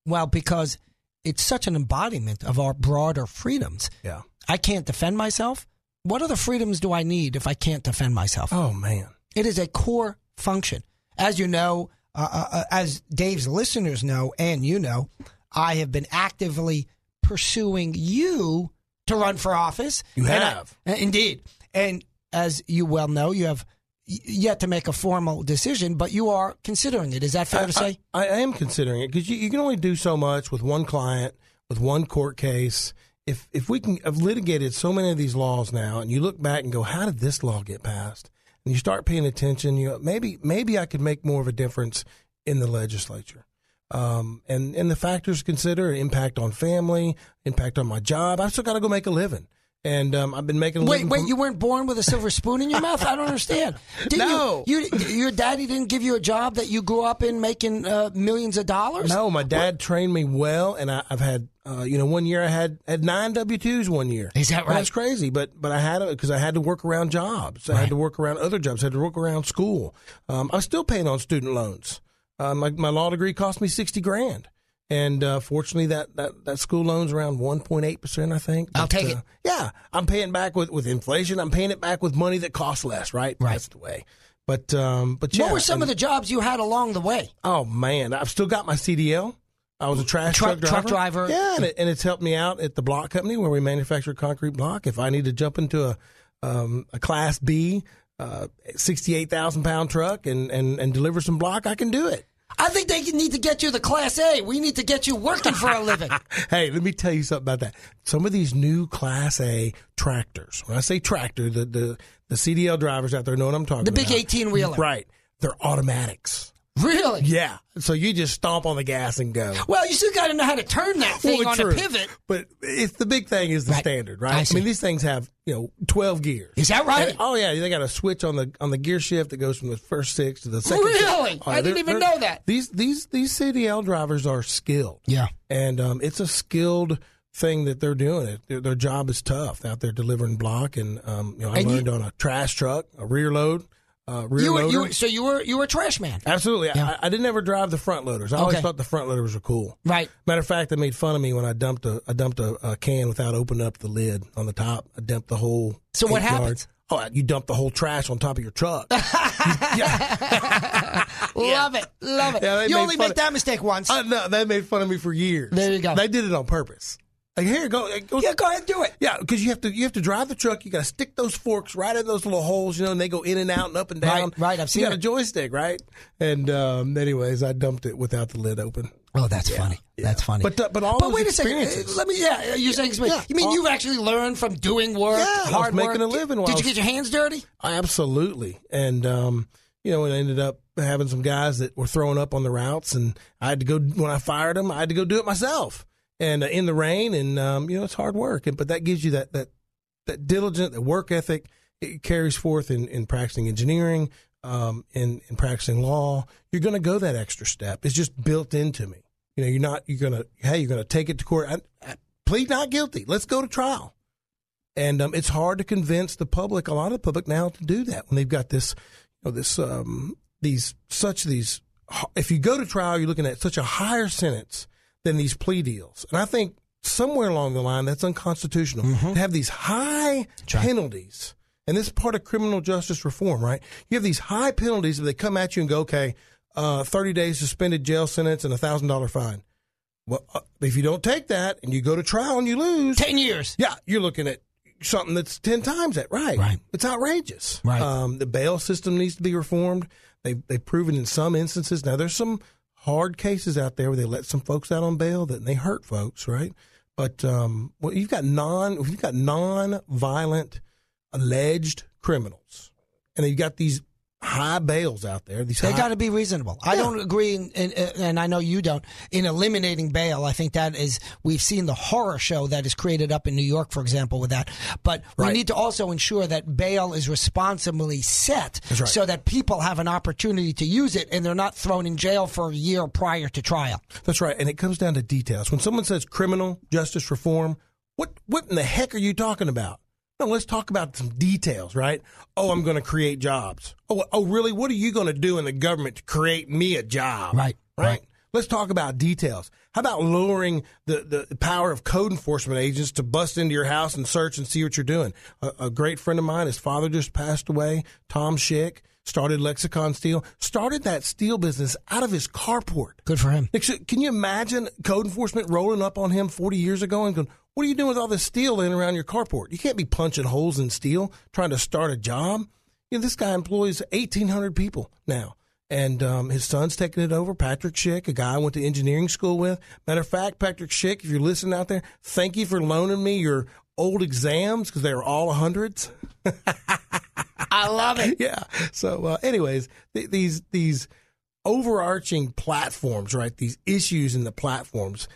Well, because it's such an embodiment of our broader freedoms. Yeah. I can't defend myself. What other freedoms do I need if I can't defend myself? Oh, man. It is a core function. As you know, uh, uh, as Dave's listeners know, and you know, I have been actively pursuing you to run for office. You have. And I, indeed. And as you well know, you have yet to make a formal decision, but you are considering it. Is that fair I, to say? I, I am considering it because you, you can only do so much with one client, with one court case. If, if we can, I've litigated so many of these laws now, and you look back and go, how did this law get passed? And you start paying attention, you know, maybe maybe I could make more of a difference in the legislature. Um, and, and the factors consider impact on family, impact on my job. I've still got to go make a living. And um, I've been making a wait, living. Wait, wait, from- you weren't born with a silver spoon in your mouth? I don't understand. Did no. You, you, your daddy didn't give you a job that you grew up in making uh, millions of dollars? No, my dad what? trained me well, and I, I've had, uh, you know, one year I had, had nine W two's one year. Is that right? That's crazy, but but I had it because I had to work around jobs. I right. had to work around other jobs. I had to work around school. Um, I was still paying on student loans. Uh, my, my law degree cost me sixty grand. And uh, fortunately, that, that, that school loan's around one point eight percent, I think. But, I'll take uh, it. Yeah. I'm paying back with, with inflation. I'm paying it back with money that costs less, right? Right. That's the way. But, um, but yeah. What were some and, of the jobs you had along the way? Oh, man. I've still got my C D L. I was a trash truck, truck driver. Truck driver. Yeah, and, it, and it's helped me out at the block company where we manufacture concrete block. If I need to jump into a um, a Class B uh, sixty-eight thousand pound truck and, and, and deliver some block, I can do it. I think they need to get you the Class A. We need to get you working for a living. Hey, let me tell you something about that. Some of these new Class A tractors, when I say tractor, the, the, the C D L drivers out there know what I'm talking about. The big eighteen-wheeler. Right. They're automatics. Really? Yeah. So you just stomp on the gas and go. Well, you still got to know how to turn that thing well, on true. a pivot. But it's the big thing is the right. standard, right? I, I mean, these things have, you know, twelve gears. Is that right? And, oh, yeah. They got a switch on the on the gear shift that goes from the first six to the second really? six. Really? Right, I didn't even know that. These these these C D L drivers are skilled. Yeah. And um, it's a skilled thing that they're doing. It their, their job is tough out there delivering block. And, um, you know, I and learned you, on a trash truck, a rear load. Uh, rear you were, loader. You were, so you were you were a trash man. Absolutely. Yeah. I, I didn't ever drive the front loaders. I okay. always thought the front loaders were cool. Right. Matter of fact, they made fun of me when I dumped a I dumped a, a can without opening up the lid on the top. I dumped the whole. So what happens? Oh, you dumped the whole trash on top of your truck. yeah. Love it. Love it. Yeah, you only make that mistake once. Uh, no, they made fun of me for years. There you go. They did it on purpose. Like, here, go, go. Yeah, go ahead and do it. Yeah, because you have to you have to drive the truck. You got to stick those forks right in those little holes, you know, and they go in and out and up and down. Right, right I've seen it. You got it. a joystick, right? And um, anyways, I dumped it without the lid open. Oh, that's yeah, funny. Yeah. That's funny. But uh, but all but those experiences. But wait a second. Let me, yeah, you're saying experience. Yeah. You mean all, you've actually learned from doing work, yeah, hard I was making work. a living. Did you get your hands dirty? I, absolutely. And, um, you know, and I ended up having some guys that were throwing up on the routes, and I had to go, when I fired them, I had to go do it myself. And uh, in the rain, and um, you know, it's hard work, and but that gives you that that that diligent, that work ethic. It carries forth in, in practicing engineering, um, in in practicing law. You're going to go that extra step. It's just built into me. You know, you're not you're going to hey, you're going to take it to court. I, I plead not guilty. Let's go to trial. And um, it's hard to convince the public, a lot of the public now, to do that when they've got this, you know, this um, these such these. If you go to trial, you're looking at such a higher sentence than these plea deals. And I think somewhere along the line, that's unconstitutional. Mm-hmm. To have these high Try. penalties, and this is part of criminal justice reform, right? You have these high penalties if they come at you and go, okay, uh, thirty days suspended jail sentence and a one thousand dollars fine. Well, uh, if you don't take that and you go to trial and you lose. ten years. Yeah, you're looking at something that's ten times that, right? Right. It's outrageous. Right. Um, the bail system needs to be reformed. They've, they've proven in some instances. Now, there's some hard cases out there where they let some folks out on bail that they hurt folks, right? But um, well, you've got non, you've got non-violent alleged criminals, and you've got these high bails out there. These they got to be reasonable. Yeah. I don't agree, in, in, in, and I know you don't, in eliminating bail. I think that is, we've seen the horror show that is created up in New York, for example, with that. But right. we need to also ensure that bail is responsibly set right. so that people have an opportunity to use it and they're not thrown in jail for a year prior to trial. That's right, and it comes down to details. When someone says criminal justice reform, what what in the heck are you talking about? No, let's talk about some details, right? Oh, I'm going to create jobs. Oh, oh, really? What are you going to do in the government to create me a job? Right, right. right. Let's talk about details. How about lowering the, the power of code enforcement agents to bust into your house and search and see what you're doing? A, a great friend of mine, his father just passed away, Tom Schick, started Lexicon Steel, started that steel business out of his carport. Good for him. Can you imagine code enforcement rolling up on him forty years ago and going, what are you doing with all this steel in around your carport? You can't be punching holes in steel trying to start a job. You know, this guy employs eighteen hundred people now, and um, his son's taking it over, Patrick Schick, a guy I went to engineering school with. Matter of fact, Patrick Schick, if you're listening out there, thank you for loaning me your old exams because they were all hundreds. I love it. Yeah. So uh, anyways, th- these these overarching platforms, right, these issues in the platforms,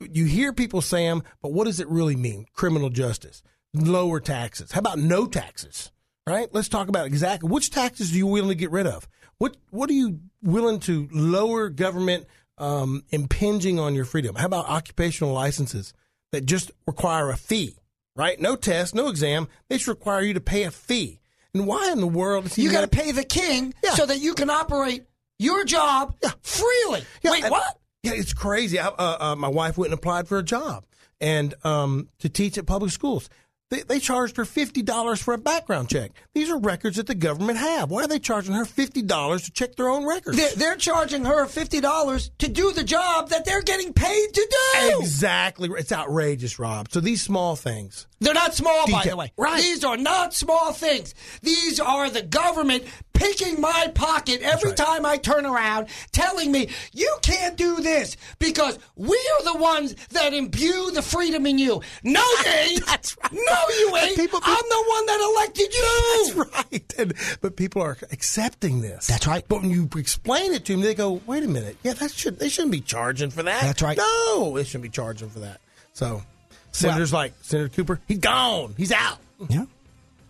you hear people say them, but what does it really mean? Criminal justice, lower taxes. How about no taxes, right? Let's talk about exactly which taxes are you willing to get rid of? What what are you willing to lower government um, impinging on your freedom? How about occupational licenses that just require a fee, right? No test, no exam. They just require you to pay a fee. And why in the world is he You got to pay the king yeah. so that you can operate your job yeah. freely. Yeah, Wait, and- what? Yeah, it's crazy. I, uh, uh, my wife went and applied for a job and um, to teach at public schools. They, they charged her fifty dollars for a background check. These are records that the government have. Why are they charging her fifty dollars to check their own records? They're, they're charging her fifty dollars to do the job that they're getting paid to do. Exactly. It's outrageous, Rob. So these small things. They're not small, detail. by the way. Right. These are not small things. These are the government picking my pocket every right. time I turn around, telling me, you can't do this because we are the ones that imbue the freedom in you. No, you ain't. That's right. No, you ain't. People, I'm the one that elected you. That's right. And, but people are accepting this. That's right. But when you explain it to them, they go, wait a minute. Yeah, that should they shouldn't be charging for that. That's right. No, they shouldn't be charging for that. So Senator's well, like, Senator Cooper, he's gone. He's out. Yeah.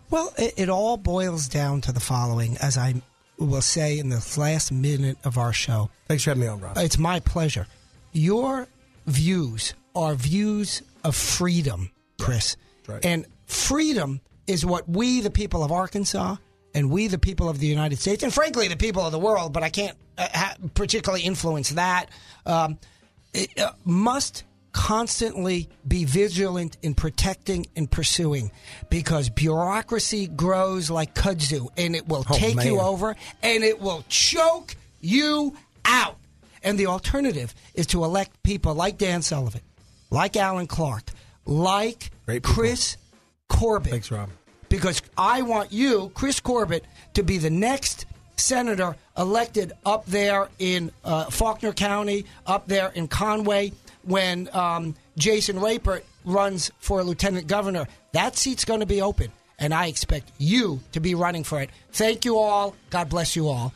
Well, it, it all boils down to the following, as I will say in the last minute of our show. Thanks for having me on, Rob. It's my pleasure. Your views are views of freedom, Chris. Right. Right. And freedom is what we, the people of Arkansas, and we, the people of the United States, and frankly, the people of the world, but I can't uh, ha- particularly influence that, um, it, uh, must constantly be vigilant in protecting and pursuing, because bureaucracy grows like kudzu, and it will oh, take man. you over, and it will choke you out. And the alternative is to elect people like Dan Sullivan, like Alan Clark, like Chris Corbett. Thanks, Rob. Because I want you, Chris Corbett, to be the next senator elected up there in uh, Faulkner County, up there in Conway, when um, Jason Rapert runs for lieutenant governor. That seat's going to be open, and I expect you to be running for it. Thank you all. God bless you all.